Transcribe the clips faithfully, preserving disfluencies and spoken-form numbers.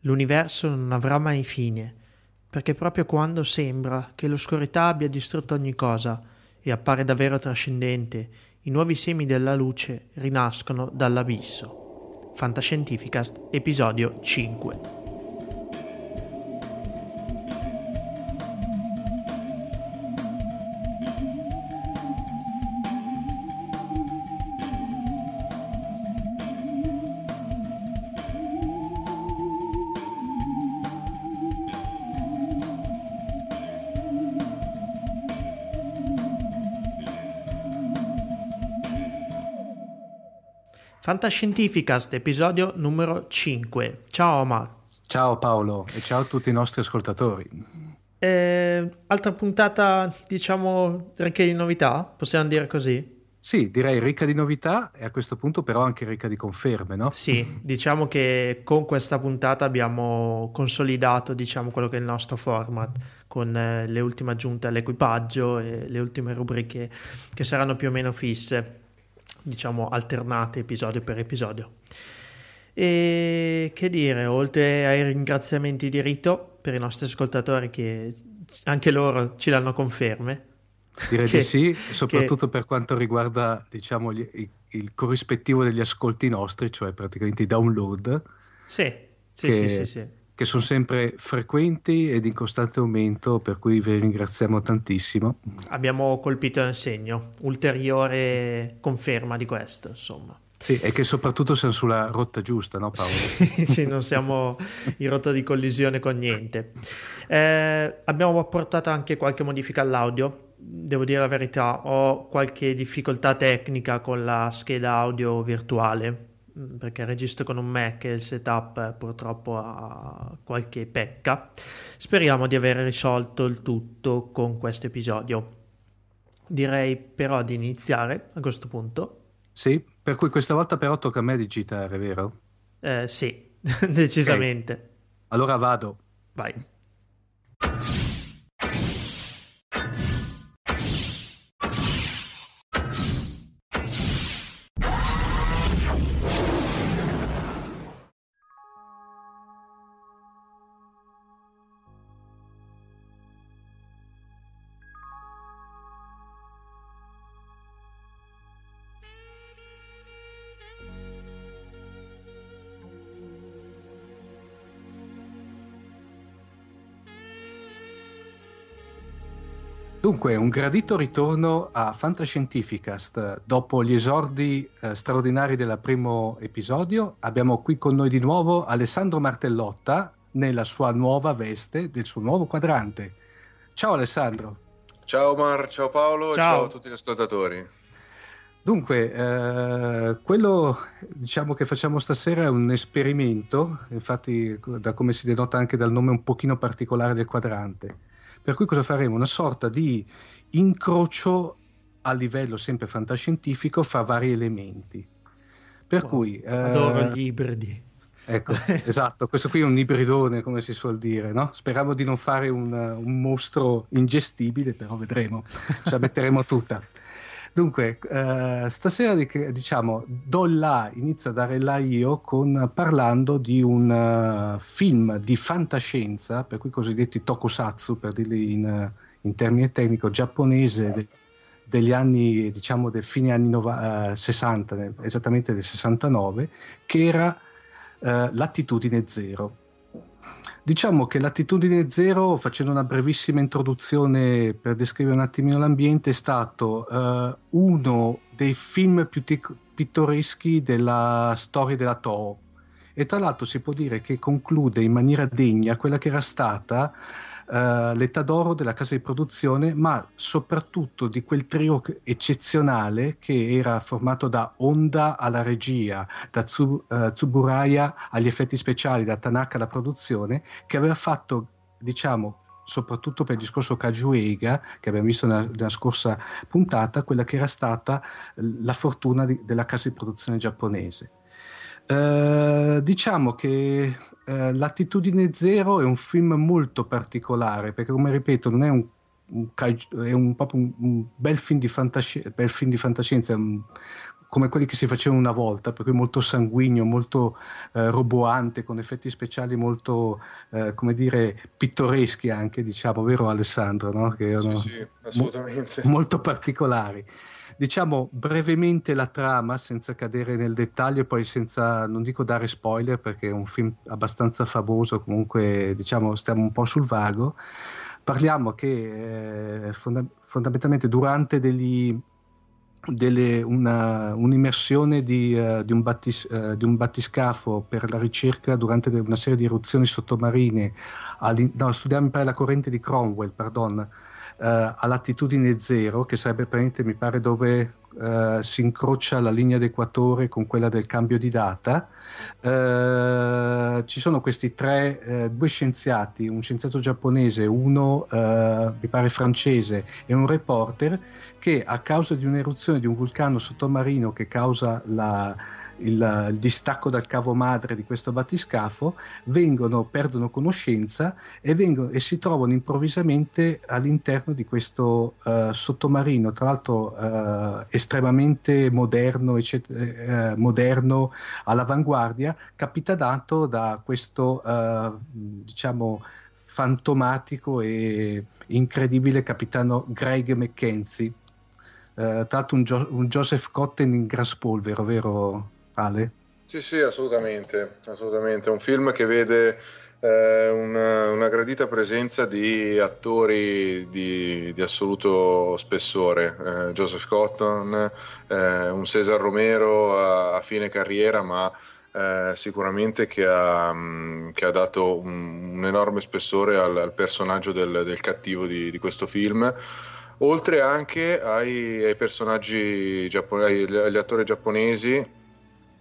L'universo non avrà mai fine, perché proprio quando sembra che l'oscurità abbia distrutto ogni cosa e appare davvero trascendente, i nuovi semi della luce rinascono dall'abisso. Fantascientificast, episodio cinque. Fantascientificast, episodio numero cinque. Ciao Omar. Ciao Paolo e ciao a tutti i nostri ascoltatori. Eh, altra puntata, diciamo, ricca di novità, possiamo dire così? Sì, direi ricca di novità e a questo punto però anche ricca di conferme, no? Sì, diciamo che con questa puntata abbiamo consolidato, diciamo, quello che è il nostro format, con le ultime aggiunte all'equipaggio e le ultime rubriche che saranno più o meno fisse, diciamo alternate episodio per episodio. E che dire, oltre ai ringraziamenti di rito per i nostri ascoltatori che anche loro ci danno conferme, direi che, di sì, soprattutto che... per quanto riguarda, diciamo, gli, il, il corrispettivo degli ascolti nostri, cioè praticamente i download, sì, sì, che, sì, sì, sì. che sono sempre frequenti ed in costante aumento, per cui vi ringraziamo tantissimo. Abbiamo colpito nel segno, ulteriore conferma di questo, insomma. Sì, e che soprattutto siamo sulla rotta giusta, no Paolo? Sì, sì, non siamo in rotta di collisione con niente. Eh, abbiamo apportato anche qualche modifica all'audio. Devo dire la verità, ho qualche difficoltà tecnica con la scheda audio virtuale, perché registro con un Mac e il setup purtroppo ha qualche pecca. Speriamo di aver risolto il tutto con questo episodio. Direi però di iniziare a questo punto. Sì, per cui questa volta però tocca a me digitare, vero? Eh, sì, decisamente. Okay. Allora vado. Vai. Dunque, un gradito ritorno a Fantascientificast. Dopo gli esordi eh, straordinari del primo episodio, abbiamo qui con noi di nuovo Alessandro Martellotta nella sua nuova veste, del suo nuovo quadrante. Ciao Alessandro. Ciao Omar, ciao Paolo, ciao, ciao a tutti gli ascoltatori. Dunque, eh, quello, diciamo, che facciamo stasera è un esperimento, infatti da come si denota anche dal nome un pochino particolare del quadrante. Per cui cosa faremo? Una sorta di incrocio a livello sempre fantascientifico fra vari elementi. Per wow, cui... Adoro eh... gli ibridi. Ecco, esatto. Questo qui è un ibridone, come si suol dire, no? Speriamo di non fare un, un mostro ingestibile, però vedremo. Ce la metteremo tutta. Dunque, eh, stasera, diciamo, do là, inizio a dare là io con, parlando di un uh, film di fantascienza, per cui cosiddetti tokusatsu, per dirli in, in termini tecnico, giapponese de, degli anni, diciamo, del fine anni nova, uh, sessanta, esattamente del sessantanove, che era uh, Latitudine Zero. Diciamo che Latitudine Zero, facendo una brevissima introduzione per descrivere un attimino l'ambiente, è stato eh, uno dei film più tic- pittoreschi della storia della Toho, e tra l'altro si può dire che conclude in maniera degna quella che era stata eh, l'età d'oro della casa di produzione, ma soprattutto di quel trio eccezionale che era formato da Honda alla regia, da Tsu, eh, Tsuburaya agli effetti speciali, da Tanaka alla produzione, che aveva fatto, diciamo, soprattutto per il discorso Kajuega che abbiamo visto nella, nella scorsa puntata, quella che era stata la fortuna di, della casa di produzione giapponese. Eh, diciamo che eh, Latitudine Zero è un film molto particolare perché, come ripeto, non è un, un, è un, proprio un, un bel film di fantascienza, bel film di fantascienza è un, come quelli che si facevano una volta, per cui molto sanguigno, molto eh, roboante, con effetti speciali molto, eh, come dire, pittoreschi anche, diciamo, vero Alessandro? No? Che erano sì, sì, assolutamente. Mo- molto particolari. Diciamo brevemente la trama, senza cadere nel dettaglio e poi senza, non dico dare spoiler, perché è un film abbastanza famoso, comunque diciamo stiamo un po' sul vago. Parliamo che eh, fond- fondamentalmente durante degli... Delle, una, un'immersione di, uh, di, un battis, uh, di un battiscafo per la ricerca durante de- una serie di eruzioni sottomarine all'in- no, studiamo mi pare la corrente di Cromwell, pardon, uh, a latitudine zero, che sarebbe praticamente mi pare dove uh, si incrocia la linea d'equatore con quella del cambio di data. Uh, ci sono questi tre uh, due scienziati, un scienziato giapponese, uno uh, mi pare francese e un reporter, che a causa di un'eruzione di un vulcano sottomarino che causa la, il, il distacco dal cavo madre di questo battiscafo, vengono, perdono conoscenza e, vengono, e si trovano improvvisamente all'interno di questo uh, sottomarino, tra l'altro uh, estremamente moderno, eccetera, eh, moderno, all'avanguardia, capitanato da questo uh, diciamo fantomatico e incredibile capitano Greg McKenzie. Uh, tra l'altro un, jo- un Joseph Cotton in graspolvero, vero Ale? Sì, sì, assolutamente, assolutamente. È un film che vede eh, una, una gradita presenza di attori di, di assoluto spessore. Eh, Joseph Cotton, eh, un Cesar Romero a, a fine carriera, ma eh, sicuramente che ha, mh, che ha dato un, un enorme spessore al, al personaggio del, del cattivo di, di questo film. Oltre anche ai, ai personaggi giapponesi, agli attori giapponesi,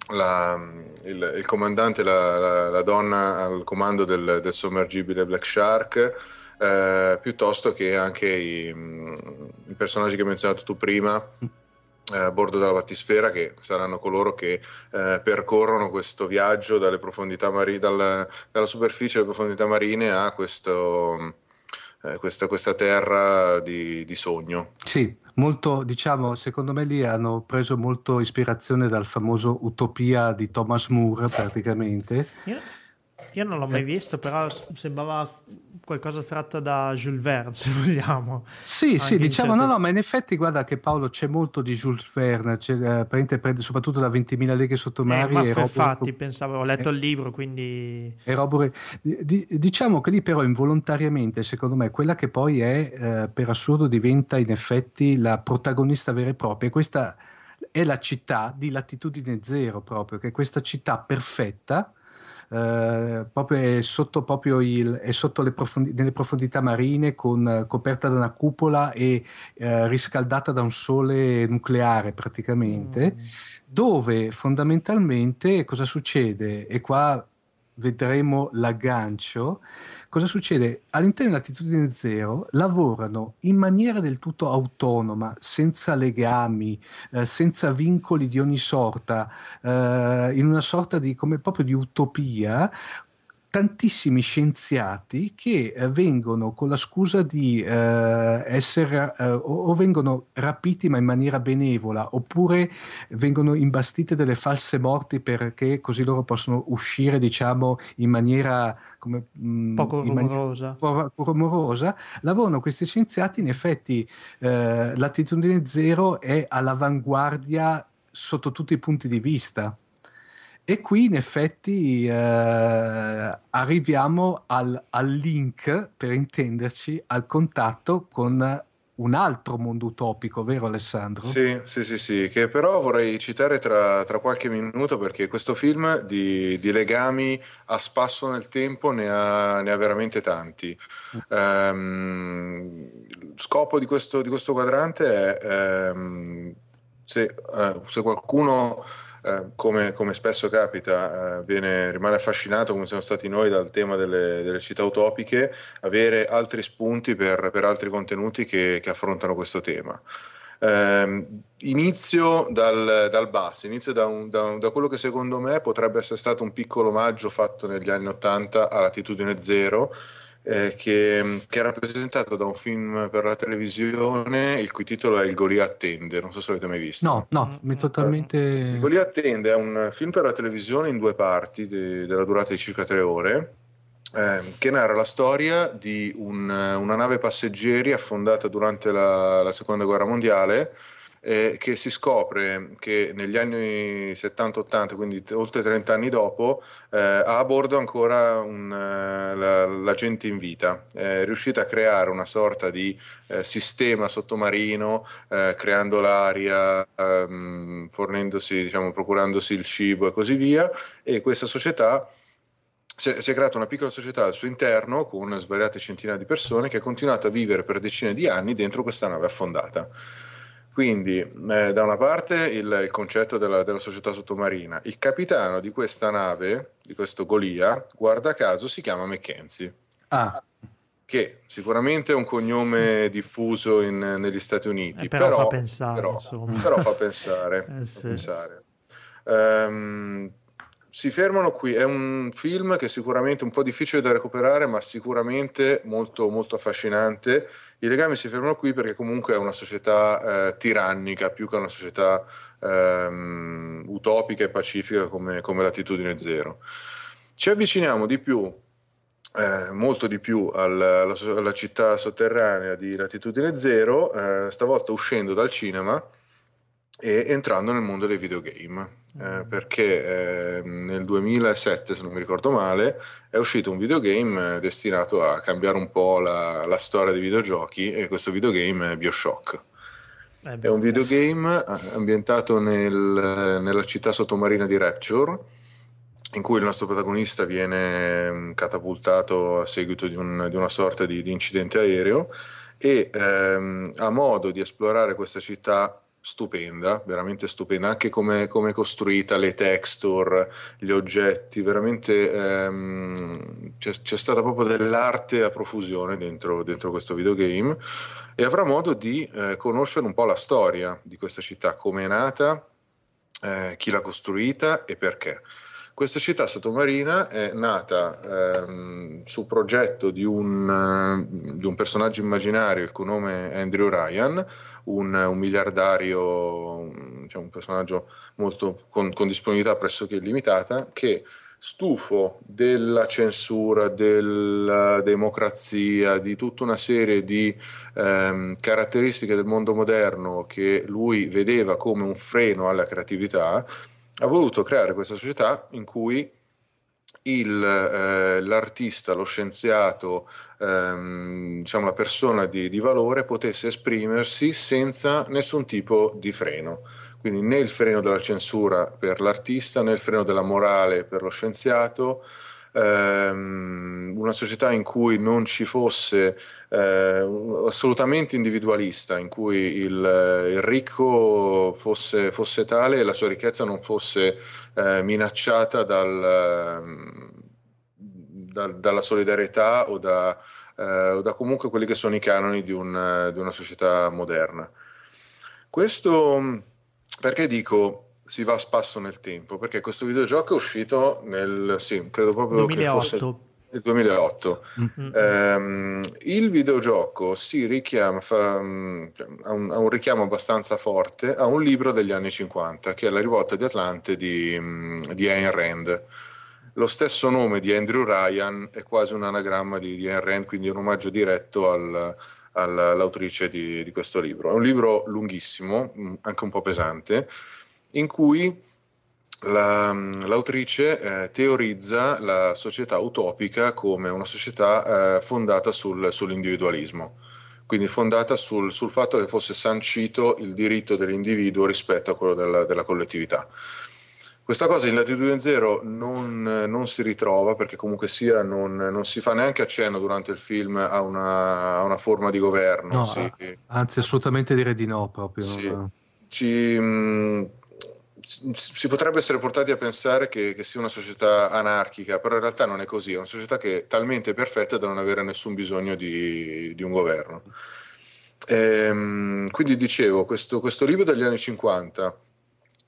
la, il, il comandante, la, la, la donna al comando del, del sommergibile Black Shark, eh, piuttosto che anche i, i personaggi che hai menzionato tu prima eh, a bordo della battisfera, che saranno coloro che eh, percorrono questo viaggio dalle profondità marine, dal, dalla superficie delle profondità marine a questo... Questa, questa terra di, di sogno. Sì, molto, diciamo, secondo me lì hanno preso molto ispirazione dal famoso Utopia di Thomas Moore, praticamente. Io, io non l'ho mai visto, però sembrava qualcosa tratto da Jules Verne, se vogliamo. Sì, anche sì, diciamo, certo... no, no, ma in effetti guarda che Paolo c'è molto di Jules Verne, c'è, eh, prende soprattutto da ventimila leghe sottomari. Eh, ma e infatti, Robur... pensavo, ho letto eh, il libro, quindi... E Robur... D- diciamo che lì però involontariamente, secondo me, quella che poi è, eh, per assurdo, diventa in effetti la protagonista vera e propria, questa è la città di Latitudine Zero proprio, che è questa città perfetta, Uh, proprio è sotto, proprio il, è sotto le profondi, nelle profondità marine, con, uh, coperta da una cupola e uh, riscaldata da un sole nucleare praticamente, mm. dove fondamentalmente cosa succede? E qua vedremo l'aggancio. Cosa succede? All'interno di Latitudine Zero lavorano in maniera del tutto autonoma, senza legami, eh, senza vincoli di ogni sorta, eh, in una sorta di, come proprio di utopia, tantissimi scienziati che eh, vengono con la scusa di eh, essere eh, o, o vengono rapiti ma in maniera benevola, oppure vengono imbastite delle false morti perché così loro possono uscire, diciamo, in maniera come, mh, poco rumorosa. Mani- po- rumorosa. Lavorano questi scienziati, in effetti eh, Latitudine Zero è all'avanguardia sotto tutti i punti di vista. E qui in effetti eh, arriviamo al, al link, per intenderci, al contatto con un altro mondo utopico, vero Alessandro? Sì, sì, sì, sì, che però vorrei citare tra, tra qualche minuto, perché questo film di, di legami a spasso nel tempo ne ha, ne ha veramente tanti. Um, scopo di questo, di questo quadrante è um, se, uh, se qualcuno... Uh, come, come spesso capita, uh, viene, rimane affascinato, come siamo stati noi, dal tema delle, delle città utopiche, avere altri spunti per, per altri contenuti che, che affrontano questo tema. Uh, inizio dal, dal basso, inizio da, un, da, un, da quello che secondo me potrebbe essere stato un piccolo omaggio fatto negli anni ottanta a Latitudine Zero, eh, che, che è rappresentato da un film per la televisione il cui titolo è Il Golia attende, non so se l'avete mai visto. No, no, mi totalmente... Il Golia attende è un film per la televisione in due parti de, della durata di circa tre ore, eh, che narra la storia di un, una nave passeggeri affondata durante la, la seconda guerra mondiale, eh, che si scopre che negli anni settanta ottanta, quindi t- oltre trenta anni dopo, eh, ha a bordo ancora un, eh, la, la gente in vita, eh, è riuscita a creare una sorta di eh, sistema sottomarino, eh, creando l'aria, ehm, fornendosi, diciamo, procurandosi il cibo e così via, e questa società Si è, si è creata una piccola società al suo interno con svariate centinaia di persone che ha continuato a vivere per decine di anni dentro questa nave affondata. Quindi eh, da una parte il, il concetto della, della società sottomarina, il capitano di questa nave, di questo Golia, guarda caso si chiama Mackenzie, ah. che sicuramente è un cognome diffuso in, negli Stati Uniti, eh, però, però fa pensare. Però, però fa pensare, eh, sì. fa pensare. Um, si fermano qui, è un film che è sicuramente un po' difficile da recuperare, ma sicuramente molto, molto affascinante. I legami si fermano qui perché comunque è una società eh, tirannica più che una società ehm, utopica e pacifica come, come Latitudine Zero. Ci avviciniamo di più, eh, molto di più, alla, alla, alla città sotterranea di Latitudine Zero, eh, stavolta uscendo dal cinema e entrando nel mondo dei videogame. Eh, perché eh, nel duemilasette, se non mi ricordo male, è uscito un videogame destinato a cambiare un po' la, la storia dei videogiochi, e questo videogame è Bioshock. Eh è un videogame ambientato nel, nella città sottomarina di Rapture, in cui il nostro protagonista viene catapultato a seguito di, un, di una sorta di, di incidente aereo e ehm, ha modo di esplorare questa città stupenda, veramente stupenda, anche come è costruita, le texture, gli oggetti, veramente ehm, c'è, c'è stata proprio dell'arte a profusione dentro, dentro questo videogame, e avrà modo di eh, conoscere un po' la storia di questa città, come è nata, eh, chi l'ha costruita e perché. Questa città sottomarina è nata ehm, su progetto di un, di un personaggio immaginario il cui nome è Andrew Ryan, un, un miliardario, un, diciamo, un personaggio molto con, con disponibilità pressoché illimitata, che stufo della censura, della democrazia, di tutta una serie di ehm, caratteristiche del mondo moderno che lui vedeva come un freno alla creatività, ha voluto creare questa società in cui il, eh, l'artista, lo scienziato, ehm, diciamo la persona di, di valore potesse esprimersi senza nessun tipo di freno. Quindi né il freno della censura per l'artista, né il freno della morale per lo scienziato, ehm, una società in cui non ci fosse eh, assolutamente individualista, in cui il, il ricco fosse, fosse tale e la sua ricchezza non fosse eh, minacciata dal, da, dalla solidarietà o da, eh, o da comunque quelli che sono i canoni di, un, di una società moderna. Questo perché dico si va a spasso nel tempo, perché questo videogioco è uscito nel sì, credo proprio duemilaotto. Che fosse il duemilaotto. Mm-hmm. Ehm, il videogioco si richiama fa, cioè, ha, un, ha un richiamo abbastanza forte a un libro degli anni cinquanta che è La rivolta di Atlante di, di Ayn Rand. Lo stesso nome di Andrew Ryan è quasi un anagramma di, di Ayn Rand, quindi è un omaggio diretto al al, all'autrice di, di questo libro. È un libro lunghissimo, anche un po' pesante, in cui la, l'autrice eh, teorizza la società utopica come una società eh, fondata sul, sull'individualismo. quindi fondata sul, sul fatto che fosse sancito il diritto dell'individuo rispetto a quello della, della collettività. Questa cosa in Latitudine Zero non, non si ritrova, perché comunque sia non, non si fa neanche accenno durante il film a una, a una forma di governo. No, sì. Anzi, assolutamente direi di no proprio. Sì. Ci, mh, si potrebbe essere portati a pensare che, che sia una società anarchica, però in realtà non è così, è una società che è talmente perfetta da non avere nessun bisogno di, di un governo. E, quindi dicevo, questo, questo libro degli anni cinquanta,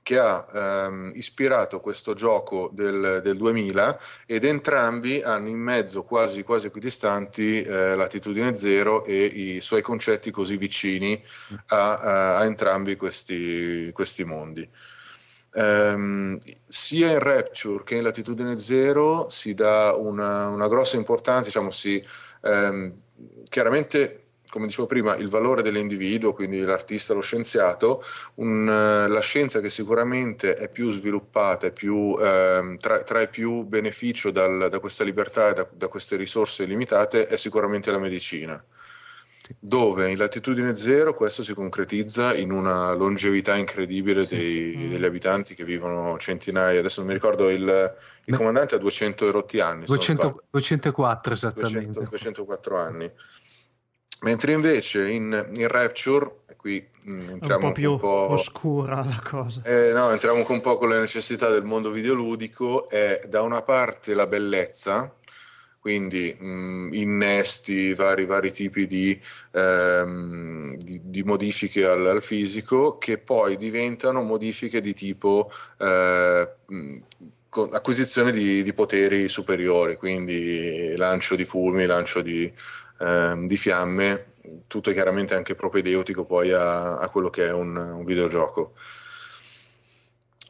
che ha ehm, ispirato questo gioco del, del duemila, ed entrambi hanno in mezzo, quasi quasi equidistanti, eh, Latitudine Zero e i suoi concetti così vicini a, a, a entrambi questi, questi mondi. Ehm, sia in Rapture che in Latitudine Zero si dà una, una grossa importanza, diciamo, si ehm, chiaramente... come dicevo prima, il valore dell'individuo, quindi l'artista, lo scienziato, un, la scienza che sicuramente è più sviluppata, è più, eh, tra, trae più beneficio dal, da questa libertà e da, da queste risorse limitate, è sicuramente la medicina, sì. Dove in Latitudine Zero questo si concretizza in una longevità incredibile, sì, dei, sì. degli abitanti che vivono centinaia, adesso non mi ricordo, il, il Beh, comandante ha duecento e rotti anni. duecento, duecentoquattro esattamente. duecentoquattro anni. Mentre invece in, in Rapture, e qui mh, entriamo un po' più un po', oscura la cosa, eh, no, entriamo un po' con le necessità del mondo videoludico, è da una parte la bellezza, quindi mh, innesti, vari, vari tipi di, ehm, di, di modifiche al, al fisico, che poi diventano modifiche di tipo eh, mh, acquisizione di, di poteri superiori, quindi lancio di fulmini, lancio di... di fiamme, tutto è chiaramente anche propedeutico poi a, a quello che è un, un videogioco.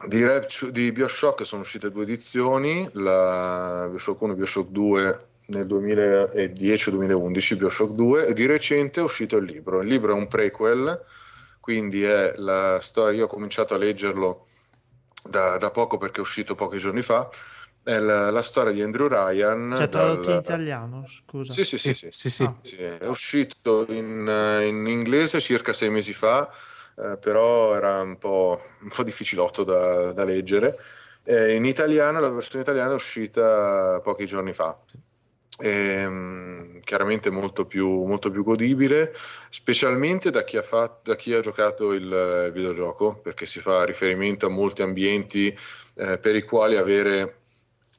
Di, Rapture, di Bioshock sono uscite due edizioni, la Bioshock uno e Bioshock due nel duemiladieci duemilaundici, Bioshock due, e di recente è uscito il libro. Il libro è un prequel, quindi è la storia, io ho cominciato a leggerlo da, da poco perché è uscito pochi giorni fa. È la, la storia di Andrew Ryan. C'è tradotto dal... in italiano, scusa. Sì, sì, sì. sì, sì, sì. Ah. sì è uscito in, in inglese circa sei mesi fa, eh, però era un po', un po' difficilotto da, da leggere. Eh, in italiano, la versione italiana è uscita pochi giorni fa. Sì. E, chiaramente molto più, molto più godibile, specialmente da chi ha fatto, da chi ha giocato il videogioco, perché si fa riferimento a molti ambienti eh, per i quali avere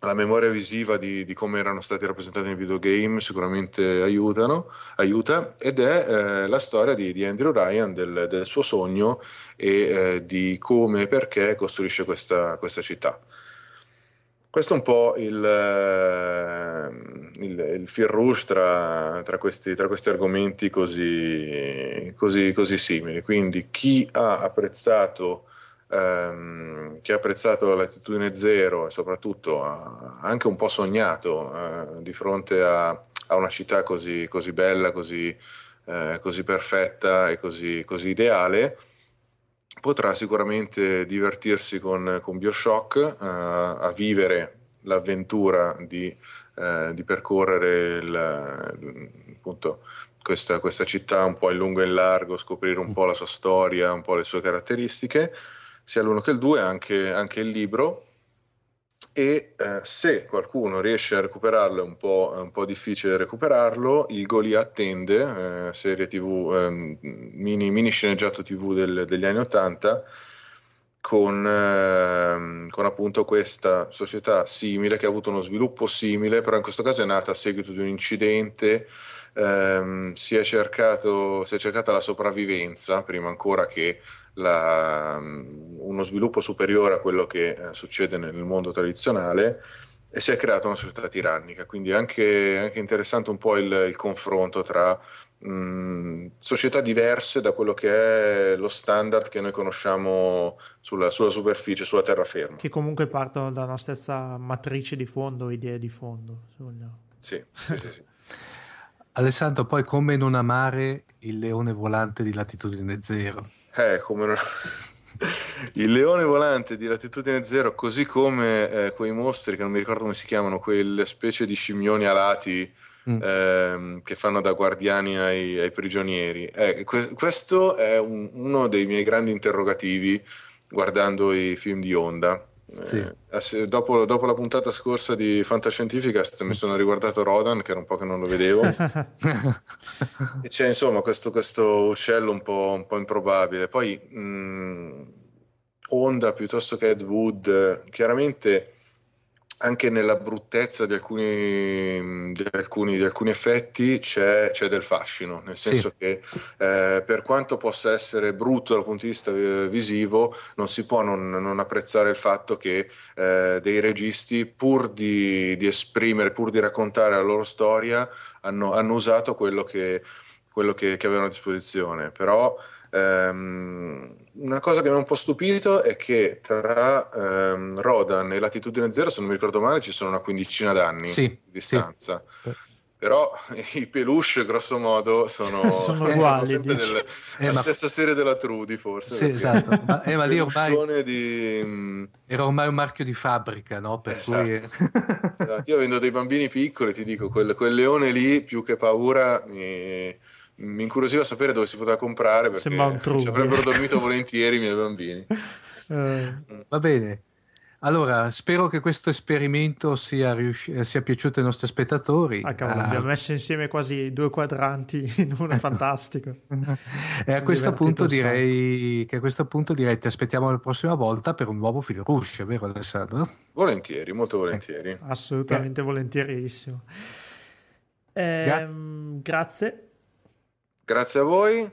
la memoria visiva di, di come erano stati rappresentati nei videogame sicuramente aiutano, aiuta, ed è eh, la storia di, di Andrew Ryan, del, del suo sogno e eh, di come e perché costruisce questa, questa città. Questo è un po' il, eh, il, il fil rouge tra, tra, questi, tra questi argomenti così, così, così simili, quindi chi ha apprezzato Ehm, che ha apprezzato Latitudine Zero e soprattutto ha anche un po' sognato eh, di fronte a, a una città così, così bella, così, eh, così perfetta e così, così ideale, potrà sicuramente divertirsi con, con Bioshock, eh, a vivere l'avventura di, eh, di percorrere il, appunto, questa, questa città un po' in lungo e in largo, scoprire un po' la sua storia, un po' le sue caratteristiche, sia l'uno che il due, anche, anche il libro, e eh, se qualcuno riesce a recuperarlo, è un po', un po' difficile recuperarlo, il Golia attende, eh, serie tv, eh, mini, mini sceneggiato tv del, degli anni ottanta, con, eh, con appunto questa società simile, che ha avuto uno sviluppo simile, però in questo caso è nata a seguito di un incidente. Um, si è cercato, si è cercata la sopravvivenza prima ancora che la, um, uno sviluppo superiore a quello che eh, succede nel mondo tradizionale, e si è creata una società tirannica, quindi è anche, anche interessante un po' il, il confronto tra um, società diverse da quello che è lo standard che noi conosciamo sulla, sulla superficie, sulla terraferma, che comunque partono da una stessa matrice di fondo, idee di fondo, se vogliamo. Sì, sì, sì, sì. Alessandro, poi come non amare il leone volante di Latitudine Zero? Eh, come non... Il leone volante di Latitudine Zero, così come eh, quei mostri, che non mi ricordo come si chiamano, quelle specie di scimmioni alati mm. ehm, che fanno da guardiani ai, ai prigionieri. Eh, que- questo è un, uno dei miei grandi interrogativi guardando i film di Honda. Sì. Eh, dopo, dopo la puntata scorsa di Fantascientificast mi sono riguardato Rodan, che era un po' che non lo vedevo. E c'è insomma questo, questo uccello un po', un po' improbabile. Poi mh, Honda piuttosto che Ed Wood, chiaramente anche nella bruttezza di alcuni, di alcuni, di alcuni effetti c'è, c'è del fascino, nel senso sì. che eh, per quanto possa essere brutto dal punto di vista visivo, non si può non, non apprezzare il fatto che eh, dei registi, pur di, di esprimere, pur di raccontare la loro storia, hanno, hanno usato quello che, quello che, che avevano a disposizione. Però Um, una cosa che mi ha un po' stupito è che tra um, Rodan e Latitudine Zero, se non mi ricordo male, ci sono una quindicina d'anni sì, di distanza sì. Però i peluche grosso modo sono, sono uguali, sono sempre del, eh, la ma... stessa serie della Trudy forse sì, esatto. Ma, eh, ma lì ormai di... era ormai un marchio di fabbrica, no? Per esatto. cui... esatto. Io avendo dei bambini piccoli ti dico quel, quel leone lì più che paura mi... mi incuriosiva sapere dove si poteva comprare, perché ci avrebbero dormito volentieri i miei bambini. Eh, va bene, allora spero che questo esperimento sia, riusci- sia piaciuto ai nostri spettatori. Ah, cavolo, ah. Abbiamo messo insieme quasi due quadranti in uno, fantastico. E a questo punto direi che a questo punto direi ti aspettiamo la prossima volta per un nuovo fil rouge, vero Alessandro? Volentieri, molto volentieri. Eh, assolutamente eh. volentierissimo. Eh, grazie. grazie. Grazie a voi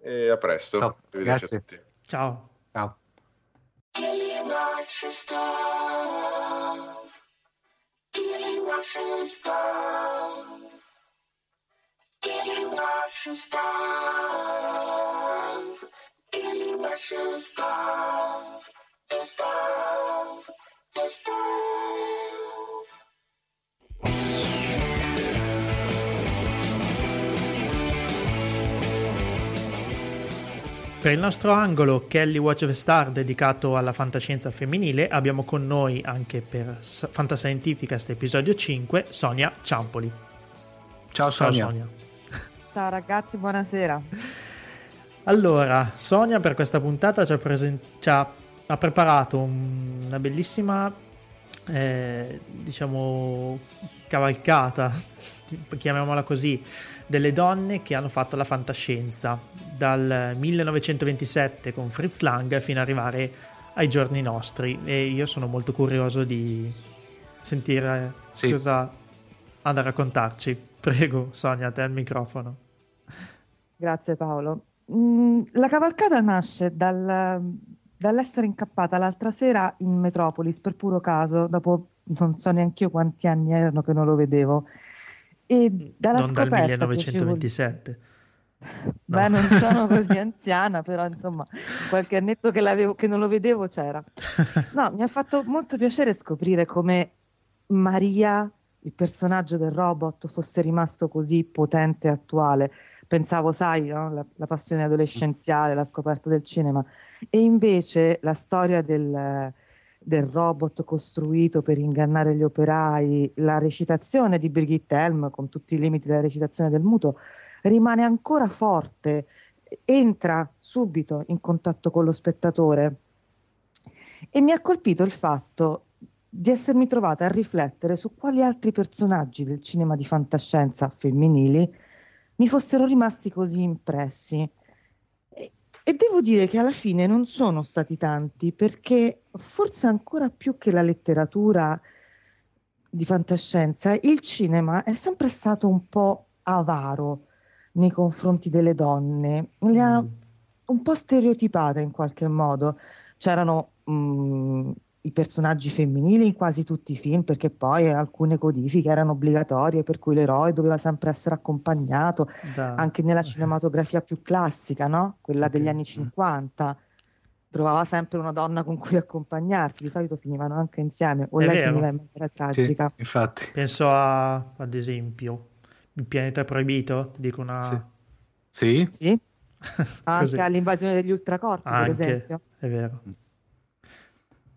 e a presto. Ciao, grazie a tutti. Ciao. Ciao. Per il nostro angolo Kelly Watch the Star, dedicato alla fantascienza femminile, abbiamo con noi anche per Fantascientificast episodio cinque Sonia Ciampoli. Ciao Sonia. Ciao Sonia. Ciao ragazzi, buonasera. Allora, Sonia per questa puntata ci ha, presen- ci ha, ha preparato una bellissima eh, diciamo cavalcata, chiamiamola così, delle donne che hanno fatto la fantascienza dal millenovecentoventisette con Fritz Lang fino ad arrivare ai giorni nostri, e io sono molto curioso di sentire sì. cosa ha da raccontarci. Prego Sonia, te il microfono. Grazie Paolo. La cavalcata nasce dal, dall'essere incappata l'altra sera in Metropolis per puro caso, dopo non so neanche io quanti anni erano che non lo vedevo. E dalla non scoperta dal millenovecentoventisette piacevo... no. Beh, non sono così anziana, però insomma qualche annetto che, l'avevo, che non lo vedevo c'era. No, mi ha fatto molto piacere scoprire come Maria, il personaggio del robot, fosse rimasto così potente e attuale. Pensavo, sai, no? la, la passione adolescenziale, la scoperta del cinema, e invece la storia del... del robot costruito per ingannare gli operai, la recitazione di Brigitte Helm con tutti i limiti della recitazione del muto rimane ancora forte, entra subito in contatto con lo spettatore, e mi ha colpito il fatto di essermi trovata a riflettere su quali altri personaggi del cinema di fantascienza femminili mi fossero rimasti così impressi. E devo dire che alla fine non sono stati tanti, perché forse ancora più che la letteratura di fantascienza, il cinema è sempre stato un po' avaro nei confronti delle donne, le ha un po' stereotipate in qualche modo. C'erano mh, i personaggi femminili in quasi tutti i film, perché poi alcune codifiche erano obbligatorie, per cui l'eroe doveva sempre essere accompagnato, da. anche nella cinematografia più classica, no? Quella degli okay. anni cinquanta, trovava sempre una donna con cui accompagnarsi, di solito finivano anche insieme, o È lei vero. finiva in maniera tragica. Sì, infatti. Penso a, ad esempio, Il pianeta proibito, dico una... Sì? Sì. sì. Anche all'invasione degli ultracorpi, anche. per esempio. È vero.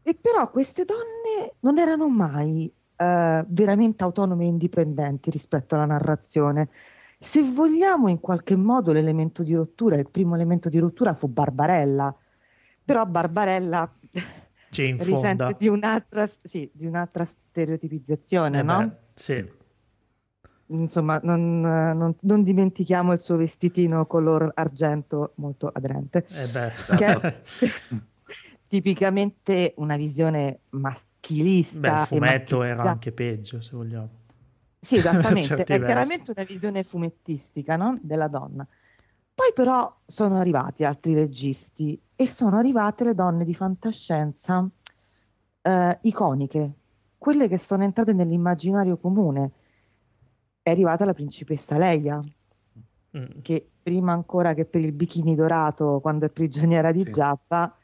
E però queste donne non erano mai eh, veramente autonome e indipendenti rispetto alla narrazione. Se vogliamo, in qualche modo l'elemento di rottura, il primo elemento di rottura fu Barbarella, però Barbarella c'è in risente di un'altra, sì, di un'altra stereotipizzazione, eh no? Beh, sì. Insomma, non, non, non dimentichiamo il suo vestitino color argento molto aderente, eh beh, esatto. Che è tipicamente una visione maschilista. Beh, il fumetto era anche peggio, se vogliamo. Sì, esattamente, è versi. Chiaramente una visione fumettistica, no? Della donna. Poi però sono arrivati altri registi e sono arrivate le donne di fantascienza eh, iconiche, quelle che sono entrate nell'immaginario comune. È arrivata la principessa Leia, mm. che prima ancora che per il bikini dorato quando è prigioniera di sì. Jabba,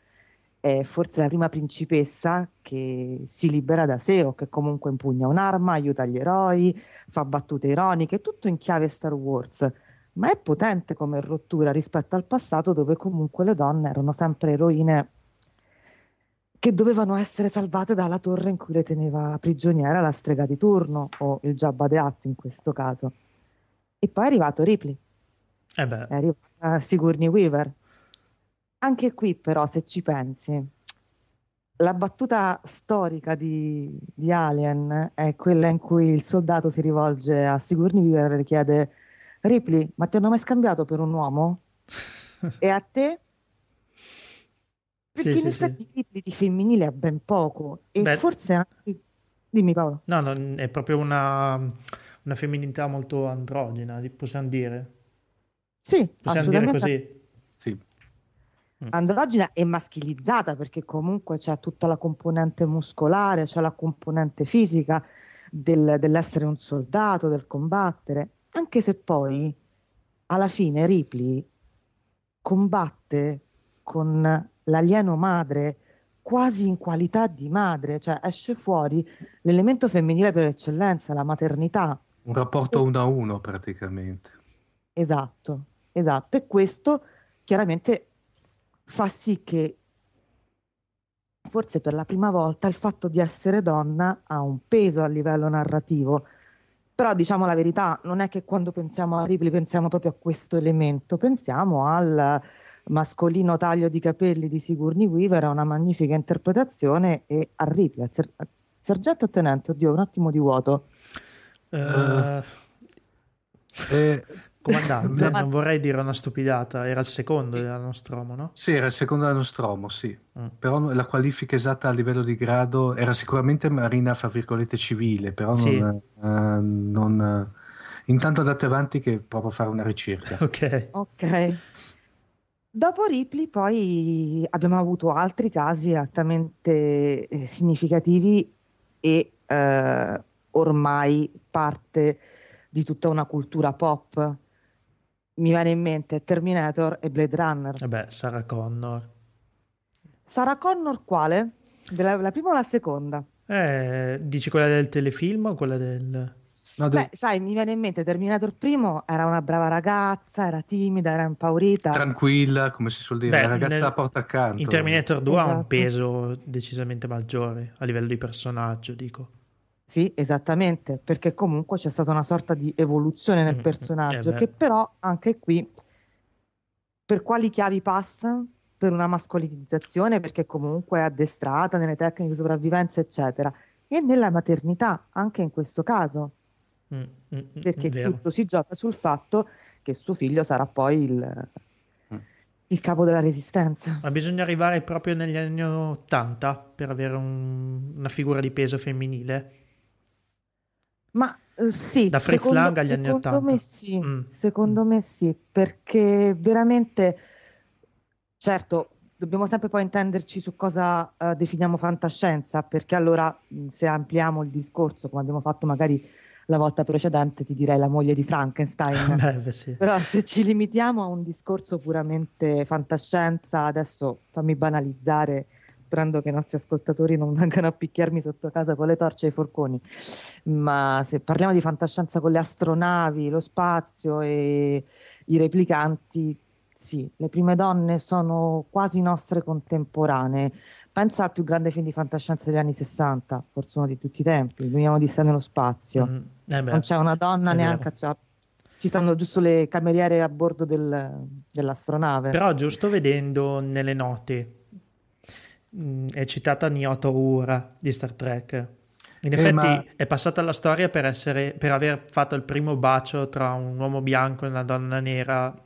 è forse la prima principessa che si libera da sé o che comunque impugna un'arma, aiuta gli eroi, fa battute ironiche, tutto in chiave Star Wars, ma è potente come rottura rispetto al passato, dove comunque le donne erano sempre eroine che dovevano essere salvate dalla torre in cui le teneva prigioniera la strega di turno, o il Jabba the Hutt in questo caso. E poi è arrivato Ripley, eh beh. È arrivata Sigourney Weaver. Anche qui però, se ci pensi, la battuta storica di, di Alien è quella in cui il soldato si rivolge a Sigourney Weaver e le chiede: Ripley, ma ti hanno mai scambiato per un uomo? E a te? Perché sì, in effetti sì, sì. di femminile ha ben poco, e beh, forse anche... Dimmi Paolo. No, no, è proprio una, una femminilità molto androgena, possiamo dire. Sì, possiamo dire così. Sì. Androgena e maschilizzata, perché comunque c'è tutta la componente muscolare, c'è la componente fisica del, dell'essere un soldato, del combattere, anche se poi alla fine Ripley combatte con... l'alieno madre, quasi in qualità di madre, cioè esce fuori l'elemento femminile per eccellenza, la maternità. Un rapporto e... uno a uno praticamente. Esatto, esatto. E questo chiaramente fa sì che forse per la prima volta il fatto di essere donna ha un peso a livello narrativo. Però diciamo la verità, non è che quando pensiamo a Ripley pensiamo proprio a questo elemento, pensiamo al... mascolino taglio di capelli di Sigourney Weaver ha una magnifica interpretazione, e a Ripley, ser- sergente o tenente? Oddio, un attimo di vuoto. Uh, eh, comandante, non vorrei dire una stupidata, era il secondo eh, della Nostromo, no? Sì, era il secondo della Nostromo, sì. Mm. Però la qualifica esatta a livello di grado era sicuramente marina, fra virgolette, civile, però sì. non... Eh, non eh. Intanto andate avanti che provo a fare una ricerca. Ok. Ok. Dopo Ripley poi abbiamo avuto altri casi altamente eh, significativi e eh, ormai parte di tutta una cultura pop. Mi viene in mente Terminator e Blade Runner. E beh, Sarah Connor. Sarah Connor quale? Della, la prima o la seconda? Eh, dici quella del telefilm o quella del... No, beh, de... sai, mi viene in mente Terminator primo, era una brava ragazza, era timida, era impaurita, tranquilla, come si suol dire, beh, la ragazza nel... la porta accanto. In Terminator due esatto. ha un peso decisamente maggiore a livello di personaggio, dico. Sì, esattamente, perché comunque c'è stata una sorta di evoluzione nel mm-hmm. personaggio, eh che però anche qui per quali chiavi passa? Per una mascolinizzazione, perché comunque è addestrata nelle tecniche di sopravvivenza, eccetera, e nella maternità anche in questo caso. Mm, mm, perché vero. Tutto si gioca sul fatto che suo figlio sarà poi il, mm. il capo della resistenza. Ma bisogna arrivare proprio negli anni ottanta per avere un, una figura di peso femminile? Ma eh, sì, da Fritz Lang agli anni ottanta. Secondo me sì, mm. secondo mm. me sì, perché veramente, certo, dobbiamo sempre poi intenderci su cosa eh, definiamo fantascienza, perché allora se ampliamo il discorso, come abbiamo fatto magari la volta precedente, ti direi La moglie di Frankenstein. Beh, beh, sì. Però se ci limitiamo a un discorso puramente fantascienza, adesso fammi banalizzare, sperando che i nostri ascoltatori non vengano a picchiarmi sotto casa con le torce e i forconi, ma se parliamo di fantascienza con le astronavi, lo spazio e i replicanti, sì, le prime donne sono quasi nostre contemporanee, pensa al più grande film di fantascienza degli anni sessanta, forse uno di tutti i tempi, Il Miniamo di sé nello spazio. Mm, eh beh, non c'è una donna neanche, c'è, ci stanno giusto le cameriere a bordo del, dell'astronave. Però giusto vedendo nelle note mh, è citata Nyoto Ura di Star Trek. In effetti eh, ma... è passata alla storia per essere, per aver fatto il primo bacio tra un uomo bianco e una donna nera nella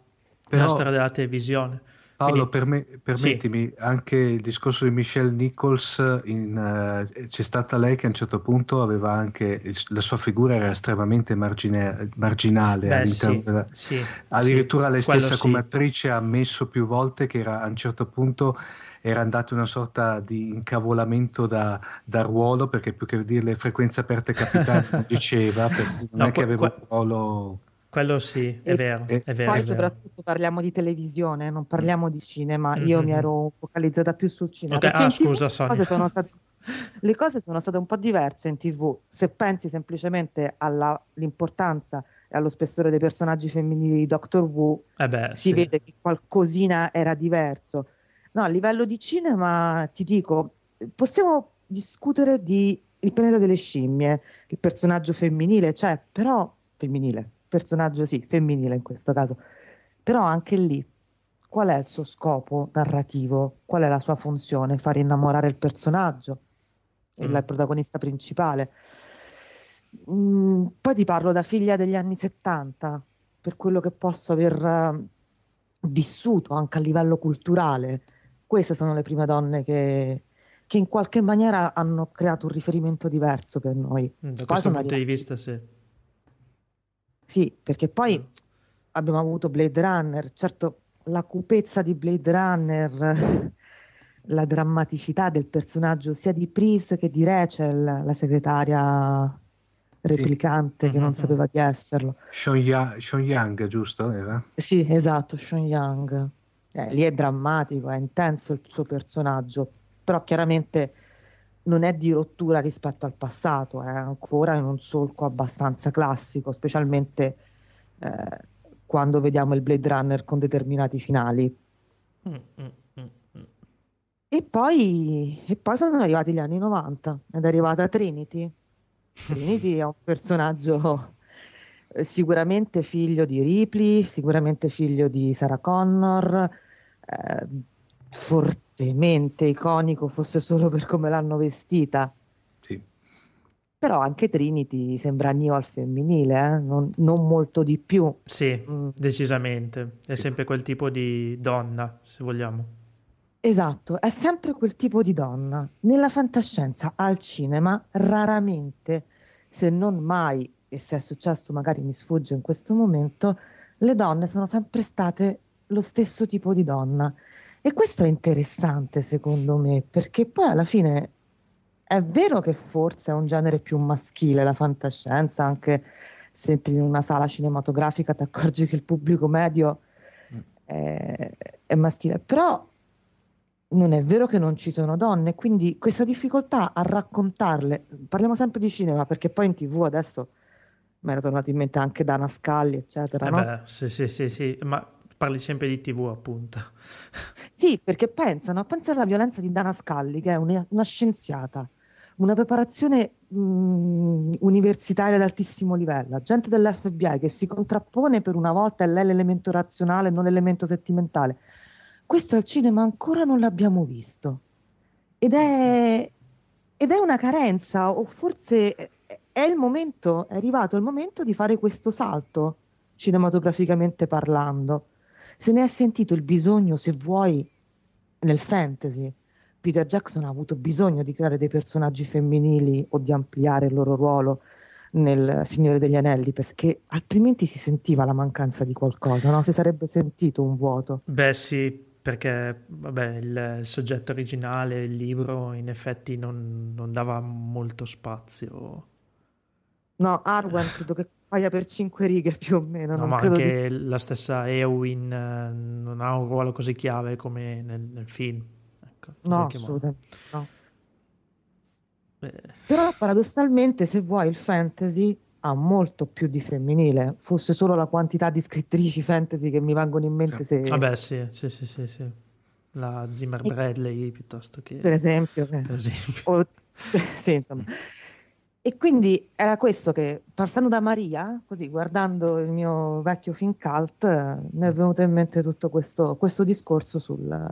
però... storia della televisione. Paolo, Quindi... per me, permettimi, sì. Anche il discorso di Michelle Nichols, in, uh, c'è stata lei che a un certo punto aveva anche, il, la sua figura era estremamente margine, marginale. Beh, all'interno sì, della, sì, addirittura sì, lei stessa come sì. attrice ha ammesso più volte che era, a un certo punto era andata una sorta di incavolamento da, da ruolo, perché più che dire le frequenze aperte capitali non diceva, non no, è che aveva un ruolo... Quello sì, è e, vero, e è vero. Poi è soprattutto vero. Parliamo di televisione, non parliamo di cinema. Io mm-hmm. mi ero focalizzata più sul cinema. Okay. Ah, scusa, Sonia. Le cose sono state, le cose sono state un po' diverse in tivù. Se pensi semplicemente all'importanza e allo spessore dei personaggi femminili di Doctor Who, eh beh, si sì. vede che qualcosina era diverso. No, a livello di cinema, ti dico, possiamo discutere di Il pianeta delle scimmie, il personaggio femminile, cioè, però, femminile. personaggio sì, femminile in questo caso, però anche lì qual è il suo scopo narrativo, qual è la sua funzione? Far innamorare il personaggio, mm. il protagonista principale. Mm, poi ti parlo da figlia degli anni settanta, per quello che posso aver uh, vissuto anche a livello culturale. Queste sono le prime donne che, che in qualche maniera hanno creato un riferimento diverso per noi. Mm, da poi questo punto di vista sì. Sì, perché poi abbiamo avuto Blade Runner, certo la cupezza di Blade Runner, la drammaticità del personaggio sia di Pryce che di Rachel, la segretaria replicante sì. che mm-hmm. non sapeva di esserlo. Sean Young, Sean Young giusto? Eva? Sì, esatto, Sean Young. Eh, lì è drammatico, è intenso il suo personaggio, però chiaramente non è di rottura rispetto al passato, è ancora in un solco abbastanza classico, specialmente eh, quando vediamo il Blade Runner con determinati finali. Mm, mm, mm, mm. E, poi, e poi sono arrivati gli anni novanta, ed è arrivata Trinity. Trinity è un personaggio sicuramente figlio di Ripley, sicuramente figlio di Sarah Connor, eh, fortissimo. Mente iconico fosse solo per come l'hanno vestita, sì. Però anche Trinity sembra Neo al femminile, eh? non, non molto di più. Sì, mm. decisamente. È sì. sempre quel tipo di donna, se vogliamo. Esatto, è sempre quel tipo di donna. Nella fantascienza, al cinema, raramente, se non mai, e se è successo magari mi sfugge in questo momento, le donne sono sempre state lo stesso tipo di donna. E questo è interessante secondo me, perché poi alla fine è vero che forse è un genere più maschile la fantascienza, anche se entri in una sala cinematografica ti accorgi che il pubblico medio è, è maschile, però non è vero che non ci sono donne, quindi questa difficoltà a raccontarle, parliamo sempre di cinema perché poi in tivù adesso mi era tornato in mente anche Dana Scully eccetera, eh no? Beh, sì sì sì sì, ma parli sempre di tivù appunto. Sì, perché pensano, pensano alla violenza di Dana Scully, che è una, una scienziata, una preparazione mh, universitaria ad altissimo livello, agente dell'F B I che si contrappone per una volta, è lei l'elemento razionale, non l'elemento sentimentale. Questo al cinema ancora non l'abbiamo visto. Ed è, ed è una carenza, o forse è il momento, è arrivato il momento di fare questo salto, cinematograficamente parlando. Se ne è sentito il bisogno, se vuoi, nel fantasy. Peter Jackson ha avuto bisogno di creare dei personaggi femminili o di ampliare il loro ruolo nel Signore degli Anelli, perché altrimenti si sentiva la mancanza di qualcosa, no? Si sarebbe sentito un vuoto. Beh sì, perché vabbè, il soggetto originale, il libro, in effetti non, non dava molto spazio. No, Arwen credo che paia per cinque righe più o meno. No, non ma credo anche di... la stessa Eowyn eh, non ha un ruolo così chiave come nel, nel film. Ecco, no, assolutamente no. Però paradossalmente, se vuoi, il fantasy ha molto più di femminile, fosse solo la quantità di scrittrici fantasy che mi vengono in mente. Sì. Se... Vabbè, sì, sì, sì, sì, sì. la Zimmer Bradley piuttosto che per esempio, per esempio. O, sì, insomma. E quindi era questo che, partendo da Maria, così guardando il mio vecchio film cult, mi è venuto in mente tutto questo, questo discorso sul...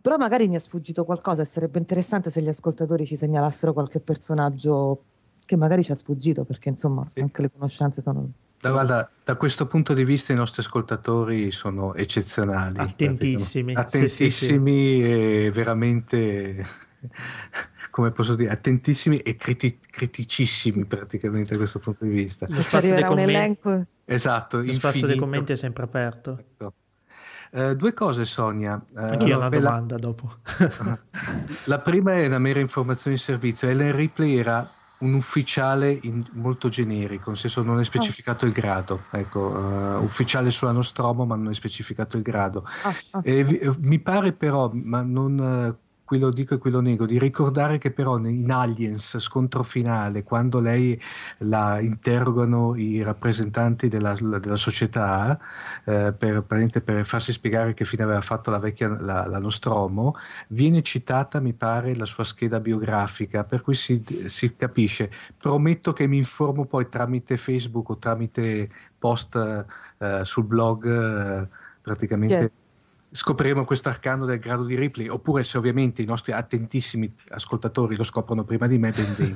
Però magari mi è sfuggito qualcosa e sarebbe interessante se gli ascoltatori ci segnalassero qualche personaggio che magari ci ha sfuggito, perché insomma sì, anche le conoscenze sono... Da, guarda, da questo punto di vista i nostri ascoltatori sono eccezionali. Attentissimi. Attentissimi, sì, sì, sì. E veramente... come posso dire, attentissimi e criti- criticissimi praticamente da questo punto di vista. Lo spazio dei commenti, esatto, lo spazio dei commenti è sempre aperto. Esatto. Uh, due cose, Sonia. Uh, Anch'io ho una bella... domanda dopo. La prima è una mera informazione di servizio. Ellen Ripley era un ufficiale in... molto generico, nel senso non è specificato oh. il grado, ecco, uh, ufficiale sulla Nostromo, ma non è specificato il grado. Oh, okay. E vi... mi pare però, ma non... Uh, qui lo dico e qui lo nego, di ricordare che però in Aliens, scontro finale, quando lei la interrogano i rappresentanti della, della società eh, per, per farsi spiegare che fine aveva fatto la vecchia la, la Nostromo, viene citata mi pare la sua scheda biografica, per cui si, si capisce. Prometto che mi informo poi tramite Facebook o tramite post eh, sul blog eh, praticamente. Yeah. Scopriremo questo arcano del grado di Ripley, oppure se ovviamente i nostri attentissimi ascoltatori lo scoprono prima di me, ben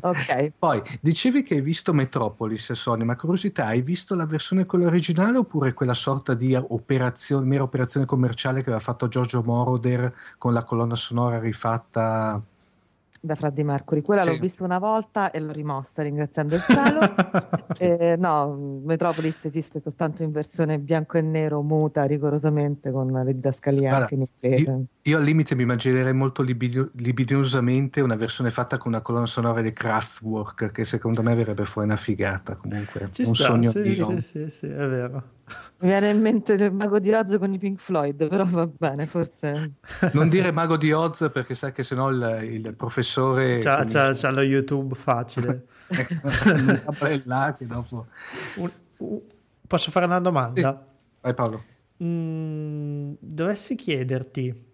ok. Poi dicevi che hai visto Metropolis, Sonia, ma curiosità, hai visto la versione quella originale oppure quella sorta di operazione, mera operazione commerciale che aveva fatto Giorgio Moroder con la colonna sonora rifatta da Freddie Mercury? Quella sì, l'ho vista una volta e l'ho rimossa, ringraziando il cielo. Eh, no, Metropolis esiste soltanto in versione bianco e nero, muta rigorosamente, con le didascalie anche in inglese. Io, io al limite mi immaginerei molto libidio, libidiosamente una versione fatta con una colonna sonora di Kraftwerk, che secondo me verrebbe fuori una figata. Comunque ci un sta, sogno sì, di sì, sì, sì, è vero. Mi viene in mente il Mago di Oz con i Pink Floyd, però va bene, forse non dire Mago di Oz perché sai che sennò il, il professore c'ha, c'ha, c'ha lo YouTube facile. Là, che dopo... un, un, posso fare una domanda? Sì. Vai Paolo. Mm, dovessi chiederti,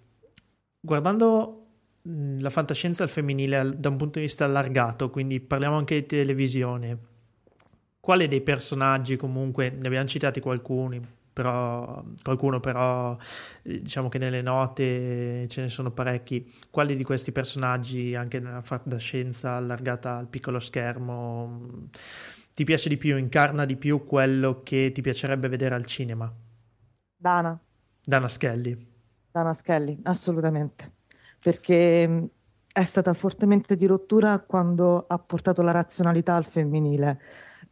guardando mh, la fantascienza al femminile al, da un punto di vista allargato, quindi parliamo anche di televisione, quale dei personaggi, comunque ne abbiamo citati qualcuni, però qualcuno però diciamo che nelle note ce ne sono parecchi, quali di questi personaggi anche nella fantascienza allargata al piccolo schermo ti piace di più, incarna di più quello che ti piacerebbe vedere al cinema? Dana. Dana Scully. Dana Scully, assolutamente, perché è stata fortemente di rottura quando ha portato la razionalità al femminile.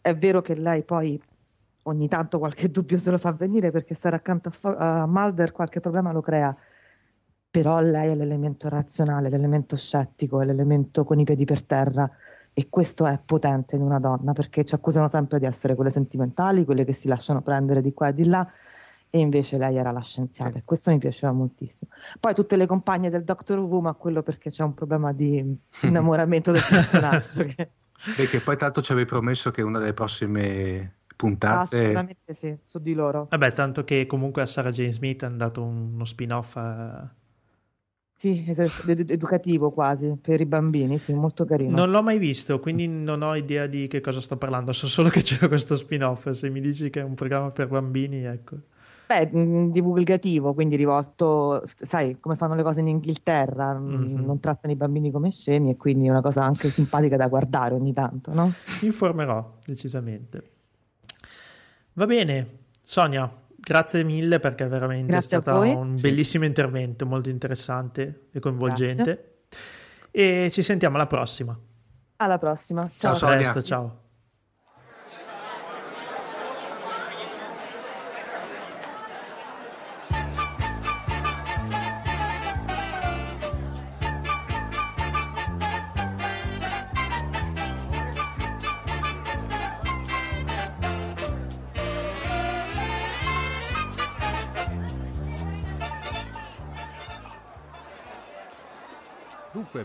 È vero che lei poi ogni tanto qualche dubbio se lo fa venire perché stare accanto a, Fo- a Mulder qualche problema lo crea, però lei è l'elemento razionale, l'elemento scettico, è l'elemento con i piedi per terra, e questo è potente in una donna, perché ci accusano sempre di essere quelle sentimentali, quelle che si lasciano prendere di qua e di là, e invece lei era la scienziata, sì, e questo mi piaceva moltissimo. Poi tutte le compagne del Doctor Who, ma quello perché c'è un problema di innamoramento del personaggio che... Perché poi tanto ci avevi promesso che una delle prossime puntate... Assolutamente sì, su di loro. Vabbè, tanto che comunque a Sarah Jane Smith hanno dato uno spin-off a... Sì, ed- educativo quasi, per i bambini, sì, molto carino. Non l'ho mai visto, quindi non ho idea di che cosa sto parlando, so solo che c'era questo spin-off, se mi dici che è un programma per bambini, ecco. Beh, divulgativo, quindi rivolto, sai come fanno le cose in Inghilterra, mm-hmm, non trattano i bambini come scemi, e quindi è una cosa anche simpatica da guardare ogni tanto, no? Informerò, decisamente. Va bene, Sonia, grazie mille perché veramente grazie è stato un sì, bellissimo intervento, molto interessante e coinvolgente. Grazie. E ci sentiamo alla prossima. Alla prossima. Ciao, ciao Sonia. A presto, ciao.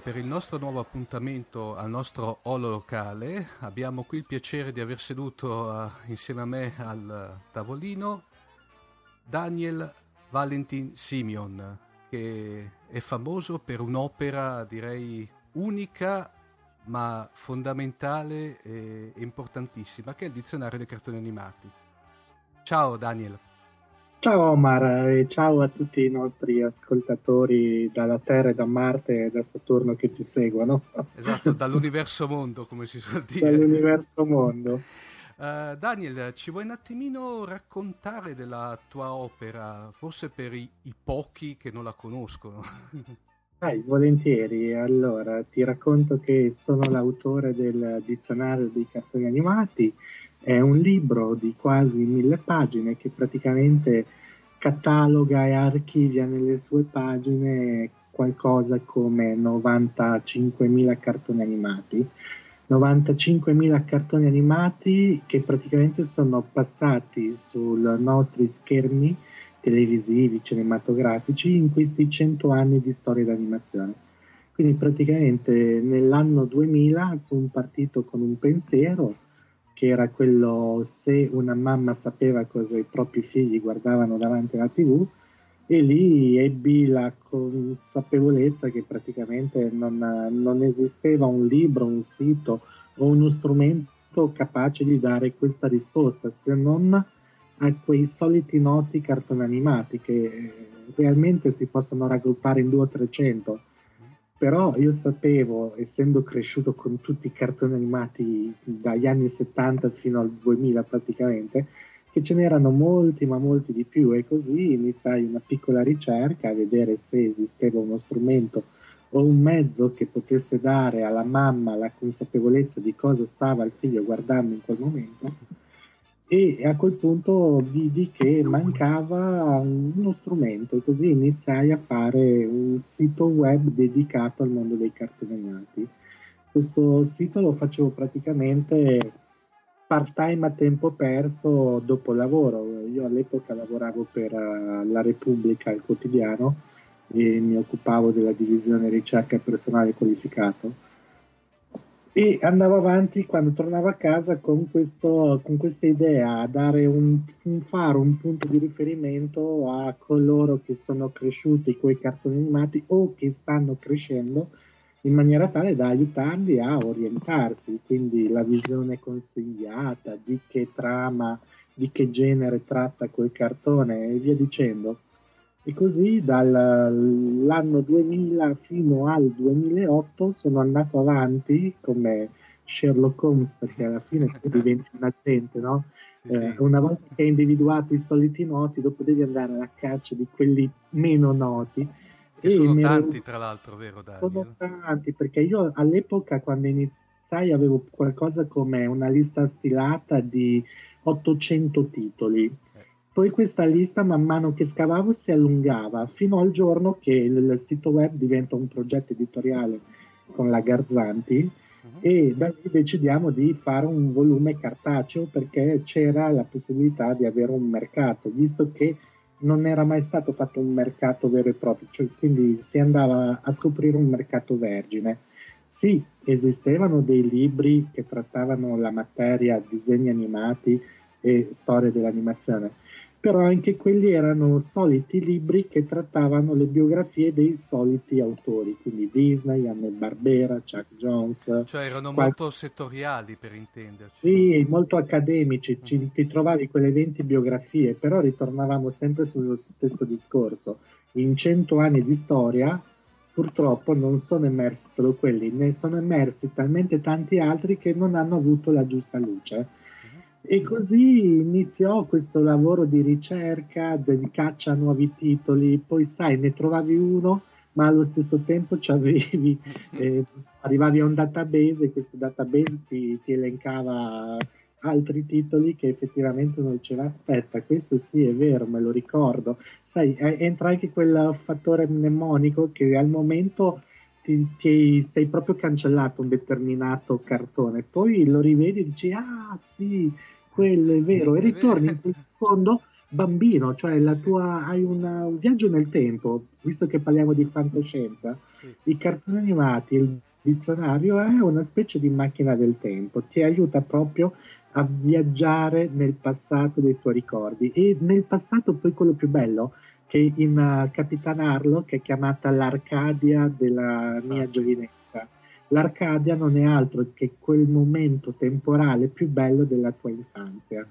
Per il nostro nuovo appuntamento al nostro Holo Locale abbiamo qui il piacere di aver seduto uh, insieme a me al tavolino Daniel Valentin Simion, che è famoso per un'opera, direi, unica ma fondamentale e importantissima, che è il Dizionario dei cartoni animati. Ciao Daniel. Ciao Omar e ciao a tutti i nostri ascoltatori dalla Terra e da Marte e da Saturno che ci seguono. Esatto, dall'universo mondo, come si suol dire. Dall'universo mondo. Uh, Daniel, ci vuoi un attimino raccontare della tua opera, forse per i, i pochi che non la conoscono? Dai, volentieri. Allora, ti racconto che sono l'autore del Dizionario dei cartoni animati. È un libro di quasi mille pagine che praticamente cataloga e archivia nelle sue pagine qualcosa come novantacinquemila cartoni animati. novantacinquemila cartoni animati che praticamente sono passati sui nostri schermi televisivi, cinematografici, in questi cento anni di storia d'animazione. Quindi praticamente nell'anno duemila sono partito con un pensiero che era quello: se una mamma sapeva cosa i propri figli guardavano davanti alla tivù, e lì ebbi la consapevolezza che praticamente non, non esisteva un libro, un sito o uno strumento capace di dare questa risposta, se non a quei soliti noti cartoni animati che realmente si possono raggruppare in duecento o trecento. Però io sapevo, essendo cresciuto con tutti i cartoni animati dagli anni settanta fino al duemila praticamente, che ce n'erano molti ma molti di più, e così iniziai una piccola ricerca a vedere se esisteva uno strumento o un mezzo che potesse dare alla mamma la consapevolezza di cosa stava il figlio guardando in quel momento, e a quel punto vidi che mancava uno strumento, e così iniziai a fare un sito web dedicato al mondo dei cartoni animati. Questo sito lo facevo praticamente part time a tempo perso dopo lavoro. Io all'epoca lavoravo per la Repubblica, il quotidiano, e mi occupavo della divisione ricerca e personale qualificato, e andavo avanti quando tornavo a casa con, questo, con questa idea, a dare un, un faro, un punto di riferimento a coloro che sono cresciuti coi cartoni animati o che stanno crescendo, in maniera tale da aiutarli a orientarsi. Quindi la visione consigliata, di che trama, di che genere tratta quel cartone e via dicendo. E così dall'anno duemila fino al duemilaotto sono andato avanti come Sherlock Holmes, perché alla fine tu diventi un agente, no? Sì, eh, sì. Una volta che hai individuato i soliti noti, dopo devi andare alla caccia di quelli meno noti. Che sono tanti, ero... tra l'altro, vero Daniel? Sono tanti, perché io all'epoca, quando iniziai, avevo qualcosa come una lista stilata di ottocento titoli. Poi questa lista, man mano che scavavo, si allungava, fino al giorno che il sito web diventa un progetto editoriale con la Garzanti, uh-huh. e da lì decidiamo di fare un volume cartaceo, perché c'era la possibilità di avere un mercato, visto che non era mai stato fatto un mercato vero e proprio, cioè, quindi si andava a scoprire un mercato vergine. Sì, esistevano dei libri che trattavano la materia, disegni animati e storia dell'animazione, però anche quelli erano soliti libri che trattavano le biografie dei soliti autori, quindi Disney, Hanna-Barbera, Chuck Jones. Cioè erano qual... molto settoriali, per intenderci. Sì, molto accademici, ci, ti trovavi quelle venti biografie, però ritornavamo sempre sullo stesso discorso. In cento anni di storia purtroppo non sono emersi solo quelli, ne sono emersi talmente tanti altri che non hanno avuto la giusta luce. E così iniziò questo lavoro di ricerca, di caccia a nuovi titoli. Poi sai, ne trovavi uno, ma allo stesso tempo c'avevi, eh, arrivavi a un database, e questo database ti, ti elencava altri titoli che effettivamente uno diceva: aspetta, questo sì è vero, me lo ricordo. Sai, entra anche quel fattore mnemonico che al momento ti, ti sei proprio cancellato un determinato cartone, poi lo rivedi e dici: ah sì, quello è vero, e ritorni in quel secondo bambino, cioè la tua, hai una, un viaggio nel tempo, visto che parliamo di fantascienza, sì. I cartoni animati, il dizionario è una specie di macchina del tempo, ti aiuta proprio a viaggiare nel passato dei tuoi ricordi, e nel passato poi quello più bello, che in uh, Capitan Harlock è chiamata l'Arcadia della mia giovinezza. L'Arcadia non è altro che quel momento temporale più bello della tua infanzia.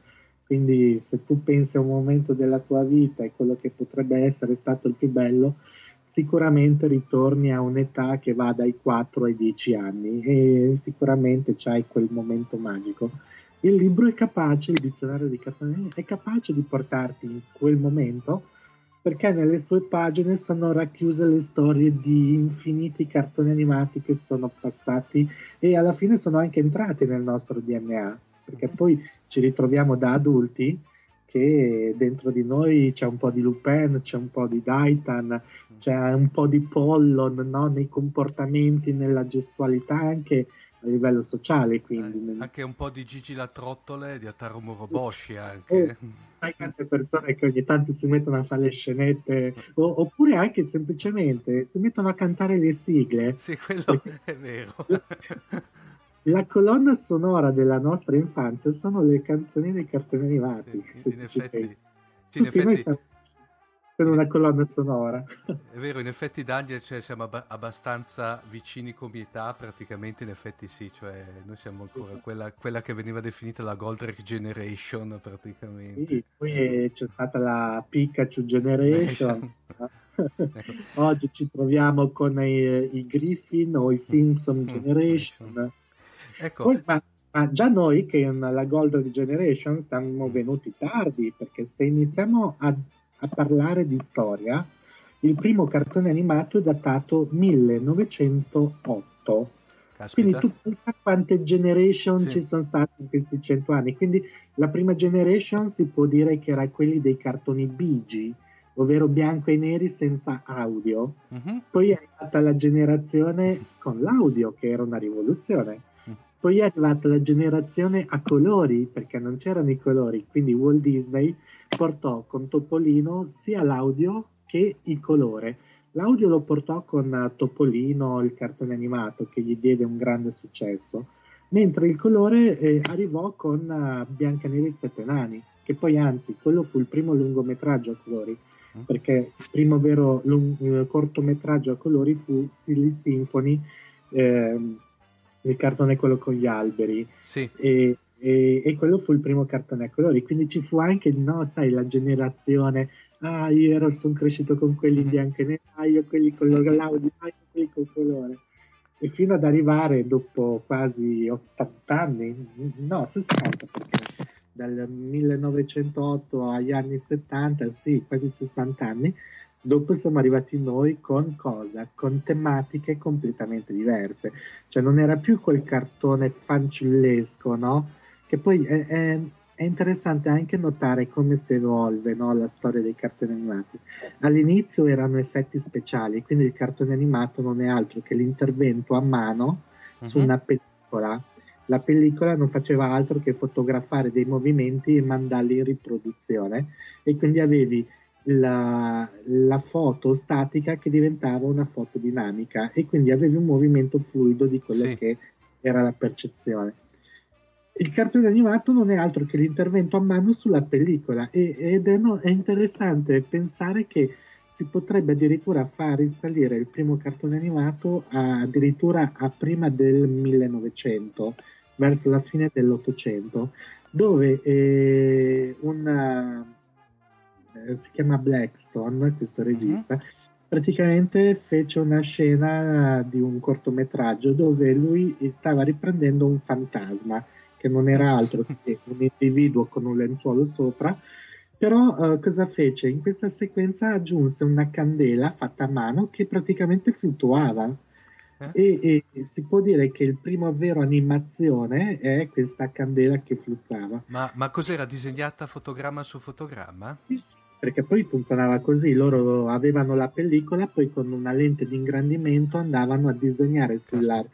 Quindi se tu pensi a un momento della tua vita e quello che potrebbe essere stato il più bello, sicuramente ritorni a un'età che va dai quattro ai dieci anni e sicuramente c'hai quel momento magico. Il libro è capace, il dizionario dei cartoni animati, è capace di portarti in quel momento, perché nelle sue pagine sono racchiuse le storie di infiniti cartoni animati che sono passati e alla fine sono anche entrati nel nostro D N A, perché poi ci ritroviamo da adulti che dentro di noi c'è un po' di Lupin, c'è un po' di Daitan, c'è un po' di Pollon, no? Nei comportamenti, nella gestualità anche a livello sociale, quindi eh, nel... anche un po' di Gigi la Trottola e di Ataru Muroboshi, sì, anche sai tante persone che ogni tanto si mettono a fare le scenette o, oppure anche semplicemente si mettono a cantare le sigle. Sì, quello perché... è vero. La colonna sonora della nostra infanzia sono le canzoni dei cartoni animati. Sì, in effetti, sì, in effetti sono una colonna sonora. È vero, in effetti Daniel, cioè, siamo ab- abbastanza vicini come età, praticamente in effetti sì, cioè noi siamo ancora quella, quella che veniva definita la Goldrake Generation praticamente. Sì, qui c'è stata la Pikachu Generation. Ecco. Oggi ci troviamo con i, i Griffin o i Simpson mm, Generation. Mm, Ecco. Poi, ma, ma già noi che la Golden Generation siamo venuti tardi, perché se iniziamo a, a parlare di storia, il primo cartone animato è datato millenovecentotto. Caspita. Quindi tu pensa quante generation sì. ci sono state in questi cento anni. Quindi la prima generation si può dire che era quelli dei cartoni bigi, ovvero bianco e neri senza audio. Mm-hmm. Poi è arrivata la generazione con l'audio, che era una rivoluzione. Poi è arrivata la generazione a colori, perché non c'erano i colori, quindi Walt Disney portò con Topolino sia l'audio che il colore. L'audio lo portò con Topolino, il cartone animato, che gli diede un grande successo, mentre il colore eh, arrivò con uh, Biancaneve e i Sette Nani, che poi anzi, quello fu il primo lungometraggio a colori, perché il primo vero lung- cortometraggio a colori fu Silly Symphony, ehm, il cartone quello con gli alberi, sì. e, e, e quello fu il primo cartone a colori, quindi ci fu anche, no, sai, la generazione, ah io ero, sono cresciuto con quelli mm-hmm. bianco e nero, ah io quelli con l'audio, ah io quelli col colore, e fino ad arrivare dopo quasi ottanta anni, no sessanta, perché dal millenovecentootto agli anni settanta, sì, quasi sessanta anni dopo siamo arrivati noi con cosa? Con tematiche completamente diverse. Cioè non era più quel cartone fanciullesco, no? Che poi è, è, è interessante anche notare come si evolve, no, la storia dei cartoni animati. All'inizio erano effetti speciali, quindi il cartone animato non è altro che l'intervento a mano uh-huh. su una pellicola. La pellicola non faceva altro che fotografare dei movimenti e mandarli in riproduzione. E quindi avevi... La, la foto statica che diventava una foto dinamica e quindi avevi un movimento fluido di quello sì. che era la percezione. Il cartone animato non è altro che l'intervento a mano sulla pellicola e, ed è, no, è interessante pensare che si potrebbe addirittura far risalire il primo cartone animato a, addirittura a prima del millenovecento, verso la fine dell'Ottocento, dove eh, una si chiama Blackstone, questo regista, uh-huh. praticamente fece una scena di un cortometraggio dove lui stava riprendendo un fantasma, che non era altro che un individuo con un lenzuolo sopra, però eh, cosa fece? In questa sequenza aggiunse una candela fatta a mano che praticamente fluttuava. Eh? E, e si può dire che il primo vero animazione è questa candela che fluttuava. Ma, ma cos'era? Disegnata fotogramma su fotogramma? Sì, sì, perché poi funzionava così. Loro avevano la pellicola, poi con una lente di ingrandimento andavano a disegnare sulla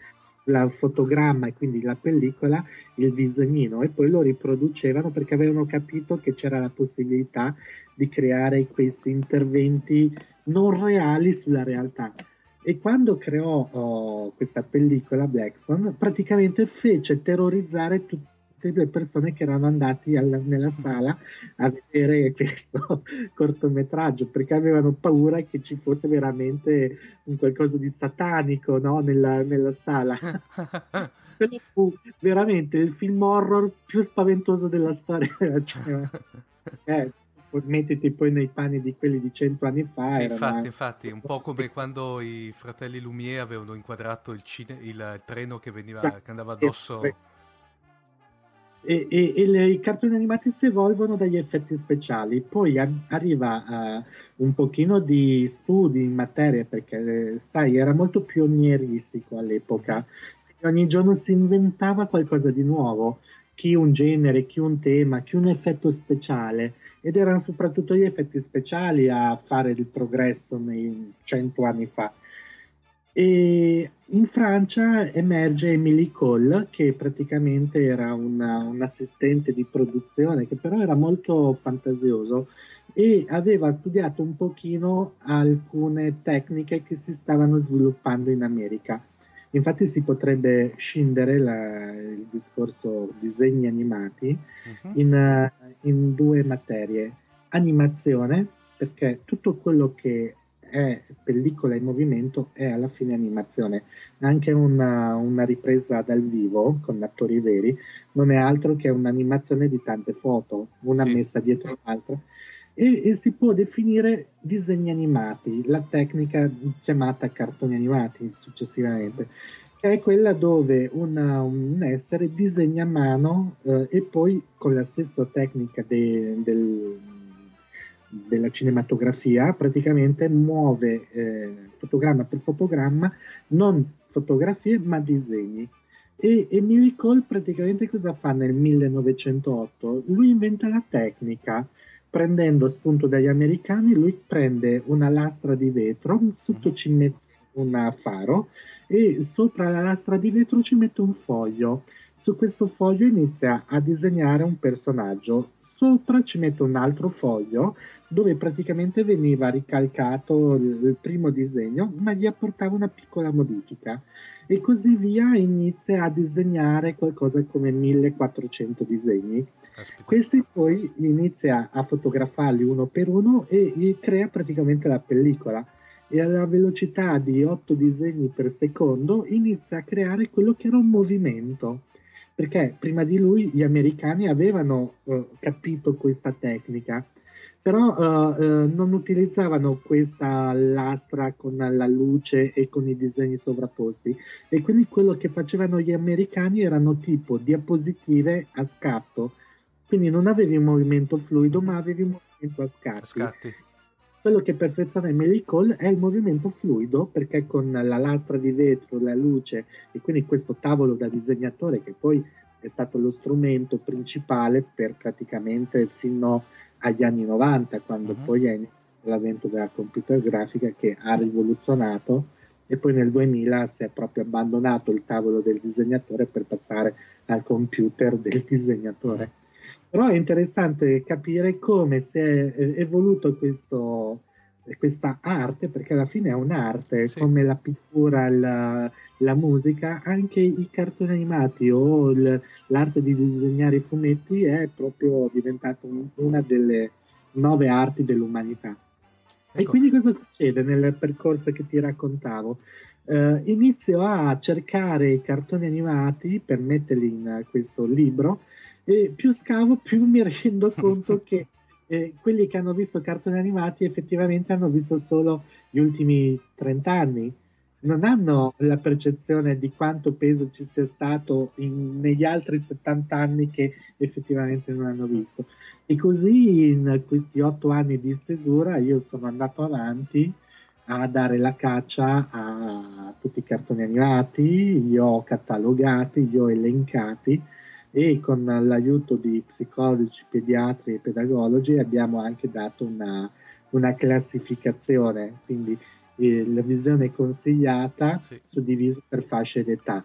la fotogramma e quindi la pellicola il disegnino e poi lo riproducevano, perché avevano capito che c'era la possibilità di creare questi interventi non reali sulla realtà. E quando creò oh, questa pellicola Blackstone, praticamente fece terrorizzare tu- tutte le persone che erano andati alla, nella sala a vedere questo cortometraggio, perché avevano paura che ci fosse veramente un qualcosa di satanico, no? nella, nella sala. Quello fu veramente il film horror più spaventoso della storia della cinema. Eh, mettiti poi nei panni di quelli di cento anni fa. Sì, infatti, infatti, un po' come quando i fratelli Lumière avevano inquadrato il, cine- il treno che veniva, che andava addosso. E, e, e, e le, i cartoni animati si evolvono dagli effetti speciali, poi a, arriva uh, un pochino di studi in materia, perché eh, sai, era molto pionieristico all'epoca, ogni giorno si inventava qualcosa di nuovo, chi un genere, chi un tema, chi un effetto speciale, ed erano soprattutto gli effetti speciali a fare il progresso nei cento anni fa. E in Francia emerge Émilie Coll, che praticamente era una, un assistente di produzione, che però era molto fantasioso e aveva studiato un pochino alcune tecniche che si stavano sviluppando in America. Infatti si potrebbe scindere la, il discorso disegni animati uh-huh. in, in due materie: animazione, perché tutto quello che è pellicola in movimento è alla fine animazione, anche una, una ripresa dal vivo con attori veri non è altro che un'animazione di tante foto, una sì. messa dietro l'altra, e, e si può definire disegni animati, la tecnica chiamata cartoni animati successivamente, che è quella dove una, un essere disegna a mano eh, e poi con la stessa tecnica de, del, della cinematografia praticamente muove eh, fotogramma per fotogramma, non fotografie ma disegni. E Émilie Coll praticamente cosa fa nel millenovecentootto? Lui inventa la tecnica, prendendo spunto dagli americani. Lui prende una lastra di vetro, sotto ci mette un faro e sopra la lastra di vetro ci mette un foglio. Su questo foglio inizia a disegnare un personaggio, sopra ci mette un altro foglio dove praticamente veniva ricalcato il primo disegno, ma gli apportava una piccola modifica, e così via inizia a disegnare qualcosa come millequattrocento disegni. Aspetta. Questi poi inizia a fotografarli uno per uno e, e crea praticamente la pellicola, e alla velocità di otto disegni per secondo inizia a creare quello che era un movimento, perché prima di lui gli americani avevano eh, capito questa tecnica, però eh, eh, non utilizzavano questa lastra con la luce e con i disegni sovrapposti, e quindi quello che facevano gli americani erano tipo diapositive a scatto, quindi non avevi un movimento fluido ma avevi un movimento a scatti. scatti. Quello che perfeziona Émilie Coll è il movimento fluido, perché con la lastra di vetro, la luce e quindi questo tavolo da disegnatore, che poi è stato lo strumento principale per praticamente fino agli anni novanta, quando uh-huh. poi è iniziato l'avvento della computer grafica, che ha rivoluzionato, e poi nel duemila si è proprio abbandonato il tavolo del disegnatore per passare al computer del disegnatore. Uh-huh. Però è interessante capire come si è evoluto questo, questa arte, perché alla fine è un'arte, sì. come la pittura, la, la musica, anche i cartoni animati o il, l'arte di disegnare i fumetti è proprio diventata una delle nove arti dell'umanità. Ecco. E quindi cosa succede nel percorso che ti raccontavo? Uh, inizio a cercare i cartoni animati per metterli in questo libro, e più scavo più mi rendo conto che eh, quelli che hanno visto cartoni animati effettivamente hanno visto solo gli ultimi trent'anni, non hanno la percezione di quanto peso ci sia stato in, negli altri settant'anni che effettivamente non hanno visto. E così in questi otto anni di stesura io sono andato avanti a dare la caccia a tutti i cartoni animati, li ho catalogati, li ho elencati, e con l'aiuto di psicologi, pediatri e pedagogi abbiamo anche dato una, una classificazione, quindi eh, la visione consigliata sì. suddivisa per fasce d'età: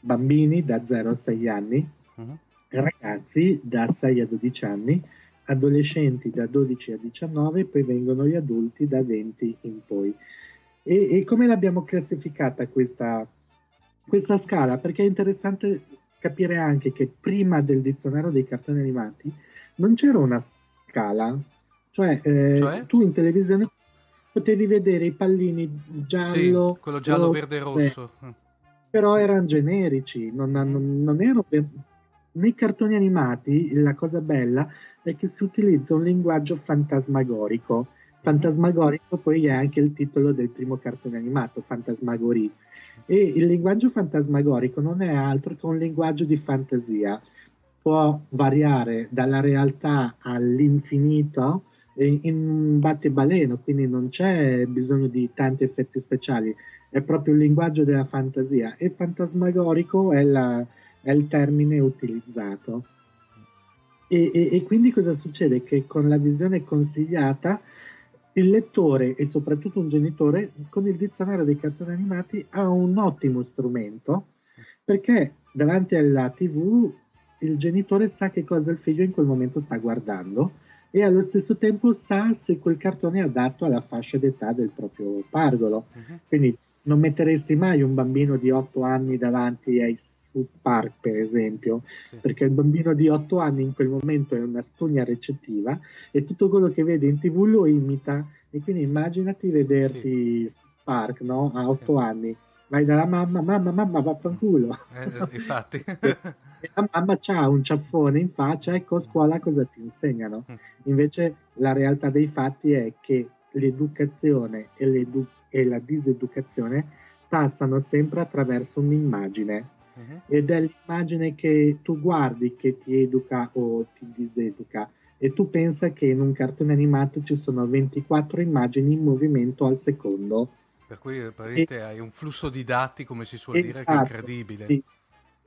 bambini da zero a sei anni, uh-huh. ragazzi da sei a dodici anni, adolescenti da dodici a diciannove, poi vengono gli adulti da venti in poi. E, e come l'abbiamo classificata questa, questa scala? Perché è interessante capire anche che prima del dizionario dei cartoni animati non c'era una scala, cioè, eh, cioè? tu in televisione potevi vedere i pallini giallo, sì, quello giallo, rosso, verde e rosso, però erano generici, non, non, non erano per... nei cartoni animati la cosa bella è che si utilizza un linguaggio fantasmagorico. Fantasmagorico poi è anche il titolo del primo cartone animato, Fantasmagorie, e il linguaggio fantasmagorico non è altro che un linguaggio di fantasia, può variare dalla realtà all'infinito in un battibaleno, quindi non c'è bisogno di tanti effetti speciali, è proprio il linguaggio della fantasia, e fantasmagorico è, la, è il termine utilizzato. E, e, e quindi cosa succede? Che con la visione consigliata il lettore, e soprattutto un genitore, con il dizionario dei cartoni animati ha un ottimo strumento, perché davanti alla tivù il genitore sa che cosa il figlio in quel momento sta guardando, e allo stesso tempo sa se quel cartone è adatto alla fascia d'età del proprio pargolo. Uh-huh. Quindi non metteresti mai un bambino di otto anni davanti ai South Park, per esempio, sì, perché il bambino di otto anni in quel momento è una spugna recettiva e tutto quello che vede in tivù lo imita, e quindi immaginati vederti, sì, South Park, no? A otto, sì, anni, vai dalla mamma, mamma, mamma, vaffanculo. Eh, infatti. E la mamma c'ha un ciaffone in faccia, ecco, a scuola cosa ti insegnano? Invece la realtà dei fatti è che l'educazione e, l'edu- e la diseducazione passano sempre attraverso un'immagine, uh-huh, ed è l'immagine che tu guardi che ti educa o ti diseduca, e tu pensa che in un cartone animato ci sono ventiquattro immagini in movimento al secondo. Per cui praticamente e... hai un flusso di dati, come si suol, esatto, dire, che è incredibile. Sì.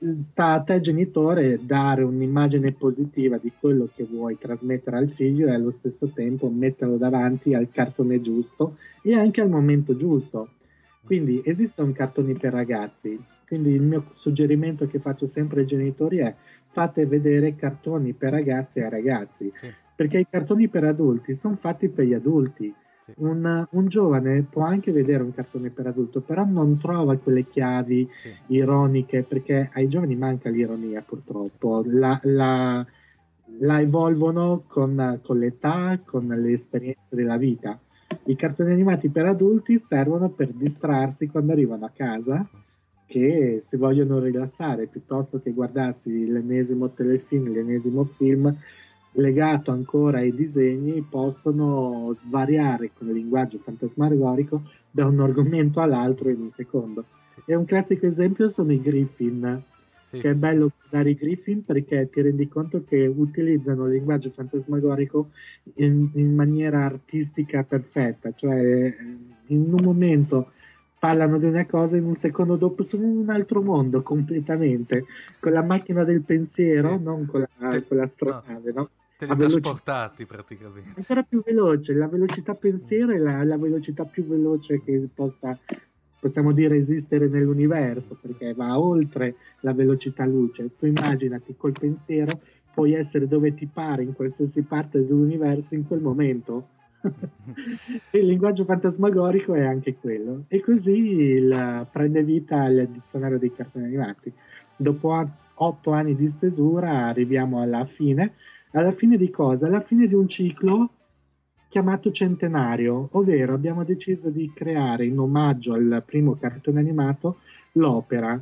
Sta a te genitore dare un'immagine positiva di quello che vuoi trasmettere al figlio e allo stesso tempo metterlo davanti al cartone giusto e anche al momento giusto. Quindi esiste un cartone per ragazzi, quindi il mio suggerimento che faccio sempre ai genitori è: fate vedere cartoni per ragazzi ai ragazzi, sì, perché i cartoni per adulti sono fatti per gli adulti. Un, un giovane può anche vedere un cartone per adulto, però non trova quelle chiavi, sì, ironiche, perché ai giovani manca l'ironia, purtroppo la, la, la evolvono con, con l'età, con le esperienze della vita. I cartoni animati per adulti servono per distrarsi quando arrivano a casa, che si vogliono rilassare, piuttosto che guardarsi l'ennesimo telefilm, l'ennesimo film legato ancora ai disegni, possono svariare con il linguaggio fantasmagorico da un argomento all'altro in un secondo. E un classico esempio sono i Griffin, sì, che è bello guardare i Griffin perché ti rendi conto che utilizzano il linguaggio fantasmagorico in, in maniera artistica perfetta, cioè in un momento parlano di una cosa, in un secondo dopo sono in un altro mondo completamente, con la macchina del pensiero, sì, non con la, Te... con l'astronave, no? no? Teletrasportati praticamente. Ancora più veloce, la velocità pensiero è la, la velocità più veloce che possa, possiamo dire, esistere nell'universo, perché va oltre la velocità luce. Tu immaginati, col pensiero puoi essere dove ti pare, in qualsiasi parte dell'universo, in quel momento. Il linguaggio fantasmagorico è anche quello, e così il, prende vita il dizionario dei cartoni animati. Dopo a, otto anni di stesura arriviamo alla fine alla fine di cosa? Alla fine di un ciclo chiamato centenario, ovvero abbiamo deciso di creare in omaggio al primo cartone animato l'opera,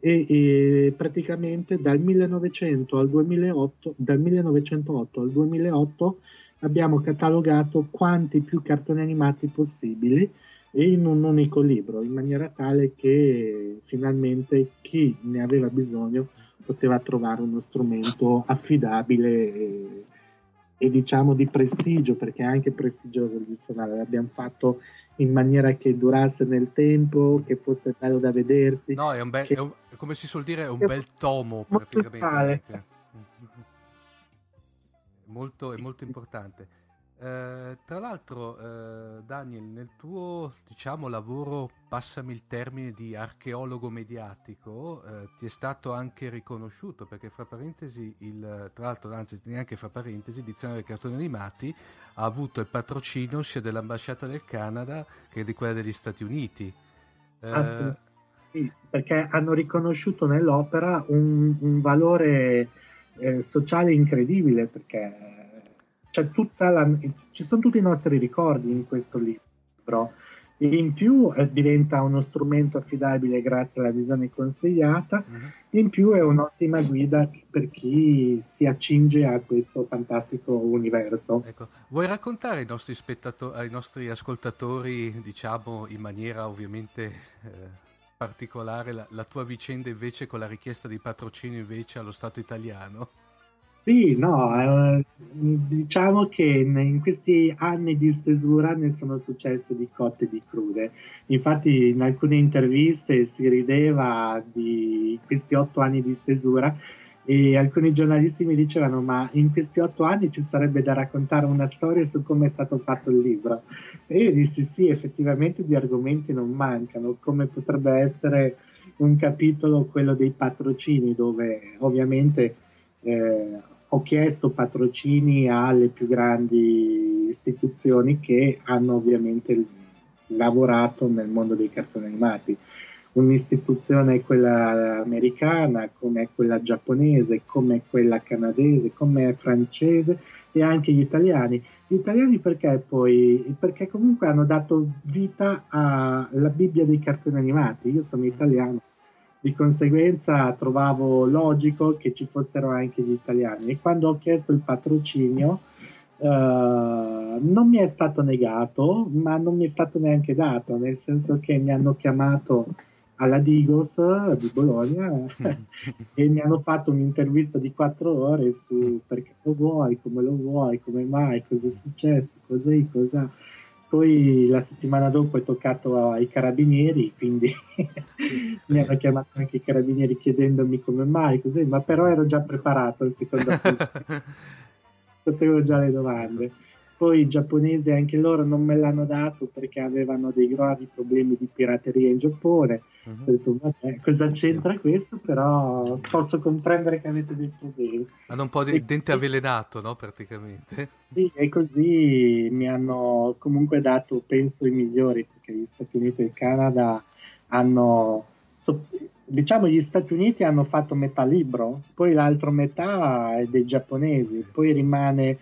e, e praticamente dal millenovecento al duemilaotto, dal millenovecentootto al duemilaotto abbiamo catalogato quanti più cartoni animati possibili e in un unico libro, in maniera tale che finalmente chi ne aveva bisogno poteva trovare uno strumento affidabile e, e diciamo di prestigio, perché è anche prestigioso il dizionario. L'abbiamo fatto in maniera che durasse nel tempo, che fosse bello da vedersi. No, è un bel, che, è un, come si suol dire, è un bel tomo praticamente. Molto, è molto importante. Eh, tra l'altro, eh, Daniel, nel tuo, diciamo, lavoro, passami il termine, di archeologo mediatico, eh, ti è stato anche riconosciuto, perché fra parentesi il, tra l'altro, anzi neanche fra parentesi, il dizionario dei cartoni animati ha avuto il patrocinio sia dell'ambasciata del Canada che di quella degli Stati Uniti. Eh, ah, sì. Sì, perché hanno riconosciuto nell'opera un, un valore eh, sociale incredibile, perché c'è tutta la, ci sono tutti i nostri ricordi in questo libro. In più eh, diventa uno strumento affidabile grazie alla visione consigliata, in più è un'ottima guida per chi si accinge a questo fantastico universo. Ecco, vuoi raccontare ai nostri spettato- ai nostri ascoltatori, diciamo in maniera ovviamente eh, particolare, la, la tua vicenda invece con la richiesta di patrocinio invece allo Stato italiano? Sì, no, eh, diciamo che in, in questi anni di stesura ne sono successe di cotte e di crude. Infatti in alcune interviste si rideva di questi otto anni di stesura e alcuni giornalisti mi dicevano: ma in questi otto anni ci sarebbe da raccontare una storia su come è stato fatto il libro? E io dissi sì, effettivamente di argomenti non mancano, come potrebbe essere un capitolo, quello dei patrocini, dove ovviamente eh, ho chiesto patrocini alle più grandi istituzioni che hanno ovviamente lavorato nel mondo dei cartoni animati. Un'istituzione è quella americana, come quella giapponese, come quella canadese, come francese e anche gli italiani. Gli italiani perché poi? Perché comunque hanno dato vita alla Bibbia dei cartoni animati. Io sono italiano, di conseguenza trovavo logico che ci fossero anche gli italiani, e quando ho chiesto il patrocinio eh, non mi è stato negato, ma non mi è stato neanche dato, nel senso che mi hanno chiamato alla Digos di Bologna e mi hanno fatto un'intervista di quattro ore su perché lo vuoi, come lo vuoi, come mai, cosa è successo, cos'è, cosa. Poi la settimana dopo è toccato ai carabinieri, quindi mi hanno chiamato anche i carabinieri chiedendomi come mai, così, ma però ero già preparato al secondo punto, sapevo già le domande. Poi i giapponesi anche loro non me l'hanno dato perché avevano dei gravi problemi di pirateria in Giappone. Uh-huh. Ho detto, vabbè, cosa c'entra questo? Però posso comprendere che avete dei problemi. Hanno un po' di dente così, avvelenato, no? Praticamente. Sì, e così mi hanno comunque dato, penso, i migliori, perché gli Stati Uniti e il Canada hanno... Diciamo gli Stati Uniti hanno fatto metà libro, poi l'altra metà è dei giapponesi, poi rimane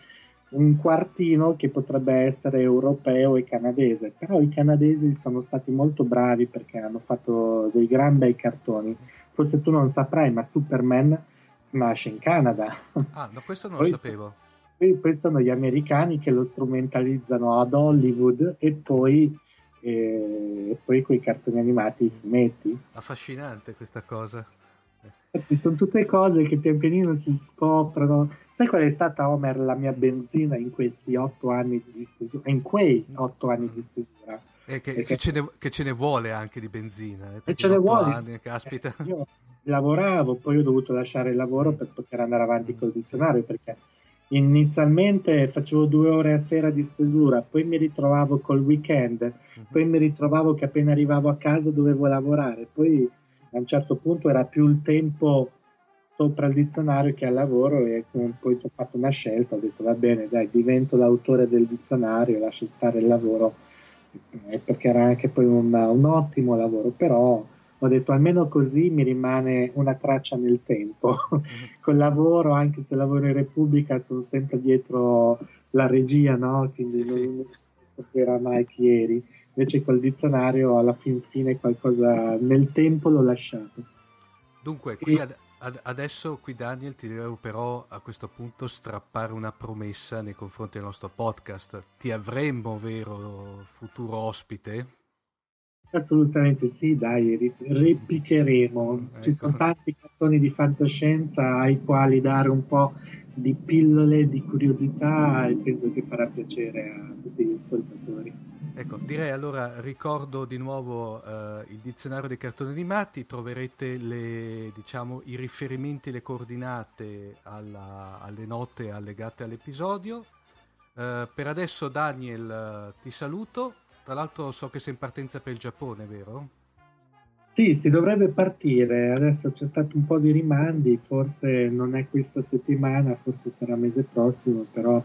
un quartino che potrebbe essere europeo e canadese, però i canadesi sono stati molto bravi perché hanno fatto dei gran bei cartoni. Forse tu non saprai, ma Superman nasce in Canada. Ah, no, questo non poi, lo sapevo. Poi sono gli americani che lo strumentalizzano ad Hollywood e poi e poi quei cartoni animati, i fumetti. Affascinante questa cosa. Sono tutte cose che pian pianino si scoprono. Sai qual è stata, Homer, la mia benzina in questi otto anni di stesura? In quei otto anni di stesura. E che, che, ce ne, che ce ne vuole anche di benzina. Eh, e ce ne vuole, anni, sì. Caspita. Io lavoravo, poi ho dovuto lasciare il lavoro per poter andare avanti col dizionario, perché inizialmente facevo due ore a sera di stesura, poi mi ritrovavo col weekend, poi mi ritrovavo che appena arrivavo a casa dovevo lavorare, poi... A un certo punto era più il tempo sopra il dizionario che al lavoro, e poi ho fatto una scelta, ho detto va bene, dai, divento l'autore del dizionario, lascio stare il lavoro, perché era anche poi un, un ottimo lavoro, però ho detto almeno così mi rimane una traccia nel tempo. Col lavoro, anche se lavoro in Repubblica, sono sempre dietro la regia, no? Quindi sì, non sì. si scoprirà mai chi eri. Invece col dizionario alla fin fine qualcosa nel tempo l'ho lasciato. Dunque, qui ad, ad, adesso qui Daniel ti devo però a questo punto strappare una promessa nei confronti del nostro podcast. Ti avremmo, vero, futuro ospite? Assolutamente sì, dai, replicheremo. Ecco. Ci sono tanti cartoni di fantascienza ai quali dare un po' di pillole, di curiosità, e penso che farà piacere a tutti gli ascoltatori. Ecco, direi allora, ricordo di nuovo eh, il dizionario dei cartoni animati, troverete le, diciamo, i riferimenti, le coordinate alla, alle note allegate all'episodio. Eh, per adesso Daniel ti saluto, tra l'altro so che sei in partenza per il Giappone, vero? Sì, si dovrebbe partire, adesso c'è stato un po' di rimandi, forse non è questa settimana, forse sarà mese prossimo, però...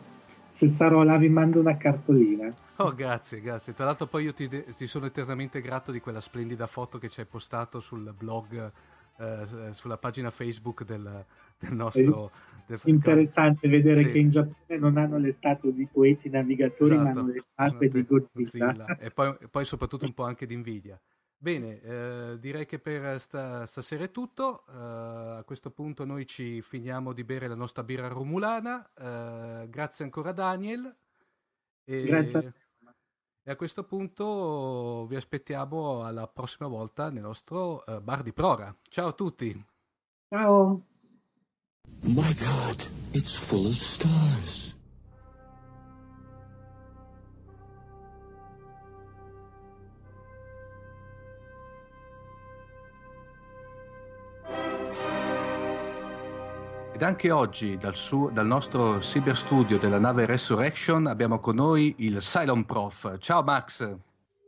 se sarò là vi mando una cartolina. Oh, grazie, grazie. Tra l'altro poi io ti, ti sono eternamente grato di quella splendida foto che ci hai postato sul blog, eh, sulla pagina Facebook del, del nostro... Del... Interessante vedere sì. che in Giappone non hanno le statue di poeti navigatori, esatto, ma hanno le statue di Godzilla. Godzilla. E poi, poi soprattutto un po' anche di invidia. Bene, eh, direi che per sta, stasera è tutto. Eh, a questo punto noi ci finiamo di bere la nostra birra romulana. Eh, grazie ancora Daniel. E, grazie a te. E a questo punto vi aspettiamo alla prossima volta nel nostro eh, bar di Prora. Ciao a tutti. Ciao. My God, it's full of stars. Ed anche oggi dal, suo, dal nostro cyberstudio della nave Resurrection abbiamo con noi il Cylon Prof. Ciao Max.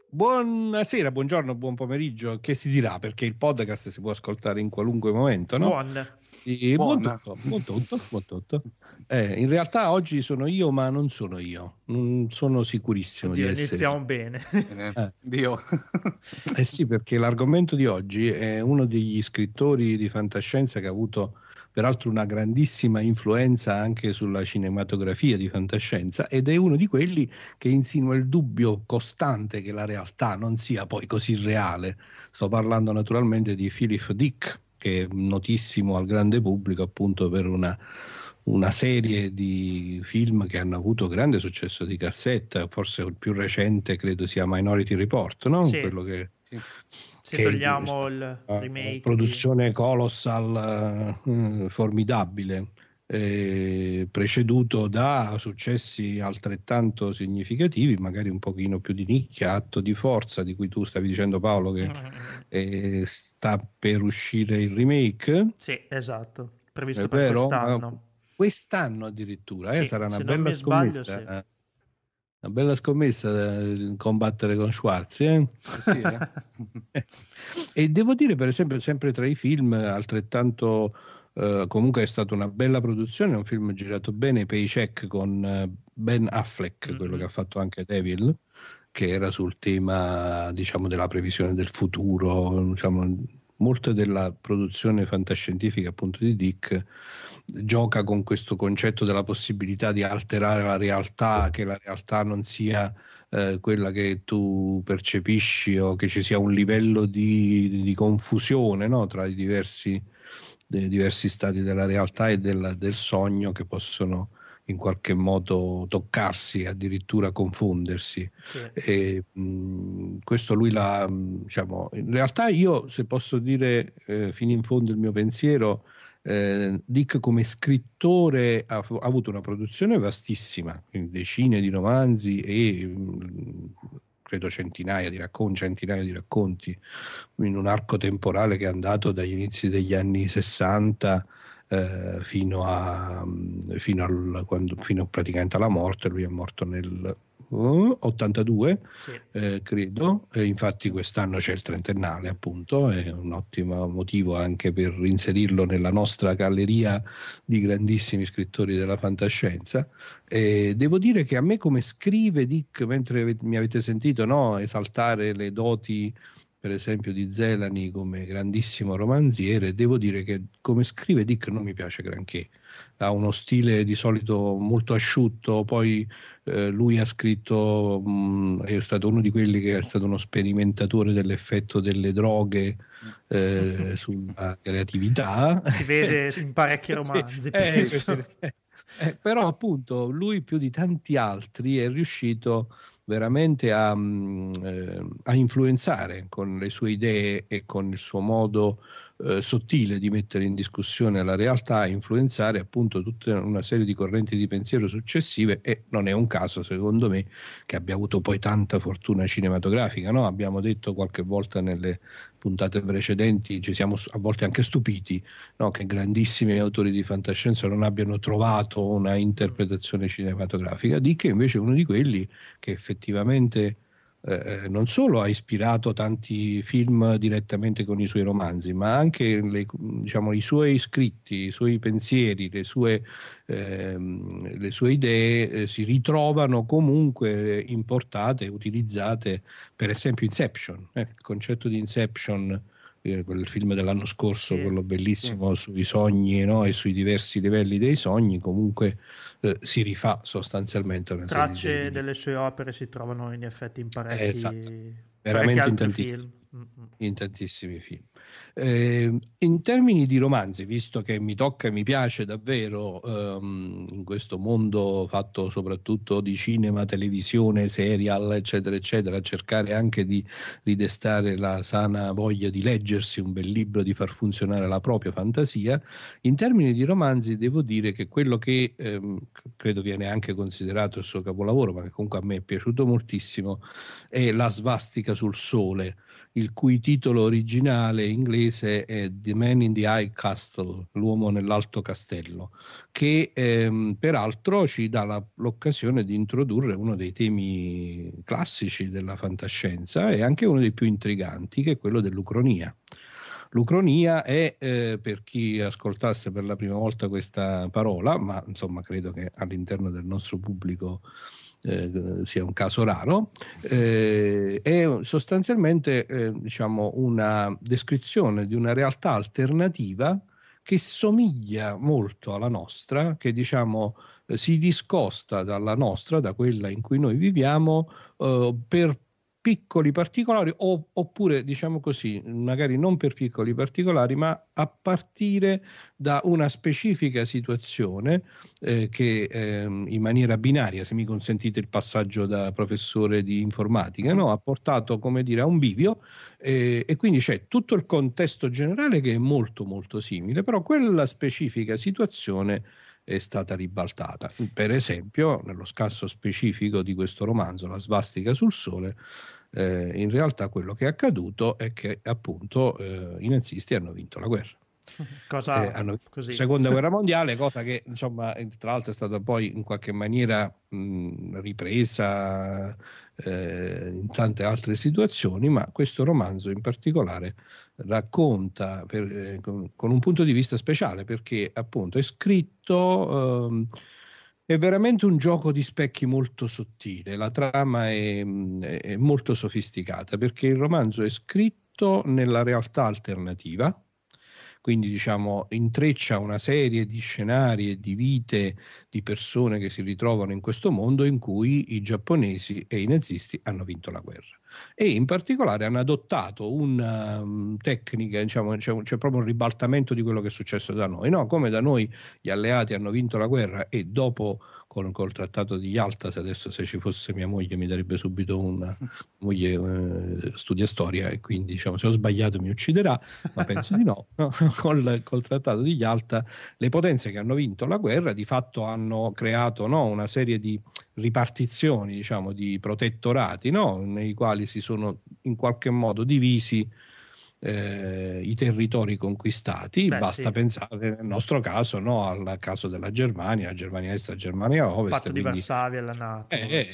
Buonasera, buongiorno, buon pomeriggio, che si dirà, perché il podcast si può ascoltare in qualunque momento, no? Buon. E, buon tutto, buon tutto, buon tutto. Eh, in realtà oggi sono io, ma non sono io, non sono sicurissimo. Oddio, di essere. Iniziamo bene. Eh. Dio. Eh sì, perché l'argomento di oggi è uno degli scrittori di fantascienza che ha avuto peraltro una grandissima influenza anche sulla cinematografia di fantascienza, ed è uno di quelli che insinua il dubbio costante che la realtà non sia poi così reale. Sto parlando naturalmente di Philip Dick, che è notissimo al grande pubblico appunto per una, una serie di film che hanno avuto grande successo di cassetta, forse il più recente credo sia Minority Report, no? Sì. Quello che... Sì. Se togliamo il remake, produzione colossal, eh, formidabile, eh, preceduto da successi altrettanto significativi, magari un pochino più di nicchia, Atto di forza, di cui tu stavi dicendo Paolo che eh, sta per uscire il remake. Sì, esatto, previsto per quest'anno. Quest'anno addirittura, eh, sì, sarà una bella scommessa. Sbaglio, sì. Una bella scommessa combattere con Schwarz, eh? Sì, eh? E devo dire per esempio sempre tra i film altrettanto eh, comunque è stata una bella produzione, un film girato bene, Paycheck con Ben Affleck, mm-hmm. quello che ha fatto anche Devil, che era sul tema diciamo della previsione del futuro, diciamo molta della produzione fantascientifica appunto di Dick gioca con questo concetto della possibilità di alterare la realtà, che la realtà non sia eh, quella che tu percepisci, o che ci sia un livello di, di confusione, no? Tra i diversi, eh, diversi stati della realtà e del, del sogno, che possono in qualche modo toccarsi, addirittura confondersi. Sì. E, mh, questo lui l'ha, diciamo, in realtà io se posso dire eh, fino in fondo il mio pensiero, Eh, Dick come scrittore ha, ha avuto una produzione vastissima, decine di romanzi e mh, credo centinaia di racconti, centinaia di racconti in un arco temporale che è andato dagli inizi degli anni sessanta eh, fino a fino, al, quando, fino praticamente alla morte. Lui è morto nel ottantadue, sì. eh, credo, e infatti quest'anno c'è il trentennale appunto, è un ottimo motivo anche per inserirlo nella nostra galleria di grandissimi scrittori della fantascienza. Eh, devo dire che a me come scrive Dick, mentre mi avete sentito, no, esaltare le doti per esempio di Zelani come grandissimo romanziere, devo dire che come scrive Dick non mi piace granché. Ha uno stile di solito molto asciutto, poi eh, lui ha scritto, mh, è stato uno di quelli che è stato uno sperimentatore dell'effetto delle droghe eh, sulla creatività. Si vede in parecchi romanzi. Sì, penso. Eh, eh, eh, però appunto lui più di tanti altri è riuscito veramente a, mh, a influenzare con le sue idee e con il suo modo eh, sottile di mettere in discussione la realtà, influenzare appunto tutta una serie di correnti di pensiero successive, e non è un caso secondo me che abbia avuto poi tanta fortuna cinematografica, no? Abbiamo detto qualche volta nelle puntate precedenti, ci siamo a volte anche stupiti, no? Che grandissimi autori di fantascienza non abbiano trovato una interpretazione cinematografica. Dick invece è uno di quelli che effettivamente eh, non solo ha ispirato tanti film direttamente con i suoi romanzi, ma anche le, diciamo, i suoi scritti, i suoi pensieri, le sue, eh, le sue idee eh, si ritrovano comunque importate, utilizzate, per esempio Inception, eh, il concetto di Inception, quel film dell'anno scorso, sì, quello bellissimo, sì, sui sogni, no? E sui diversi livelli dei sogni, comunque eh, si rifà sostanzialmente una tracce serie di... delle sue opere si trovano in effetti in parecchi, eh, esatto, veramente in tantissimi film. in tantissimi film eh, in termini di romanzi, visto che mi tocca e mi piace davvero ehm, in questo mondo fatto soprattutto di cinema, televisione, serial eccetera eccetera, cercare anche di ridestare la sana voglia di leggersi un bel libro, di far funzionare la propria fantasia, in termini di romanzi devo dire che quello che ehm, credo viene anche considerato il suo capolavoro, ma che comunque a me è piaciuto moltissimo, è La svastica sul sole, il cui titolo originale inglese è The Man in the High Castle, l'uomo nell'alto castello, che ehm, peraltro ci dà la, l'occasione di introdurre uno dei temi classici della fantascienza e anche uno dei più intriganti, che è quello dell'ucronia. L'ucronia è, eh, per chi ascoltasse per la prima volta questa parola, ma insomma credo che all'interno del nostro pubblico Eh, sia un caso raro, eh, è sostanzialmente eh, diciamo una descrizione di una realtà alternativa che somiglia molto alla nostra, che diciamo eh, si discosta dalla nostra, da quella in cui noi viviamo, eh, per piccoli particolari, o, oppure diciamo così, magari non per piccoli particolari, ma a partire da una specifica situazione eh, che eh, in maniera binaria, se mi consentite il passaggio da professore di informatica, no? Ha portato, come dire, a un bivio eh, e quindi c'è tutto il contesto generale che è molto molto simile, però quella specifica situazione è stata ribaltata. Per esempio, nello caso specifico di questo romanzo, La svastica sul sole, eh, in realtà quello che è accaduto è che appunto eh, i nazisti hanno vinto la guerra. Cosa, eh, hanno, così. Seconda guerra mondiale, cosa che insomma tra l'altro è stata poi in qualche maniera mh, ripresa eh, in tante altre situazioni, ma questo romanzo in particolare racconta per, eh, con, con un punto di vista speciale, perché appunto è scritto ehm, è veramente un gioco di specchi molto sottile, la trama è, è molto sofisticata, perché il romanzo è scritto nella realtà alternativa. Quindi diciamo intreccia una serie di scenari e di vite di persone che si ritrovano in questo mondo in cui i giapponesi e i nazisti hanno vinto la guerra. E in particolare hanno adottato una um, tecnica, diciamo, c'è, c'è proprio un ribaltamento di quello che è successo da noi, no? Come da noi gli alleati hanno vinto la guerra e dopo con, col trattato di Yalta, se adesso se ci fosse mia moglie mi darebbe subito una moglie, eh, studia storia e quindi diciamo se ho sbagliato mi ucciderà, ma penso di no, no? Col, col trattato di Yalta le potenze che hanno vinto la guerra di fatto hanno creato, no, una serie di ripartizioni, diciamo, di protettorati, no? Nei quali si sono in qualche modo divisi eh, i territori conquistati. Beh, basta, sì, pensare nel nostro caso, no, al caso della Germania, la Germania Est, la Germania Ovest. Il patto di Varsavia, la NATO. Eh,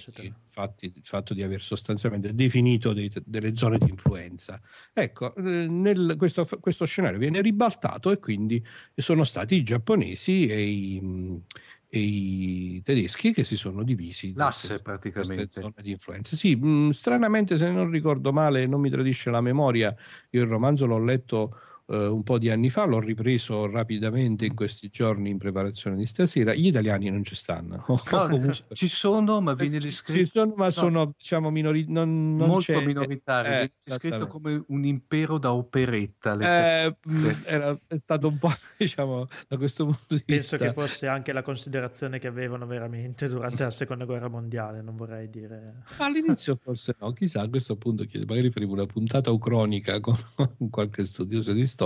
infatti il fatto di aver sostanzialmente definito dei, delle zone di influenza. Ecco, nel, questo, questo scenario viene ribaltato e quindi sono stati i giapponesi e i... e i tedeschi che si sono divisi l'asse da, praticamente zone di influenza. Sì, mh, stranamente, se non ricordo male, non mi tradisce la memoria, io il romanzo l'ho letto eh, un po' di anni fa, l'ho ripreso rapidamente in questi giorni in preparazione di stasera. Gli italiani non ci stanno, no, ci sono, ma viene descritto, ci sono, ma no, sono diciamo minori, non, non molto c'è, minoritari, eh, descritto come un impero da operetta, eh, era, è stato un po', diciamo, da questo punto di penso vista, che fosse anche la considerazione che avevano veramente durante la seconda guerra mondiale, non vorrei dire, all'inizio forse no, chissà, a questo punto chiedo, magari faremo una puntata ucronica con qualche studioso di storia.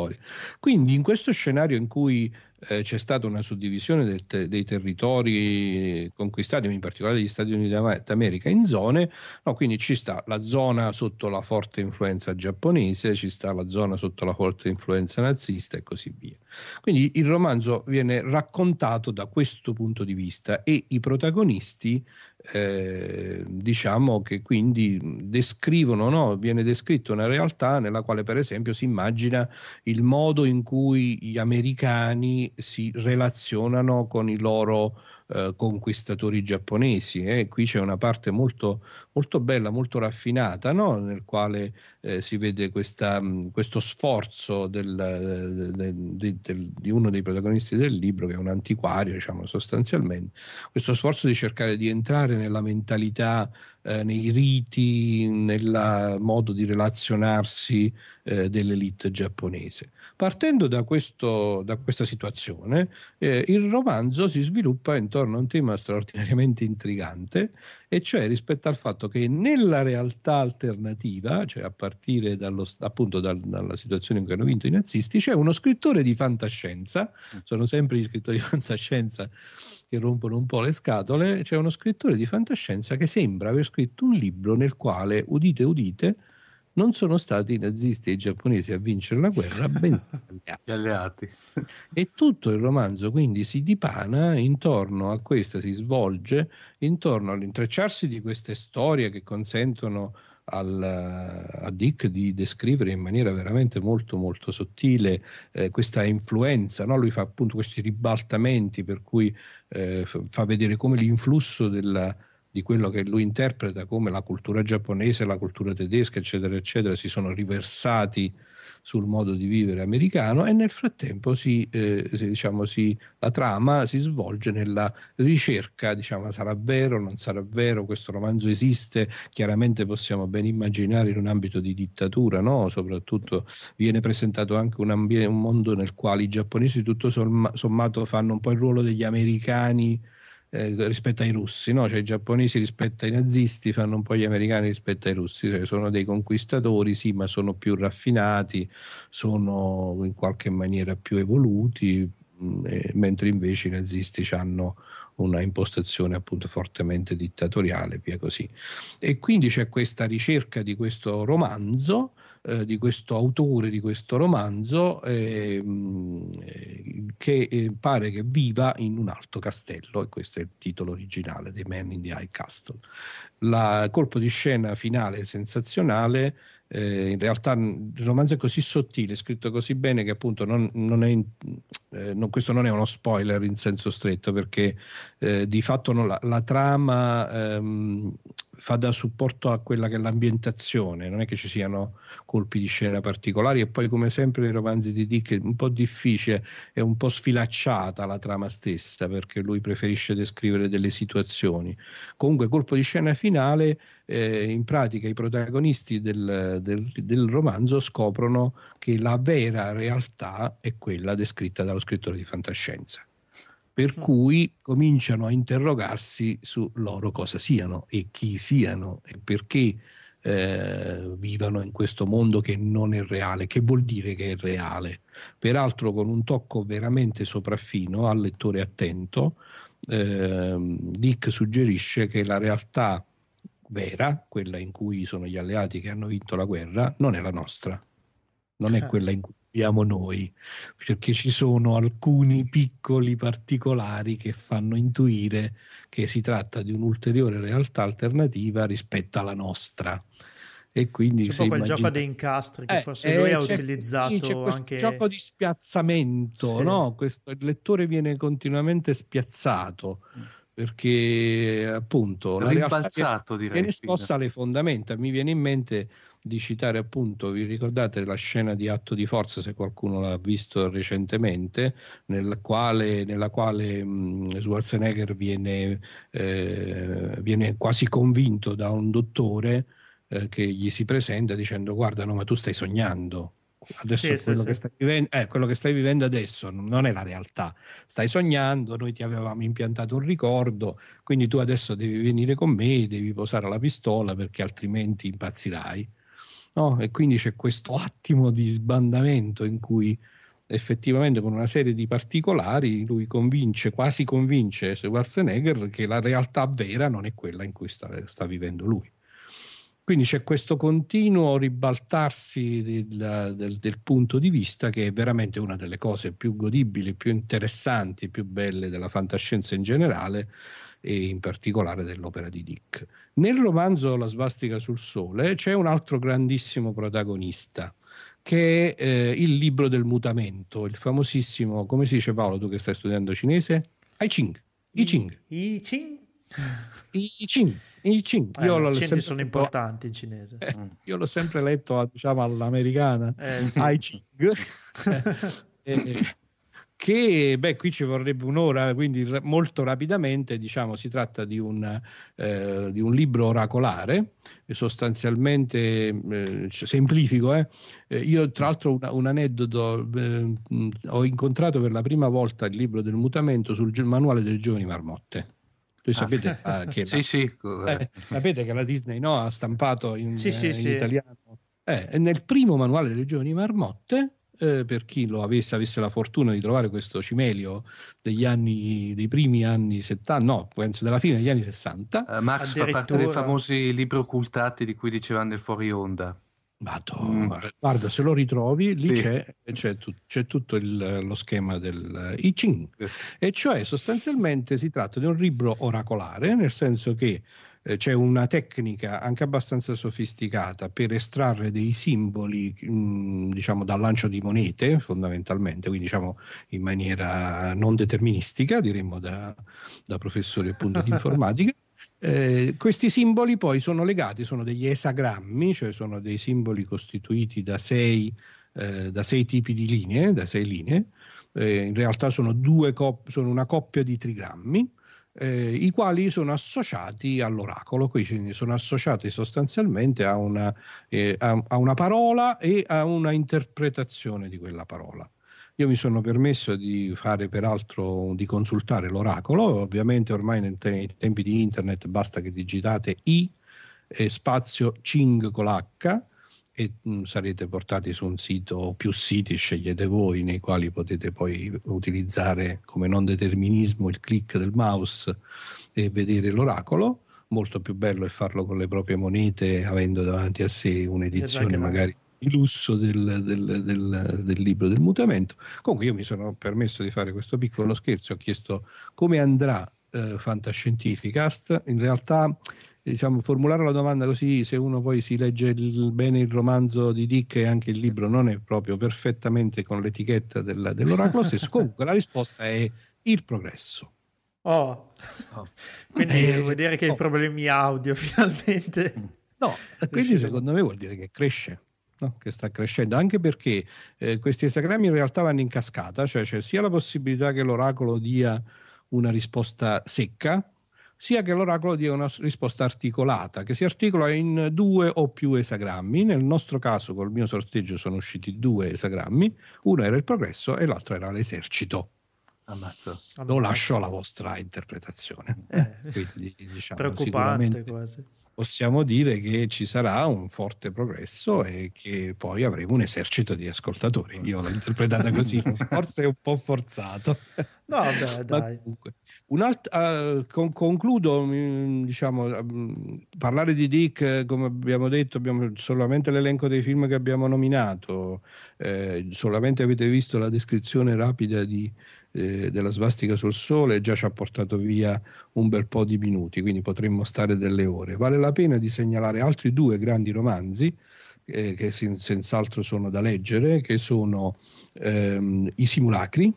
Quindi in questo scenario in cui eh, c'è stata una suddivisione del te- dei territori conquistati, in particolare degli Stati Uniti d'America, in zone, no? Quindi ci sta la zona sotto la forte influenza giapponese, ci sta la zona sotto la forte influenza nazista e così via. Quindi il romanzo viene raccontato da questo punto di vista e i protagonisti eh, diciamo che quindi descrivono, no? Viene descritta una realtà nella quale per esempio si immagina il modo in cui gli americani si relazionano con i loro eh, conquistatori giapponesi, eh? Qui c'è una parte molto, molto bella, molto raffinata, no? Nel quale eh, si vede questa, mh, questo sforzo del, del, del, del, di uno dei protagonisti del libro, che è un antiquario, diciamo, sostanzialmente, questo sforzo di cercare di entrare nella mentalità, eh, nei riti, nel modo di relazionarsi eh, dell'elite giapponese. Partendo da, questo, da questa situazione, eh, il romanzo si sviluppa intorno a un tema straordinariamente intrigante, e cioè rispetto al fatto che nella realtà alternativa, cioè a partire dallo, appunto dal, dalla situazione in cui hanno vinto i nazisti, c'è uno scrittore di fantascienza, sono sempre gli scrittori di fantascienza che rompono un po' le scatole, c'è uno scrittore di fantascienza che sembra aver scritto un libro nel quale, udite udite, non sono stati i nazisti e i giapponesi a vincere la guerra, bensì gli alleati. E tutto il romanzo quindi si dipana intorno a questa, si svolge intorno all'intrecciarsi di queste storie che consentono Al, a Dick di descrivere in maniera veramente molto molto sottile eh, questa influenza, no? Lui fa appunto questi ribaltamenti per cui eh, fa vedere come l'influsso della, di quello che lui interpreta come la cultura giapponese, la cultura tedesca eccetera eccetera si sono riversati sul modo di vivere americano, e nel frattempo si, eh, si, diciamo, si, la trama si svolge nella ricerca, diciamo, sarà vero, non sarà vero, questo romanzo esiste, chiaramente possiamo ben immaginare in un ambito di dittatura, no? Soprattutto viene presentato anche un, ambiente, un mondo nel quale i giapponesi tutto sommato fanno un po' il ruolo degli americani Eh, rispetto ai russi, no? Cioè i giapponesi rispetto ai nazisti fanno un po' gli americani rispetto ai russi, cioè sono dei conquistatori sì, ma sono più raffinati, sono in qualche maniera più evoluti, mh, eh, mentre invece i nazisti hanno una impostazione appunto fortemente dittatoriale, via così. E quindi c'è questa ricerca di questo romanzo, eh, di questo autore di questo romanzo eh, mh, che eh, pare che viva in un alto castello, e questo è il titolo originale, The Man in the High Castle. La colpo di scena finale è sensazionale. Eh, in realtà il romanzo è così sottile, è scritto così bene che appunto non, non è, eh, non, questo non è uno spoiler in senso stretto, perché eh, di fatto no, la, la trama ehm, fa da supporto a quella che è l'ambientazione, non è che ci siano colpi di scena particolari, e poi come sempre nei romanzi di Dick è un po' difficile, è un po' sfilacciata la trama stessa, perché lui preferisce descrivere delle situazioni. Comunque colpo di scena finale, eh, in pratica i protagonisti del, del, del romanzo scoprono che la vera realtà è quella descritta dallo scrittore di fantascienza, per cui cominciano a interrogarsi su loro cosa siano e chi siano e perché eh, vivano in questo mondo che non è reale, che vuol dire che è reale, peraltro con un tocco veramente sopraffino al lettore attento. eh, Dick suggerisce che la realtà vera, quella in cui sono gli alleati che hanno vinto la guerra, non è la nostra, non è quella in cui noi, perché ci sono alcuni piccoli particolari che fanno intuire che si tratta di un'ulteriore realtà alternativa rispetto alla nostra. E quindi c'è un po' quel immagini... gioco dei incastri che eh, forse eh, lui ha utilizzato, sì, c'è questo anche... gioco di spiazzamento, sì. No? Questo, il lettore viene continuamente spiazzato perché appunto la realtà viene, viene scossa alle fondamenta. Mi viene in mente di citare appunto, vi ricordate la scena di Atto di forza, se qualcuno l'ha visto recentemente, nel quale, nella quale mh, Schwarzenegger viene, eh, viene quasi convinto da un dottore eh, che gli si presenta dicendo guarda no ma tu stai sognando, adesso sì, quello, sì, che sì. Stai vivendo, eh, quello che stai vivendo adesso non è la realtà, stai sognando, noi ti avevamo impiantato un ricordo, quindi tu adesso devi venire con me, devi posare la pistola perché altrimenti impazzirai. No? E quindi c'è questo attimo di sbandamento in cui effettivamente con una serie di particolari lui convince, quasi convince Schwarzenegger che la realtà vera non è quella in cui sta, sta vivendo lui. Quindi c'è questo continuo ribaltarsi del, del, del punto di vista, che è veramente una delle cose più godibili, più interessanti, più belle della fantascienza in generale e in particolare dell'opera di Dick. Nel romanzo La svastica sul sole c'è un altro grandissimo protagonista, che è eh, il libro del mutamento, il famosissimo, come si dice Paolo, tu che stai studiando cinese? I Ching. I Ching. I Ching. I Ching. I Ching. Eh, io l'ho sempre sono letto, importanti in cinese. Eh, mm. Io l'ho sempre letto, diciamo, all'americana. Eh, sì. I Ching. eh, che, beh, qui ci vorrebbe un'ora, quindi molto rapidamente, diciamo, si tratta di un, eh, di un libro oracolare, sostanzialmente, eh, semplifico. Eh. Eh, io, tra l'altro, un, un aneddoto, eh, ho incontrato per la prima volta il libro del mutamento sul manuale delle giovani marmotte. Voi sapete, ah. che la, sì, sì. Eh, sapete che la Disney, no, ha stampato in, sì, sì, eh, in sì. italiano. Eh, nel primo manuale delle giovani marmotte, Eh, per chi lo avesse, avesse la fortuna di trovare questo cimelio degli anni, dei primi anni settanta, no, penso della fine degli anni sessanta. Uh, Max fa parte dei famosi libri occultati di cui dicevano nel fuori onda. Mm. Guarda, se lo ritrovi, lì sì. c'è, c'è, tu, c'è tutto il, lo schema del I Ching, e cioè sostanzialmente si tratta di un libro oracolare, nel senso che c'è una tecnica anche abbastanza sofisticata per estrarre dei simboli, diciamo, dal lancio di monete, fondamentalmente, quindi, diciamo, in maniera non deterministica, diremmo da, da professore appunto di informatica. Eh, questi simboli poi sono legati, sono degli esagrammi, cioè sono dei simboli costituiti da sei, eh, da sei tipi di linee, da sei linee, eh, in realtà sono, due cop- sono una coppia di trigrammi, Eh, i quali sono associati all'oracolo, quindi sono associati sostanzialmente a una, eh, a, a una parola e a una interpretazione di quella parola. Io mi sono permesso di fare, peraltro, di consultare l'oracolo. Ovviamente ormai nei tempi di internet basta che digitate I eh, spazio Ching con l'H e mh, sarete portati su un sito o più siti, scegliete voi, nei quali potete poi utilizzare come non determinismo il click del mouse e vedere l'oracolo. Molto più bello è farlo con le proprie monete, avendo davanti a sé un'edizione magari di lusso del, del, del, del libro del mutamento. Comunque io mi sono permesso di fare questo piccolo scherzo, ho chiesto come andrà eh, Fantascientificast. In realtà, diciamo, formulare la domanda così, se uno poi si legge il, bene il romanzo di Dick e anche il libro, non è proprio perfettamente con l'etichetta del, dell'oracolo stesso. Comunque la risposta è il progresso. Oh, oh. Quindi eh, vuol dire che oh. i problemi audio finalmente no, quindi secondo me vuol dire che cresce, no? Che sta crescendo, anche perché eh, questi esagrammi in realtà vanno in cascata, cioè c'è sia la possibilità che l'oracolo dia una risposta secca, sia che l'oracolo dia una risposta articolata, che si articola in due o più esagrammi. Nel nostro caso, col mio sorteggio, sono usciti due esagrammi, uno era il progresso e l'altro era l'esercito. Ammazzo. Ammazzo. Lo lascio alla vostra interpretazione. Eh. Quindi, diciamo, preoccupante quasi. Possiamo dire che ci sarà un forte progresso e che poi avremo un esercito di ascoltatori. Io l'ho interpretata così, forse è un po' forzato. No, beh, dai. Un alt- uh, con- concludo, diciamo, uh, parlare di Dick, come abbiamo detto, abbiamo solamente l'elenco dei film che abbiamo nominato, eh, solamente avete visto la descrizione rapida di della svastica sul sole, già ci ha portato via un bel po' di minuti, quindi potremmo stare delle ore. Vale la pena di segnalare altri due grandi romanzi eh, che sen- senz'altro sono da leggere, che sono ehm, I simulacri,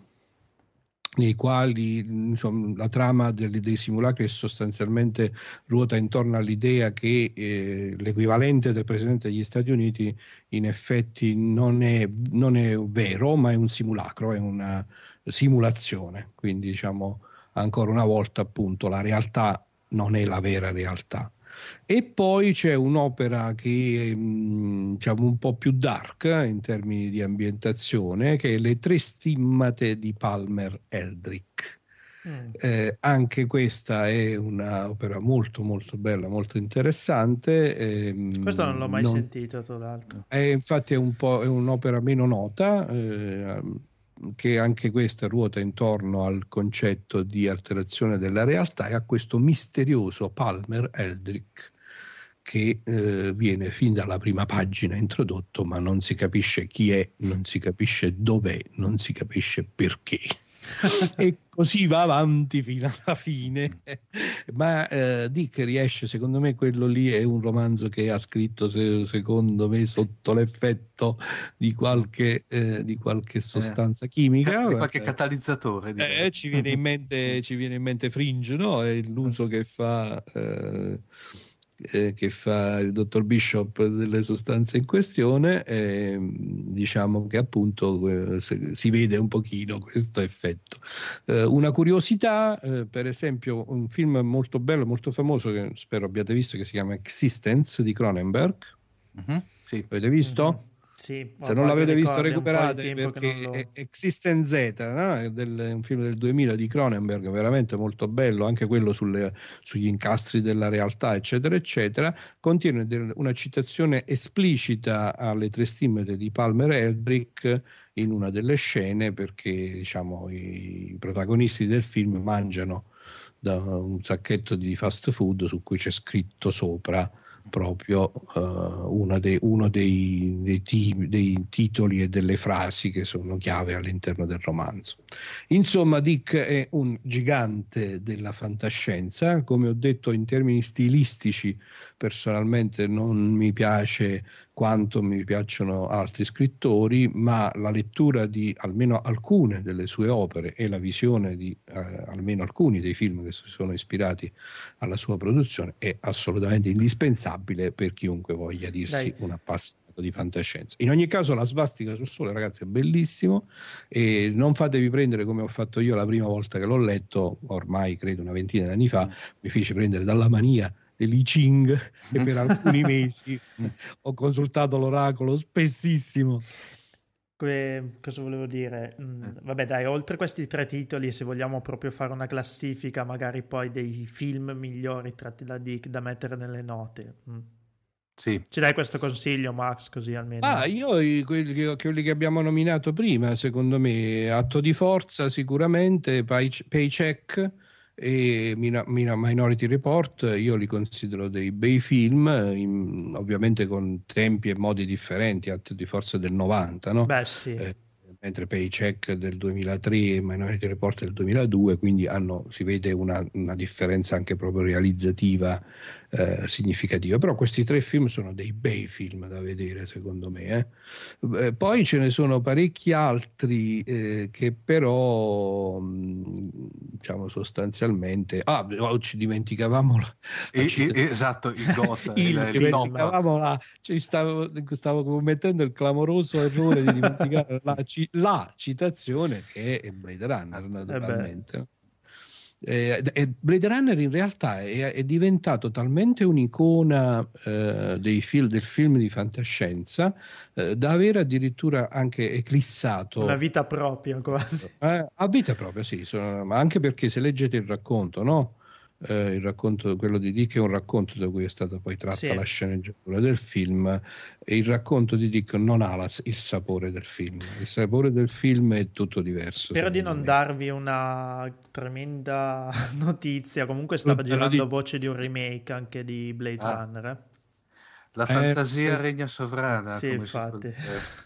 nei quali, insomma, la trama del, dei simulacri è sostanzialmente ruota intorno all'idea che eh, l'equivalente del presidente degli Stati Uniti in effetti non è, non è vero, ma è un simulacro, è una simulazione. Quindi, diciamo, ancora una volta, appunto, la realtà non è la vera realtà. E poi c'è un'opera che è, diciamo, un po' più dark in termini di ambientazione, che è Le tre stimmate di Palmer Eldritch. Mm. Eh, anche questa è un'opera molto molto bella, molto interessante. Eh, questo non l'ho mai non... sentito, tra l'altro. È, infatti è, un po', è un'opera meno nota, eh, che anche questa ruota intorno al concetto di alterazione della realtà e a questo misterioso Palmer Eldritch che eh, viene fin dalla prima pagina introdotto, ma non si capisce chi è, non si capisce dov'è, non si capisce perché. E così va avanti fino alla fine. Ma eh, Dick riesce, secondo me quello lì è un romanzo che ha scritto se, secondo me sotto l'effetto di qualche, eh, di qualche sostanza eh. chimica, di qualche catalizzatore, eh, ci viene in mente ci viene in mente Fringe, no? È l'uso che fa eh, eh, che fa il dottor Bishop delle sostanze in questione, eh, diciamo che appunto eh, se, si vede un pochino questo effetto. Eh, una curiosità, eh, per esempio un film molto bello, molto famoso, che spero abbiate visto, che si chiama Existence di Cronenberg. Mm-hmm. Sì. Avete visto? Mm-hmm. Sì, se non l'avete visto recuperate, perché lo... Existence Z, no? È del, è un film del duemila di Cronenberg, veramente molto bello, anche quello sulle, sugli incastri della realtà eccetera eccetera, contiene del, una citazione esplicita alle tre stimmate di Palmer Eldritch in una delle scene, perché diciamo i, i protagonisti del film mangiano da un sacchetto di fast food su cui c'è scritto sopra proprio uh, una de, uno dei, dei, ti, dei titoli e delle frasi che sono chiave all'interno del romanzo. Insomma, Dick è un gigante della fantascienza, come ho detto in termini stilistici personalmente non mi piace quanto mi piacciono altri scrittori, ma la lettura di almeno alcune delle sue opere e la visione di eh, almeno alcuni dei film che si sono ispirati alla sua produzione è assolutamente indispensabile per chiunque voglia dirsi Dai. un appassionato di fantascienza. In ogni caso, La svastica sul sole, ragazzi, è bellissimo, e non fatevi prendere come ho fatto io la prima volta che l'ho letto, ormai credo una ventina di anni fa, mi feci prendere dalla mania dell'I Ching e per alcuni mesi ho consultato l'oracolo spessissimo. Que, cosa volevo dire? Mm, vabbè dai, oltre questi tre titoli, se vogliamo proprio fare una classifica magari poi dei film migliori tratti da Dick da mettere nelle note. Mm. Sì. Ci dai questo consiglio, Max, così almeno? Ah, io quelli, quelli che abbiamo nominato prima, secondo me, Atto di forza sicuramente, Paycheck e Minority Report, io li considero dei bei film, in, ovviamente con tempi e modi differenti, Atto di forza del novanta, no? Beh, sì. eh, mentre Paycheck del duemilatré e Minority Report del duemiladue, quindi hanno, si vede una, una differenza anche proprio realizzativa eh, significativa, però questi tre film sono dei bei film da vedere secondo me. Eh. Eh, poi ce ne sono parecchi altri eh, che però mh, diciamo sostanzialmente ah oh, ci dimenticavamo la, e, la citt- esatto il Gotha il, il dimenticavamo la, cioè stavo, stavo commettendo il clamoroso errore di dimenticare la, ci, la citazione che è Blade Runner, naturalmente. Eh Eh, Blade Runner in realtà è, è diventato talmente un'icona eh, dei film, del film di fantascienza eh, da aver addirittura anche eclissato una vita propria quasi eh, a vita propria sì, sono, ma anche perché se leggete il racconto, no? Eh, il racconto, quello di Dick è un racconto da cui è stata poi tratta sì. la sceneggiatura del film, e il racconto di Dick non ha la, il sapore del film, il sapore del film è tutto diverso. Spero di non me. darvi una tremenda notizia, comunque stava Tutta girando di... voce di un remake anche di Blade ah. Runner eh? La fantasia eh, sì. regna sovrana sì, come infatti.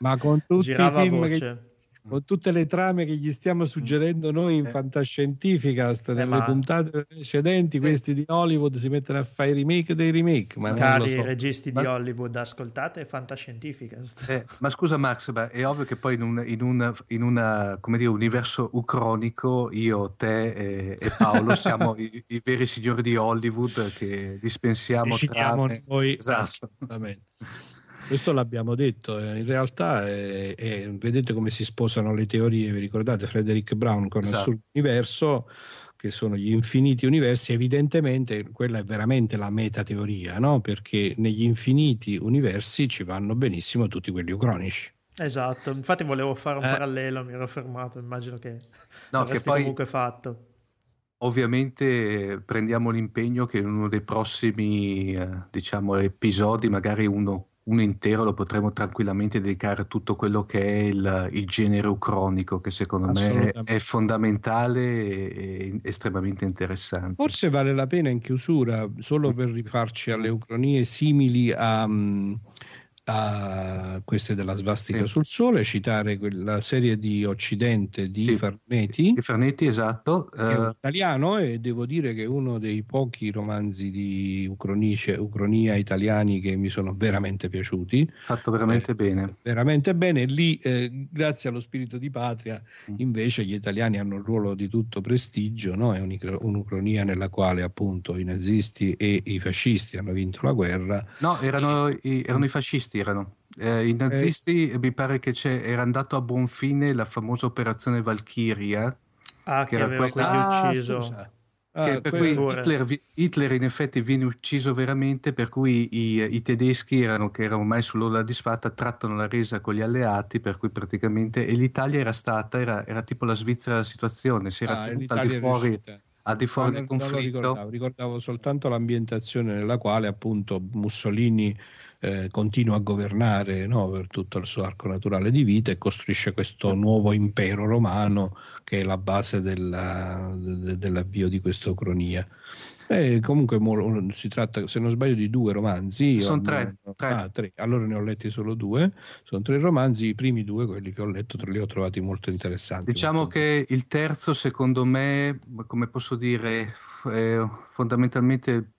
Ma con tutti girava i film voce che... con tutte le trame che gli stiamo suggerendo noi in eh. Fantascientificast eh, nelle ma... puntate precedenti, eh. questi di Hollywood si mettono a fare i remake dei remake, ma cari non lo so. registi ma... di Hollywood, ascoltate Fantascientificast eh, ma scusa Max, beh, è ovvio che poi in un in una, in una, come dire, universo ucronico io, te e, e Paolo siamo i, i veri signori di Hollywood che dispensiamo trame noi. Esatto. Questo l'abbiamo detto, in realtà è, è, vedete come si sposano le teorie, vi ricordate Frederick Brown con esatto. il suo universo, che sono gli infiniti universi, evidentemente quella è veramente la metateoria, no? Perché negli infiniti universi ci vanno benissimo tutti quelli ucronici. Esatto, infatti volevo fare un eh. parallelo, mi ero fermato, immagino che no, avresti che poi... comunque fatto. Ovviamente prendiamo l'impegno che in uno dei prossimi eh, diciamo episodi, magari uno uno intero lo potremmo tranquillamente dedicare a tutto quello che è il, il genere ucronico, che secondo me è fondamentale e, e estremamente interessante. Forse vale la pena in chiusura, solo per rifarci alle ucronie simili a, a queste della svastica sì. sul sole, citare quella serie di Occidente di sì. Farneti. Di Farneti, esatto. Che è un italiano, e devo dire che è uno dei pochi romanzi di ucronice, ucronia italiani che mi sono veramente piaciuti. Fatto veramente eh, bene. Veramente bene. Lì, eh, grazie allo spirito di patria, invece gli italiani hanno un ruolo di tutto prestigio, no? È un'ucronia nella quale appunto i nazisti e i fascisti hanno vinto la guerra. No, erano, e, i, erano i fascisti. Erano. Eh, I nazisti eh. mi pare che c'è, era andato a buon fine la famosa operazione Valchiria, ah, che, che era quella ucciso. Ah, che per cui Hitler, Hitler in effetti viene ucciso veramente, per cui i, i tedeschi erano, che erano ormai sull'orlo di sparta, trattano la resa con gli alleati, per cui praticamente, e l'Italia era stata, era, era tipo la Svizzera la situazione, si era ah, tenuta al di fuori riuscita. Al di fuori ah, del conflitto. Ricordavo, ricordavo soltanto l'ambientazione nella quale appunto Mussolini Eh, continua a governare, no, per tutto il suo arco naturale di vita, e costruisce questo nuovo impero romano che è la base della, de, dell'avvio di questa ucronia. Eh, comunque mo, si tratta, se non sbaglio, di due romanzi. Sono tre, ne, tre. Ah, tre, allora ne ho letti solo due. Sono tre romanzi, i primi due, quelli che ho letto, li ho trovati molto interessanti. Diciamo che il terzo, secondo me, come posso dire, eh, fondamentalmente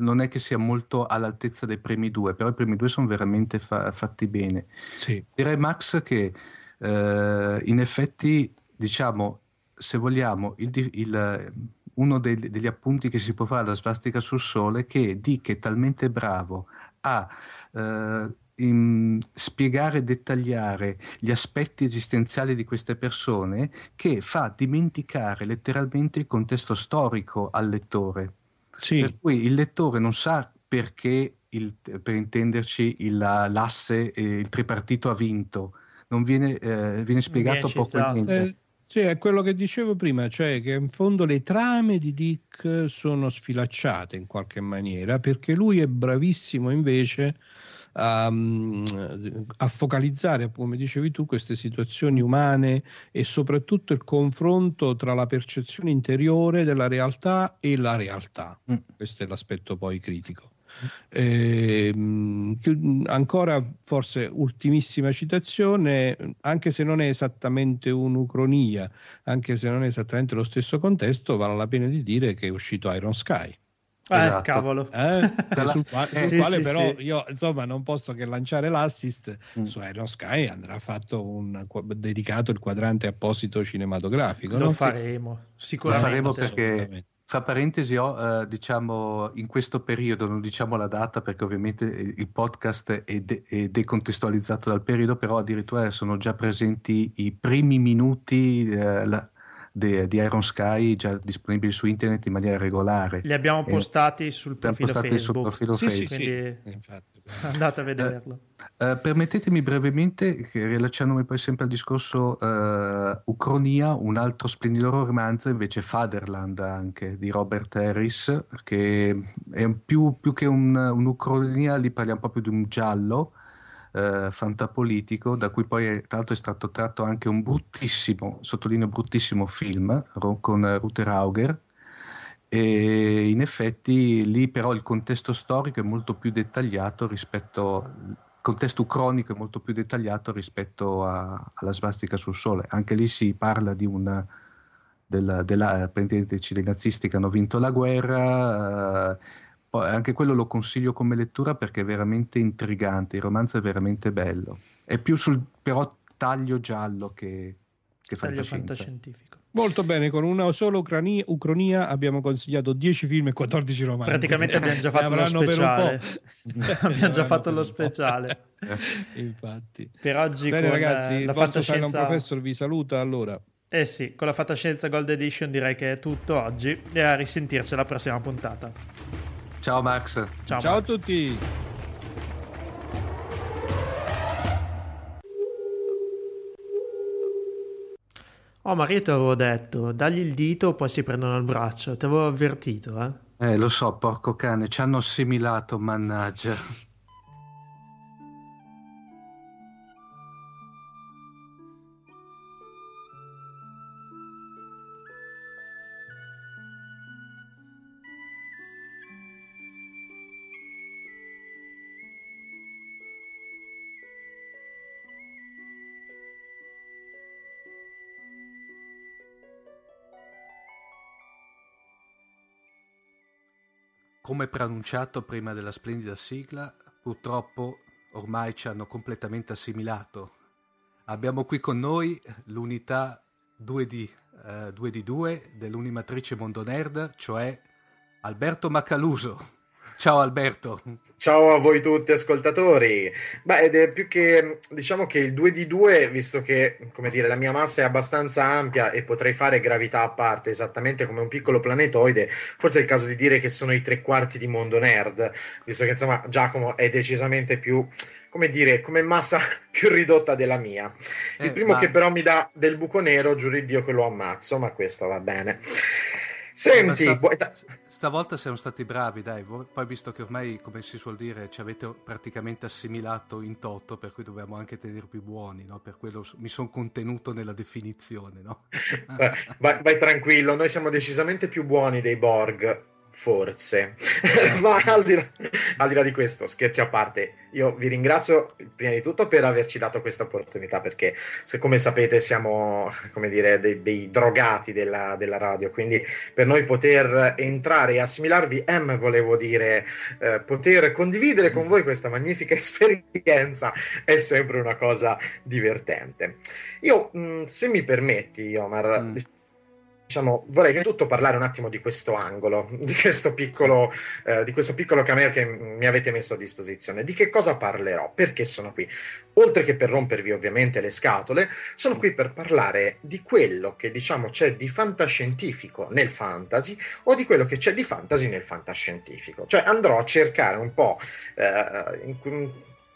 non è che sia molto all'altezza dei primi due, però i primi due sono veramente fa- fatti bene. Sì. Direi, Max, che eh, in effetti, diciamo, se vogliamo, il, il, uno dei, degli appunti che si può fare alla svastica sul sole, che Dick è talmente bravo a eh, in, spiegare e dettagliare gli aspetti esistenziali di queste persone, che fa dimenticare letteralmente il contesto storico al lettore. Sì. Per cui il lettore non sa perché, il, per intenderci, il, l'asse, eh, il tripartito ha vinto, non viene, eh, viene spiegato viene poco e niente. Eh, sì, è quello che dicevo prima, cioè che in fondo le trame di Dick sono sfilacciate in qualche maniera, perché lui è bravissimo invece A, a focalizzare, come dicevi tu, queste situazioni umane e soprattutto il confronto tra la percezione interiore della realtà e la realtà. Mm. Questo è l'aspetto poi critico. Eh, ancora forse ultimissima citazione, anche se non è esattamente un'ucronia, anche se non è esattamente lo stesso contesto, vale la pena di dire che è uscito Iron Sky. Eh, esatto. Cavolo, eh? Sul quale, eh, sul quale sì, però sì. io insomma non posso che lanciare l'assist mm. su Iron Sky. Andrà fatto un dedicato il quadrante apposito cinematografico. Lo no? faremo sicuramente. Lo faremo, perché fra parentesi ho, eh, diciamo, in questo periodo non diciamo la data perché ovviamente il podcast è, de- è decontestualizzato dal periodo, però addirittura sono già presenti i primi minuti eh, la, De, di Iron Sky, già disponibili su internet in maniera regolare. Li abbiamo postati eh, sul profilo postati Facebook, sul profilo sì, Facebook. Sì, quindi infatti, andate a vederlo. Eh, eh, permettetemi brevemente, che, rilacciandomi poi sempre al discorso eh, Ucronia, un altro splendido romanzo invece, Fatherland, anche di Robert Harris, che è più, più che un, un'Ucronia, lì parliamo proprio di un giallo Uh, fantapolitico, da cui poi è, tra l'altro è stato tratto anche un bruttissimo, sottolineo bruttissimo, film ro- con Ruther Hauer, e in effetti lì però il contesto storico è molto più dettagliato rispetto, il contesto ucronico è molto più dettagliato rispetto a, alla svastica sul sole. Anche lì si parla di una della, della, prendeteci, dei nazisti che hanno vinto la guerra. uh, Poi anche quello lo consiglio come lettura perché è veramente intrigante, il romanzo è veramente bello. È più sul però taglio giallo che, che taglio fantascientifico. Molto bene, con una sola ucronia, ucronia abbiamo consigliato dieci film e quattordici romanzi. Praticamente abbiamo già fatto lo speciale. abbiamo già fatto lo speciale. Infatti. Per oggi bene, con ragazzi, la il vostro fantascienza... Simon Professor vi saluta allora. Eh sì, con la fantascienza Gold Edition direi che è tutto oggi, e a risentirci alla prossima puntata. Ciao Max. Ciao, Ciao Max. A tutti. Oh, Maria, ti avevo detto, dagli il dito poi si prendono il braccio, ti avevo avvertito, eh? Eh, lo so, porco cane, ci hanno assimilato, mannaggia. come preannunciato prima della splendida sigla, purtroppo ormai ci hanno completamente assimilato. Abbiamo qui con noi l'unità due di due dell'Unimatrice Mondo Nerd, cioè Alberto Macaluso. Ciao Alberto. Ciao a voi tutti ascoltatori. Beh, ed è più che, diciamo che il due di due, visto che, come dire, la mia massa è abbastanza ampia e potrei fare gravità a parte, esattamente come un piccolo planetoide, forse è il caso di dire che sono i tre quarti di Mondo Nerd, visto che, insomma, Giacomo è decisamente più, come dire, come massa più ridotta della mia. Il eh, primo ma... che però mi dà del buco nero, giuro di Dio che lo ammazzo, ma questo va bene. Senti, sta, puoi... stavolta siamo stati bravi, dai. Poi, visto che ormai, come si suol dire, ci avete praticamente assimilato in toto, per cui dobbiamo anche tenervi buoni, no? Per quello mi sono contenuto nella definizione, no? vai, vai tranquillo, noi siamo decisamente più buoni dei Borg, forse. Ma al di, là, al di là di questo, scherzi a parte, io vi ringrazio prima di tutto per averci dato questa opportunità, perché se, come sapete, siamo, come dire, dei, dei drogati della, della radio, quindi per noi poter entrare e assimilarvi, ehm, volevo dire, eh, poter condividere con voi questa magnifica esperienza è sempre una cosa divertente. Io, mh, se mi permetti, Omar, mm. diciamo, vorrei prima di tutto parlare un attimo di questo angolo, di questo piccolo, eh, di questo piccolo cameo che mi avete messo a disposizione. Di che cosa parlerò? Perché sono qui? Oltre che per rompervi ovviamente le scatole, sono qui per parlare di quello che, diciamo, c'è di fantascientifico nel fantasy, o di quello che c'è di fantasy nel fantascientifico. Cioè andrò a cercare un po' eh, in, in,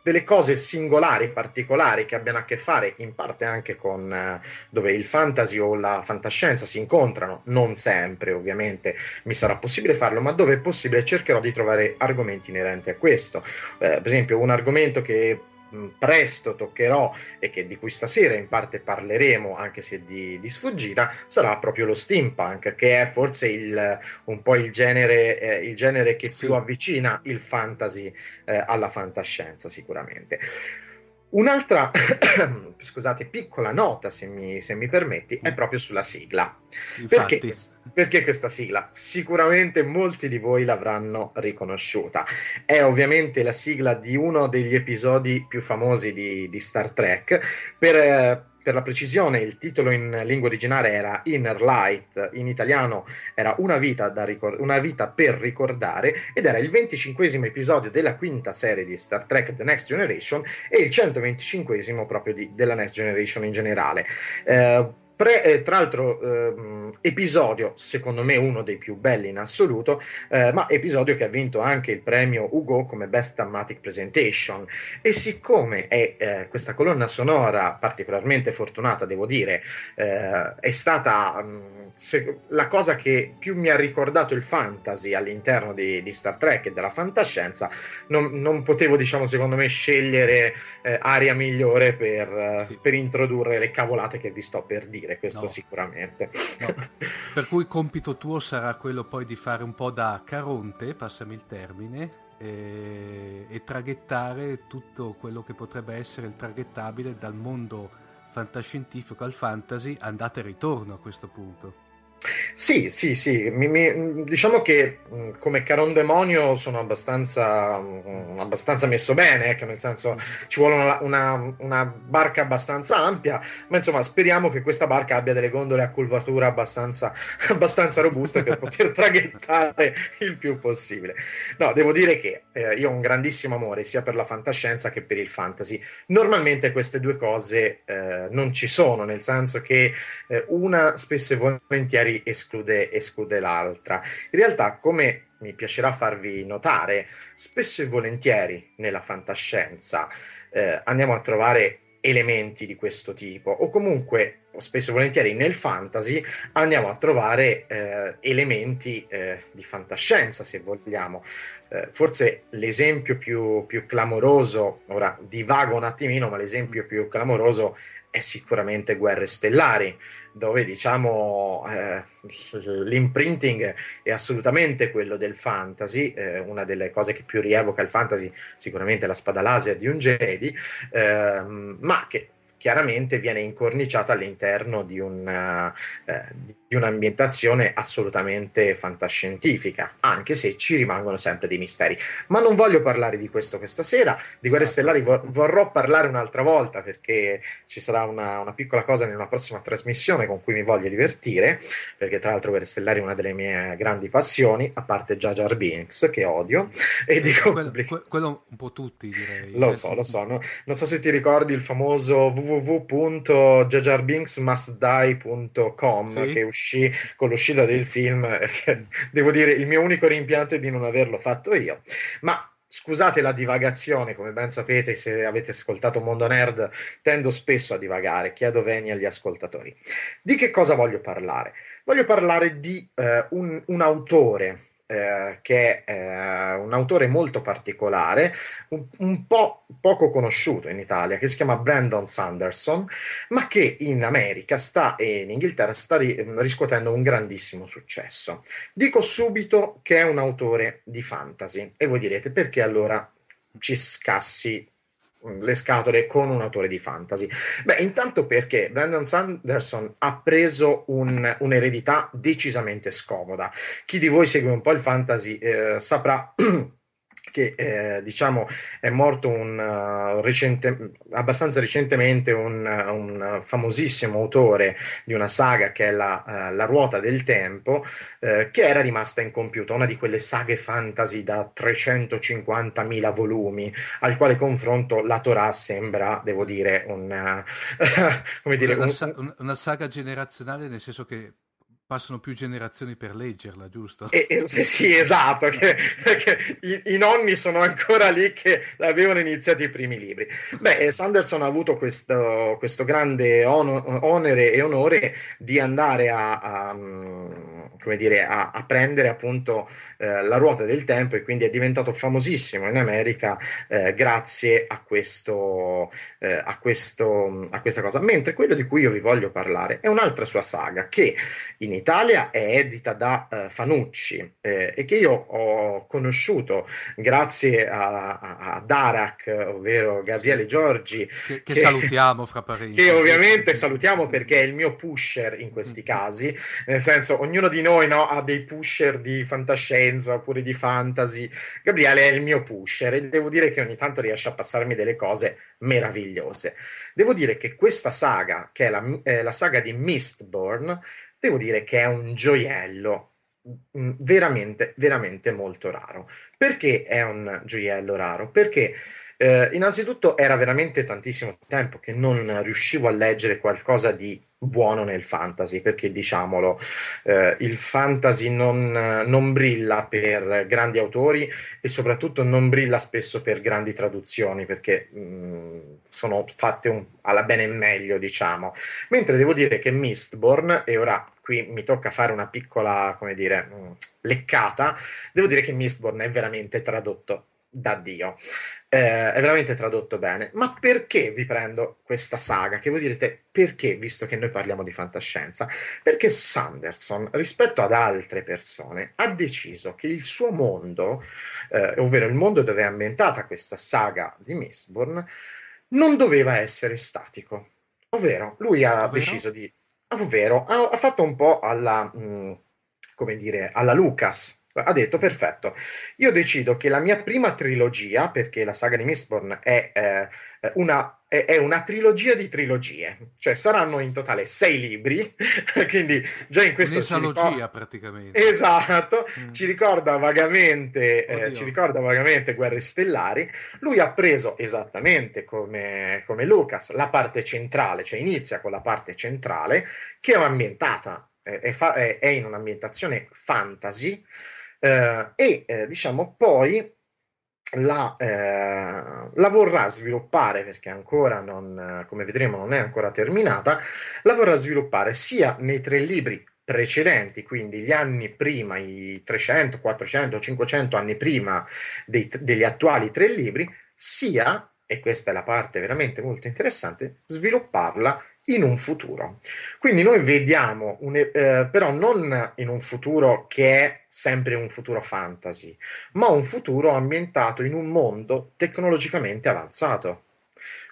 delle cose singolari, particolari, che abbiano a che fare in parte anche con eh, dove il fantasy o la fantascienza si incontrano, non sempre ovviamente mi sarà possibile farlo, ma dove è possibile cercherò di trovare argomenti inerenti a questo. Eh, per esempio, un argomento che mh, presto toccherò e che di cui stasera in parte parleremo, anche se di, di sfuggita, sarà proprio lo steampunk, che è forse il, un po' il genere, eh, il genere che sì. più avvicina il fantasy eh, alla fantascienza, sicuramente. Un'altra scusate, piccola nota, se mi, se mi permetti, è proprio sulla sigla. Perché, perché questa sigla? Sicuramente molti di voi l'avranno riconosciuta. È ovviamente la sigla di uno degli episodi più famosi di, di Star Trek. Per... Eh, Per la precisione, il titolo in lingua originale era Inner Light, in italiano era Una vita, da ricor- una vita per ricordare, ed era il venticinquesimo episodio della quinta serie di Star Trek The Next Generation e il centoventicinquesimo proprio di, della Next Generation in generale. Eh, Pre, eh, tra l'altro ehm, episodio, secondo me uno dei più belli in assoluto, eh, ma episodio che ha vinto anche il premio Hugo come Best Dramatic Presentation, e siccome è, eh, questa colonna sonora particolarmente fortunata, devo dire, eh, è stata mh, se, la cosa che più mi ha ricordato il fantasy all'interno di, di Star Trek e della fantascienza, non, non potevo, diciamo, secondo me scegliere eh, aria migliore per, sì. per introdurre le cavolate che vi sto per dire. Questo no. sicuramente no. Per cui compito tuo sarà quello poi di fare un po' da Caronte, passami il termine, e, e traghettare tutto quello che potrebbe essere il traghettabile dal mondo fantascientifico al fantasy, andata e ritorno a questo punto. Sì, sì, sì, mi, mi, diciamo che mh, come carondemonio sono abbastanza, mh, abbastanza messo bene, ecco, nel senso ci vuole una, una, una barca abbastanza ampia, ma insomma speriamo che questa barca abbia delle gondole a curvatura abbastanza, abbastanza robuste per poter traghettare il più possibile. No, devo dire che eh, io ho un grandissimo amore sia per la fantascienza che per il fantasy. Normalmente queste due cose eh, non ci sono, nel senso che eh, una spesso e volentieri Esclude, esclude l'altra. In realtà, come mi piacerà farvi notare, spesso e volentieri nella fantascienza eh, andiamo a trovare elementi di questo tipo, o comunque spesso e volentieri nel fantasy andiamo a trovare eh, elementi eh, di fantascienza, se vogliamo. Eh, forse l'esempio più, più clamoroso, ora divago un attimino, ma l'esempio più clamoroso è sicuramente Guerre Stellari, dove, diciamo, eh, l'imprinting è assolutamente quello del fantasy. Eh, una delle cose che più rievoca il fantasy sicuramente è la spada laser di un Jedi, eh, ma che chiaramente viene incorniciata all'interno di, una, eh, di un'ambientazione assolutamente fantascientifica, anche se ci rimangono sempre dei misteri. Ma non voglio parlare di questo questa sera, di Guerre Stellari vor- vorrò parlare un'altra volta, perché ci sarà una, una piccola cosa in una prossima trasmissione con cui mi voglio divertire, perché tra l'altro Guerre Stellari è una delle mie grandi passioni, a parte Jar Jar Binks, che odio, e dico quello, quello un po' tutti direi. Lo so, lo so, no? Non so se ti ricordi il famoso w w w punto jar jar binks must die punto com, sì, che uscì con l'uscita del film, che, devo dire, il mio unico rimpianto è di non averlo fatto io. Ma scusate la divagazione, come ben sapete se avete ascoltato Mondo Nerd tendo spesso a divagare, chiedo venia agli ascoltatori. Di che cosa voglio parlare? Voglio parlare di eh, un, un autore Eh, che è eh, un autore molto particolare, un, un po' poco conosciuto in Italia, che si chiama Brandon Sanderson, ma che in America sta e in Inghilterra sta ri- riscuotendo un grandissimo successo. Dico subito che è un autore di fantasy, e voi direte: perché allora ci scassi le scatole con un autore di fantasy? Beh, intanto perché Brandon Sanderson ha preso un, un'eredità decisamente scomoda. Chi di voi segue un po' il fantasy eh, saprà che eh, diciamo è morto un uh, recente, abbastanza recentemente un, un famosissimo autore di una saga che è la, uh, la Ruota del Tempo, uh, che era rimasta incompiuta, una di quelle saghe fantasy da trecentocinquantamila volumi, al quale confronto la Torah sembra, devo dire, una, come dire, una, un... una saga generazionale, nel senso che passano più generazioni per leggerla, giusto? Eh, eh, sì, esatto, che, che i, i nonni sono ancora lì che avevano iniziato i primi libri. Beh, Sanderson ha avuto questo, questo grande on- onere e onore di andare a, a, come dire, a, a prendere appunto eh, la Ruota del Tempo, e quindi è diventato famosissimo in America eh, grazie a questo, eh, a questo a questa cosa. Mentre quello di cui io vi voglio parlare è un'altra sua saga che in Italia è edita da uh, Fanucci eh, e che io ho conosciuto grazie a, a, a Darak, ovvero Gabriele Giorgi, che, che, che salutiamo fra parenti, che ovviamente salutiamo perché è il mio pusher in questi mm-hmm. casi, nel senso ognuno di noi, no, ha dei pusher di fantascienza oppure di fantasy. Gabriele è il mio pusher e devo dire che ogni tanto riesce a passarmi delle cose meravigliose. Devo dire che questa saga, che è la, eh, la saga di Mistborn, devo dire che è un gioiello veramente, veramente molto raro. Perché è un gioiello raro? Perché eh, innanzitutto era veramente tantissimo tempo che non riuscivo a leggere qualcosa di buono nel fantasy, perché diciamolo, eh, il fantasy non, non brilla per grandi autori e soprattutto non brilla spesso per grandi traduzioni, perché mh, sono fatte un, alla bene e meglio, diciamo. Mentre devo dire che Mistborn, e ora qui mi tocca fare una piccola, come dire, mh, leccata, devo dire che Mistborn è veramente tradotto da Dio. Eh, è veramente tradotto bene. Ma perché vi prendo questa saga? Che voi direte, perché, visto che noi parliamo di fantascienza? Perché Sanderson, rispetto ad altre persone, ha deciso che il suo mondo, eh, ovvero il mondo dove è ambientata questa saga di Mistborn, non doveva essere statico. Ovvero, lui ha ovvero? deciso di... Ovvero, ha, ha fatto un po' alla... Mh, come dire, alla Lucas. Ha detto, perfetto, io decido che la mia prima trilogia, perché la saga di Mistborn è, eh, una, è, è una trilogia di trilogie, cioè saranno in totale sei libri, quindi già in questo ci ricorda... praticamente. Esatto, mm. ci, ricorda vagamente, eh, ci ricorda vagamente Guerre Stellari. Lui ha preso esattamente come, come Lucas la parte centrale, cioè inizia con la parte centrale, che è ambientata, è, fa- è in un'ambientazione fantasy, Uh, e eh, diciamo poi la, eh, la vorrà sviluppare, perché ancora non, come vedremo, non è ancora terminata, la vorrà sviluppare sia nei tre libri precedenti, quindi gli anni prima, i trecento, quattrocento, cinquecento anni prima dei, degli attuali tre libri, sia, e questa è la parte veramente molto interessante, svilupparla in un futuro. Quindi noi vediamo, un, eh, però non in un futuro che è sempre un futuro fantasy, ma un futuro ambientato in un mondo tecnologicamente avanzato.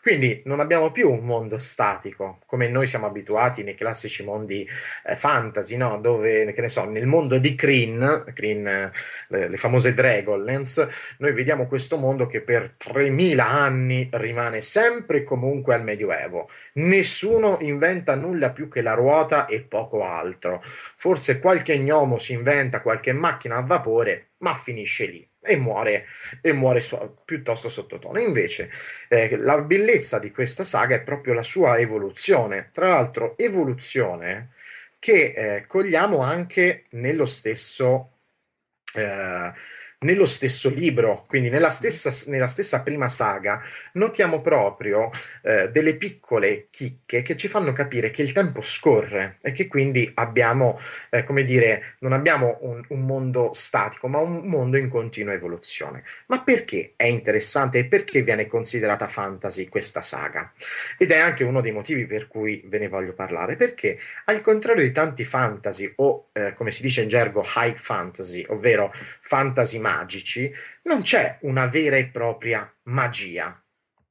Quindi non abbiamo più un mondo statico, come noi siamo abituati nei classici mondi eh, fantasy, no? Dove, che ne so, nel mondo di Kryn, Kryn eh, le, le famose Dragonlance, noi vediamo questo mondo che per tremila anni rimane sempre e comunque al Medioevo. Nessuno inventa nulla più che la ruota e poco altro. Forse qualche gnomo si inventa qualche macchina a vapore, ma finisce lì. E muore, e muore su, piuttosto sottotono. Invece eh, la bellezza di questa saga è proprio la sua evoluzione, tra l'altro evoluzione che eh, cogliamo anche nello stesso eh, nello stesso libro, quindi nella stessa, nella stessa prima saga notiamo proprio eh, delle piccole chicche che ci fanno capire che il tempo scorre e che quindi abbiamo, eh, come dire, non abbiamo un, un mondo statico, ma un mondo in continua evoluzione. Ma perché è interessante e perché viene considerata fantasy questa saga? Ed è anche uno dei motivi per cui ve ne voglio parlare, perché al contrario di tanti fantasy o, eh, come si dice in gergo, high fantasy, ovvero fantasy magici, non c'è una vera e propria magia,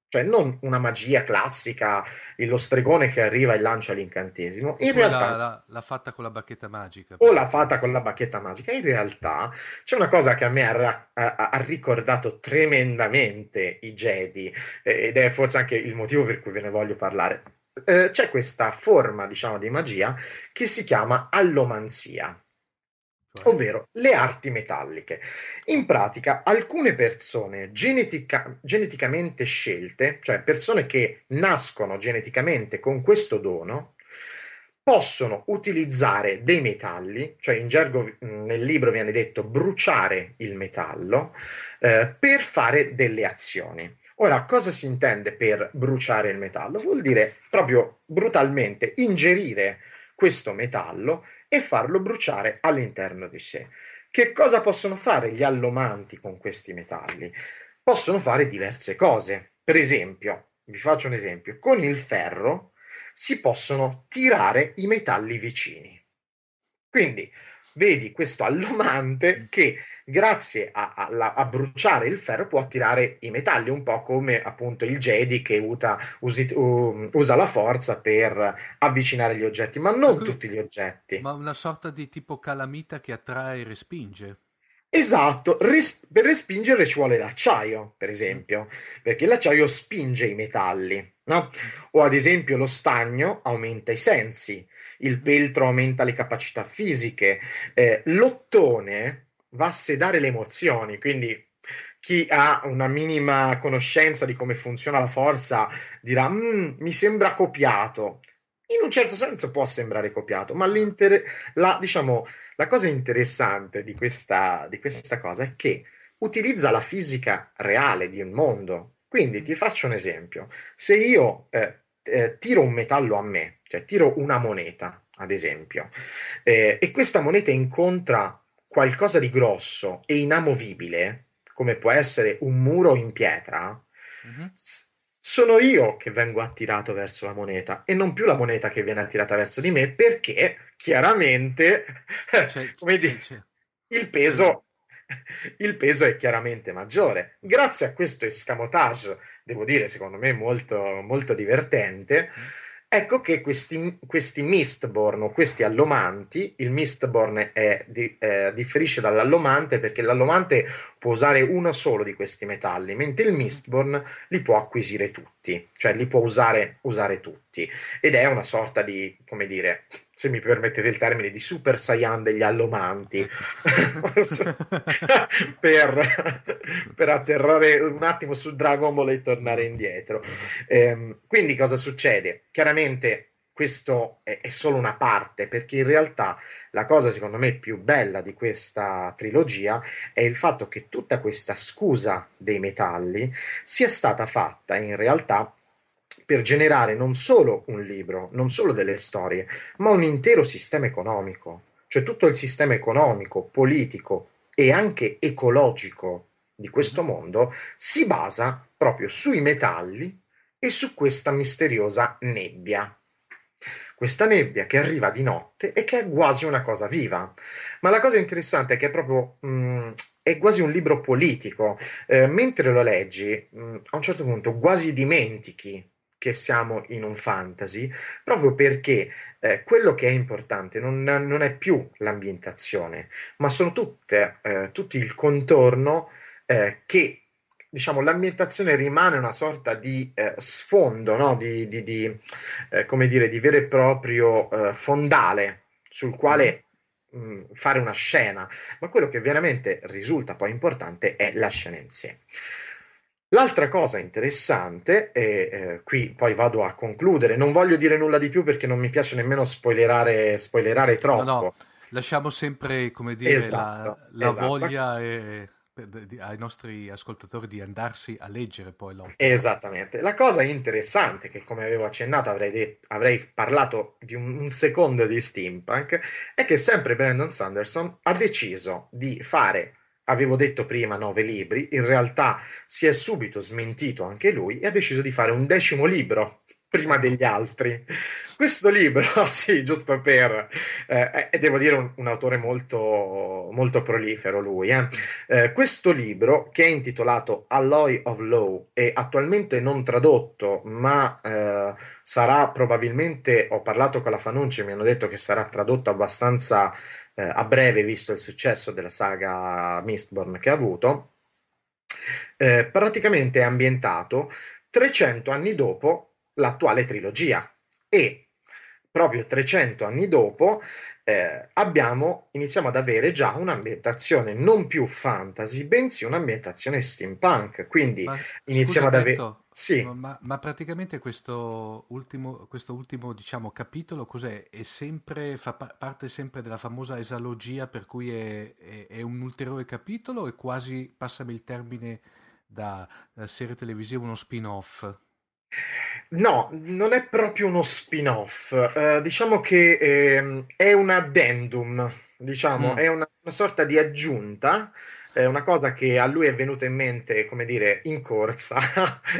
cioè non una magia classica, lo stregone che arriva e lancia l'incantesimo, in realtà la, la fatta con la bacchetta magica o la fatta con la bacchetta magica. In realtà c'è una cosa che a me ha, ha, ha ricordato tremendamente i Jedi, ed è forse anche il motivo per cui ve ne voglio parlare. Eh, c'è questa forma, diciamo, di magia che si chiama allomanzia, ovvero le arti metalliche. In pratica alcune persone genetica, geneticamente scelte, cioè persone che nascono geneticamente con questo dono, possono utilizzare dei metalli, cioè in gergo nel libro viene detto bruciare il metallo, eh, per fare delle azioni. Ora, cosa si intende per bruciare il metallo? Vuol dire proprio brutalmente ingerire questo metallo e farlo bruciare all'interno di sé. Che cosa possono fare gli allomanti con questi metalli? Possono fare diverse cose. Per esempio, vi faccio un esempio, con il ferro si possono tirare i metalli vicini. Quindi vedi questo allomante che grazie a, a, a bruciare il ferro può tirare i metalli, un po' come appunto il Jedi che usa, usi, uh, usa la forza per avvicinare gli oggetti, ma non Quindi, tutti gli oggetti. Ma una sorta di tipo calamita che attrae e respinge. Esatto, Res- per respingere ci vuole l'acciaio, per esempio, perché l'acciaio spinge i metalli, no? O ad esempio lo stagno aumenta i sensi, il peltro aumenta le capacità fisiche, eh, l'ottone va a sedare le emozioni, quindi chi ha una minima conoscenza di come funziona la forza dirà mi sembra copiato. In un certo senso può sembrare copiato, ma la, diciamo, la cosa interessante di questa, di questa cosa è che utilizza la fisica reale di un mondo. Quindi ti faccio un esempio. Se io eh, eh, tiro un metallo a me, cioè tiro una moneta, ad esempio, eh, e questa moneta incontra qualcosa di grosso e inamovibile, come può essere un muro in pietra, mm-hmm. sono io che vengo attirato verso la moneta e non più la moneta che viene attirata verso di me, perché chiaramente c'è, come c'è, dire, c'è. Il, peso, il peso è chiaramente maggiore. Grazie a questo escamotage, devo dire, secondo me molto, molto divertente, ecco che questi, questi mistborn o questi allomanti, il mistborn è, di, eh, differisce dall'allomante perché l'allomante può usare uno solo di questi metalli, mentre il mistborn li può acquisire tutti, cioè li può usare, usare tutti, ed è una sorta di, come dire, se mi permettete il termine, di Super Saiyan degli allomanti per, per atterrare un attimo su Dragon Ball e tornare indietro. Ehm, quindi cosa succede? Chiaramente questo è, è solo una parte, perché in realtà la cosa secondo me più bella di questa trilogia è il fatto che tutta questa scusa dei metalli sia stata fatta in realtà per generare non solo un libro, non solo delle storie, ma un intero sistema economico, cioè tutto il sistema economico, politico e anche ecologico di questo mondo si basa proprio sui metalli e su questa misteriosa nebbia. Questa nebbia che arriva di notte e che è quasi una cosa viva. Ma la cosa interessante è che è proprio mh, è quasi un libro politico. Eh, mentre lo leggi, mh, a un certo punto quasi dimentichi che siamo in un fantasy, proprio perché eh, quello che è importante non, non è più l'ambientazione, ma sono tutte, eh, tutto il contorno eh, che, diciamo, l'ambientazione rimane una sorta di eh, sfondo, no? di, di, di eh, come dire, di vero e proprio eh, fondale sul quale mh, fare una scena, ma quello che veramente risulta poi importante è la scena in sé. L'altra cosa interessante, e eh, qui poi vado a concludere, non voglio dire nulla di più perché non mi piace nemmeno spoilerare, spoilerare troppo. No, no, lasciamo sempre, come dire, esatto, la, la esatto. voglia e, per, di, ai nostri ascoltatori di andarsi a leggere poi l'opera. Esattamente. La cosa interessante, che come avevo accennato avrei, detto, avrei parlato di un, un secondo di steampunk, è che sempre Brandon Sanderson ha deciso di fare... Avevo detto prima nove libri, in realtà si è subito smentito anche lui e ha deciso di fare un decimo libro prima degli altri. Questo libro, sì, giusto per... Eh, eh, devo dire un, un autore molto, molto prolifero lui. Eh. Eh, questo libro, che è intitolato Alloy of Law, è attualmente non tradotto, ma eh, sarà probabilmente... Ho parlato con la Fanucci, mi hanno detto che sarà tradotto abbastanza... Eh, a breve, visto il successo della saga Mistborn che ha avuto, eh, praticamente è ambientato trecento anni dopo l'attuale trilogia e proprio trecento anni dopo eh, abbiamo, iniziamo ad avere già un'ambientazione non più fantasy, bensì un'ambientazione steampunk, quindi ma, iniziamo scusa, ad avere... Sì. Ma, ma praticamente questo ultimo, questo ultimo diciamo capitolo cos'è? È sempre, fa par- parte sempre della famosa esalogia, per cui è, è, è un ulteriore capitolo, e quasi, passami il termine, da, da serie televisiva, uno spin-off. No, non è proprio uno spin-off, eh, diciamo che eh, è un addendum, diciamo, mm. è una, una sorta di aggiunta. È una cosa che a lui è venuta in mente, come dire, in corsa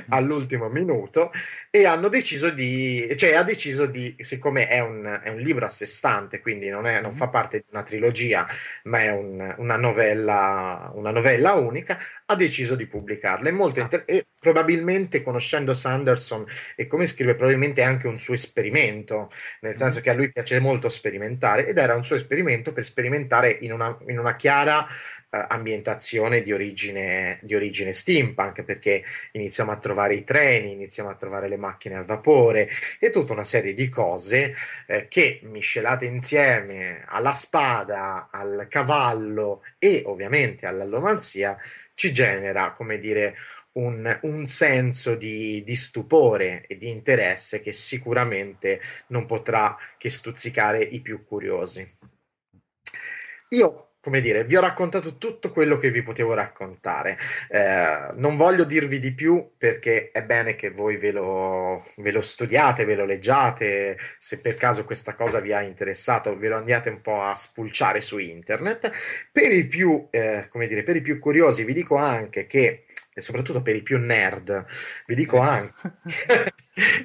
all'ultimo minuto, e hanno deciso di, cioè ha deciso di, siccome è un, è un libro a sé stante, quindi non, è, non fa parte di una trilogia, ma è un, una novella, una novella unica, ha deciso di pubblicarla. È molto inter- e probabilmente, conoscendo Sanderson e come scrive, probabilmente è anche un suo esperimento, nel senso che a lui piace molto sperimentare, ed era un suo esperimento per sperimentare in una, in una chiara Uh, ambientazione di origine, di origine steampunk, perché iniziamo a trovare i treni, iniziamo a trovare le macchine a vapore e tutta una serie di cose eh, che, miscelate insieme alla spada, al cavallo e ovviamente all'allomanzia, ci genera, come dire, un, un senso di, di stupore e di interesse che sicuramente non potrà che stuzzicare i più curiosi. Io, come dire, vi ho raccontato tutto quello che vi potevo raccontare, eh, non voglio dirvi di più perché è bene che voi ve lo, ve lo studiate, ve lo leggiate, se per caso questa cosa vi ha interessato ve lo andiate un po' a spulciare su internet. Per i più, eh, come dire, per i più curiosi vi dico anche che, e soprattutto per i più nerd, vi dico anche,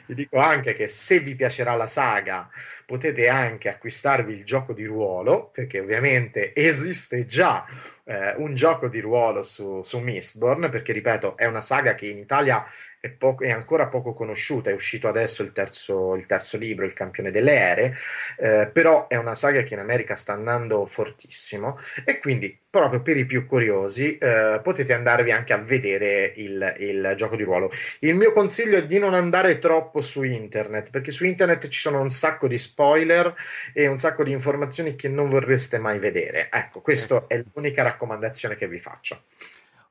vi dico anche che se vi piacerà la saga potete anche acquistarvi il gioco di ruolo, perché ovviamente esiste già eh, un gioco di ruolo su, su Mistborn, perché ripeto, è una saga che in Italia è, poco, è ancora poco conosciuta. È uscito adesso il terzo, il terzo libro, Il Campione delle Ere, eh, però è una saga che in America sta andando fortissimo, e quindi proprio per i più curiosi eh, potete andarvi anche a vedere il, il gioco di ruolo. Il mio consiglio è di non andare troppo su internet, perché su internet ci sono un sacco di spoiler e un sacco di informazioni che non vorreste mai vedere. Ecco, questa è l'unica raccomandazione che vi faccio.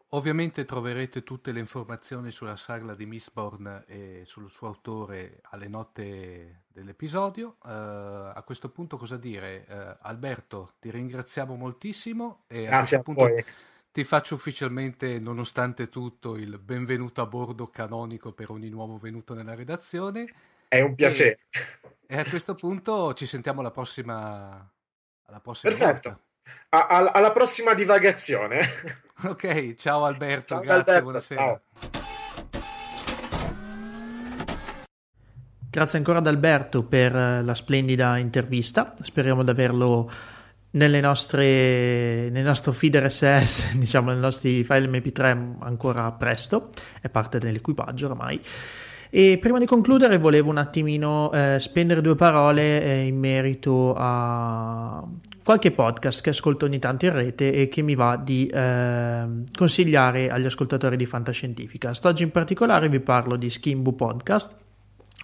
Ovviamente troverete tutte le informazioni sulla saga di Mistborn e sul suo autore alle note dell'episodio. Uh, a questo punto cosa dire? Uh, Alberto, ti ringraziamo moltissimo, e grazie a, a punto voi. Ti faccio ufficialmente, nonostante tutto, il benvenuto a bordo canonico per ogni nuovo venuto nella redazione. È un piacere. E, e a questo punto ci sentiamo alla prossima, alla prossima Perfetto. Volta. A, a, alla prossima divagazione. Ok, ciao Alberto, ciao, grazie, Alberto, buonasera. Ciao. Grazie ancora ad Alberto per la splendida intervista. Speriamo di averlo nelle nostre, nel nostro feed R S S, diciamo nei nostri file M P tre ancora presto, è parte dell'equipaggio oramai. E prima di concludere volevo un attimino eh, spendere due parole eh, in merito a qualche podcast che ascolto ogni tanto in rete e che mi va di eh, consigliare agli ascoltatori di Fantascientificast. Oggi in particolare vi parlo di Skimbu Podcast,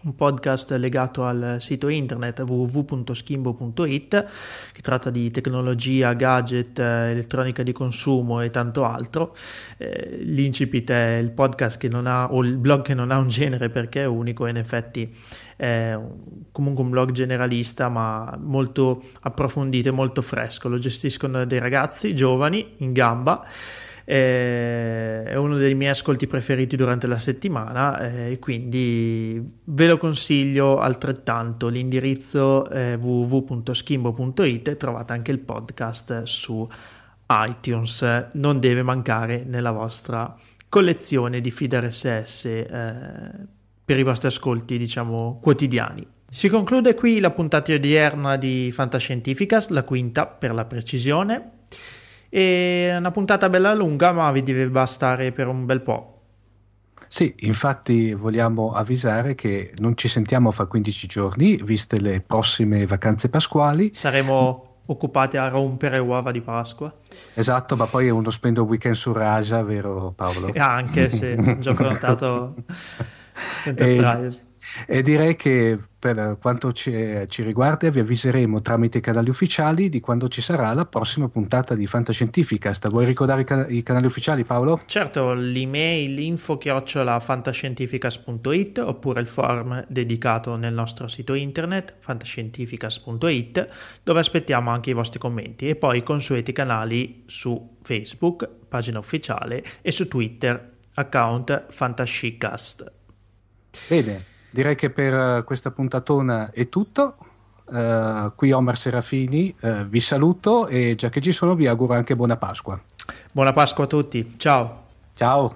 un podcast legato al sito internet w w w punto skimbo punto i t che tratta di tecnologia, gadget, elettronica di consumo e tanto altro. Eh, l'incipit è il podcast che non ha, o il blog che non ha un genere perché è unico, e in effetti è comunque un blog generalista ma molto approfondito e molto fresco. Lo gestiscono dei ragazzi giovani in gamba. È uno dei miei ascolti preferiti durante la settimana e quindi ve lo consiglio altrettanto. L'indirizzo è w w w punto skimbo punto i t e trovate anche il podcast su iTunes, non deve mancare nella vostra collezione di feed R S S eh, per i vostri ascolti, diciamo, quotidiani. Si conclude qui la puntata odierna di Fantascientificast, la quinta per la precisione. È una puntata bella lunga, ma vi deve bastare per un bel po'. Sì, infatti vogliamo avvisare che non ci sentiamo fra quindici giorni, viste le prossime vacanze pasquali. Saremo occupati a rompere uova di Pasqua. Esatto, ma poi è uno spendo weekend su Rasa, vero Paolo? Anche, sì, già prenotato Enterprise. E, e direi che per quanto ci, ci riguarda vi avviseremo tramite i canali ufficiali di quando ci sarà la prossima puntata di Fantascientificast. Vuoi ricordare i, can- i canali ufficiali, Paolo? Certo, l'email info chiocciola fantascientificast punto i t oppure il forum dedicato nel nostro sito internet fantascientificast punto i t, dove aspettiamo anche i vostri commenti, e poi i consueti canali su Facebook, pagina ufficiale, e su Twitter, account Fantascicast. Bene. Direi che per questa puntatona è tutto. Uh, qui Omar Serafini, uh, vi saluto e già che ci sono vi auguro anche buona Pasqua. Buona Pasqua a tutti, ciao. Ciao.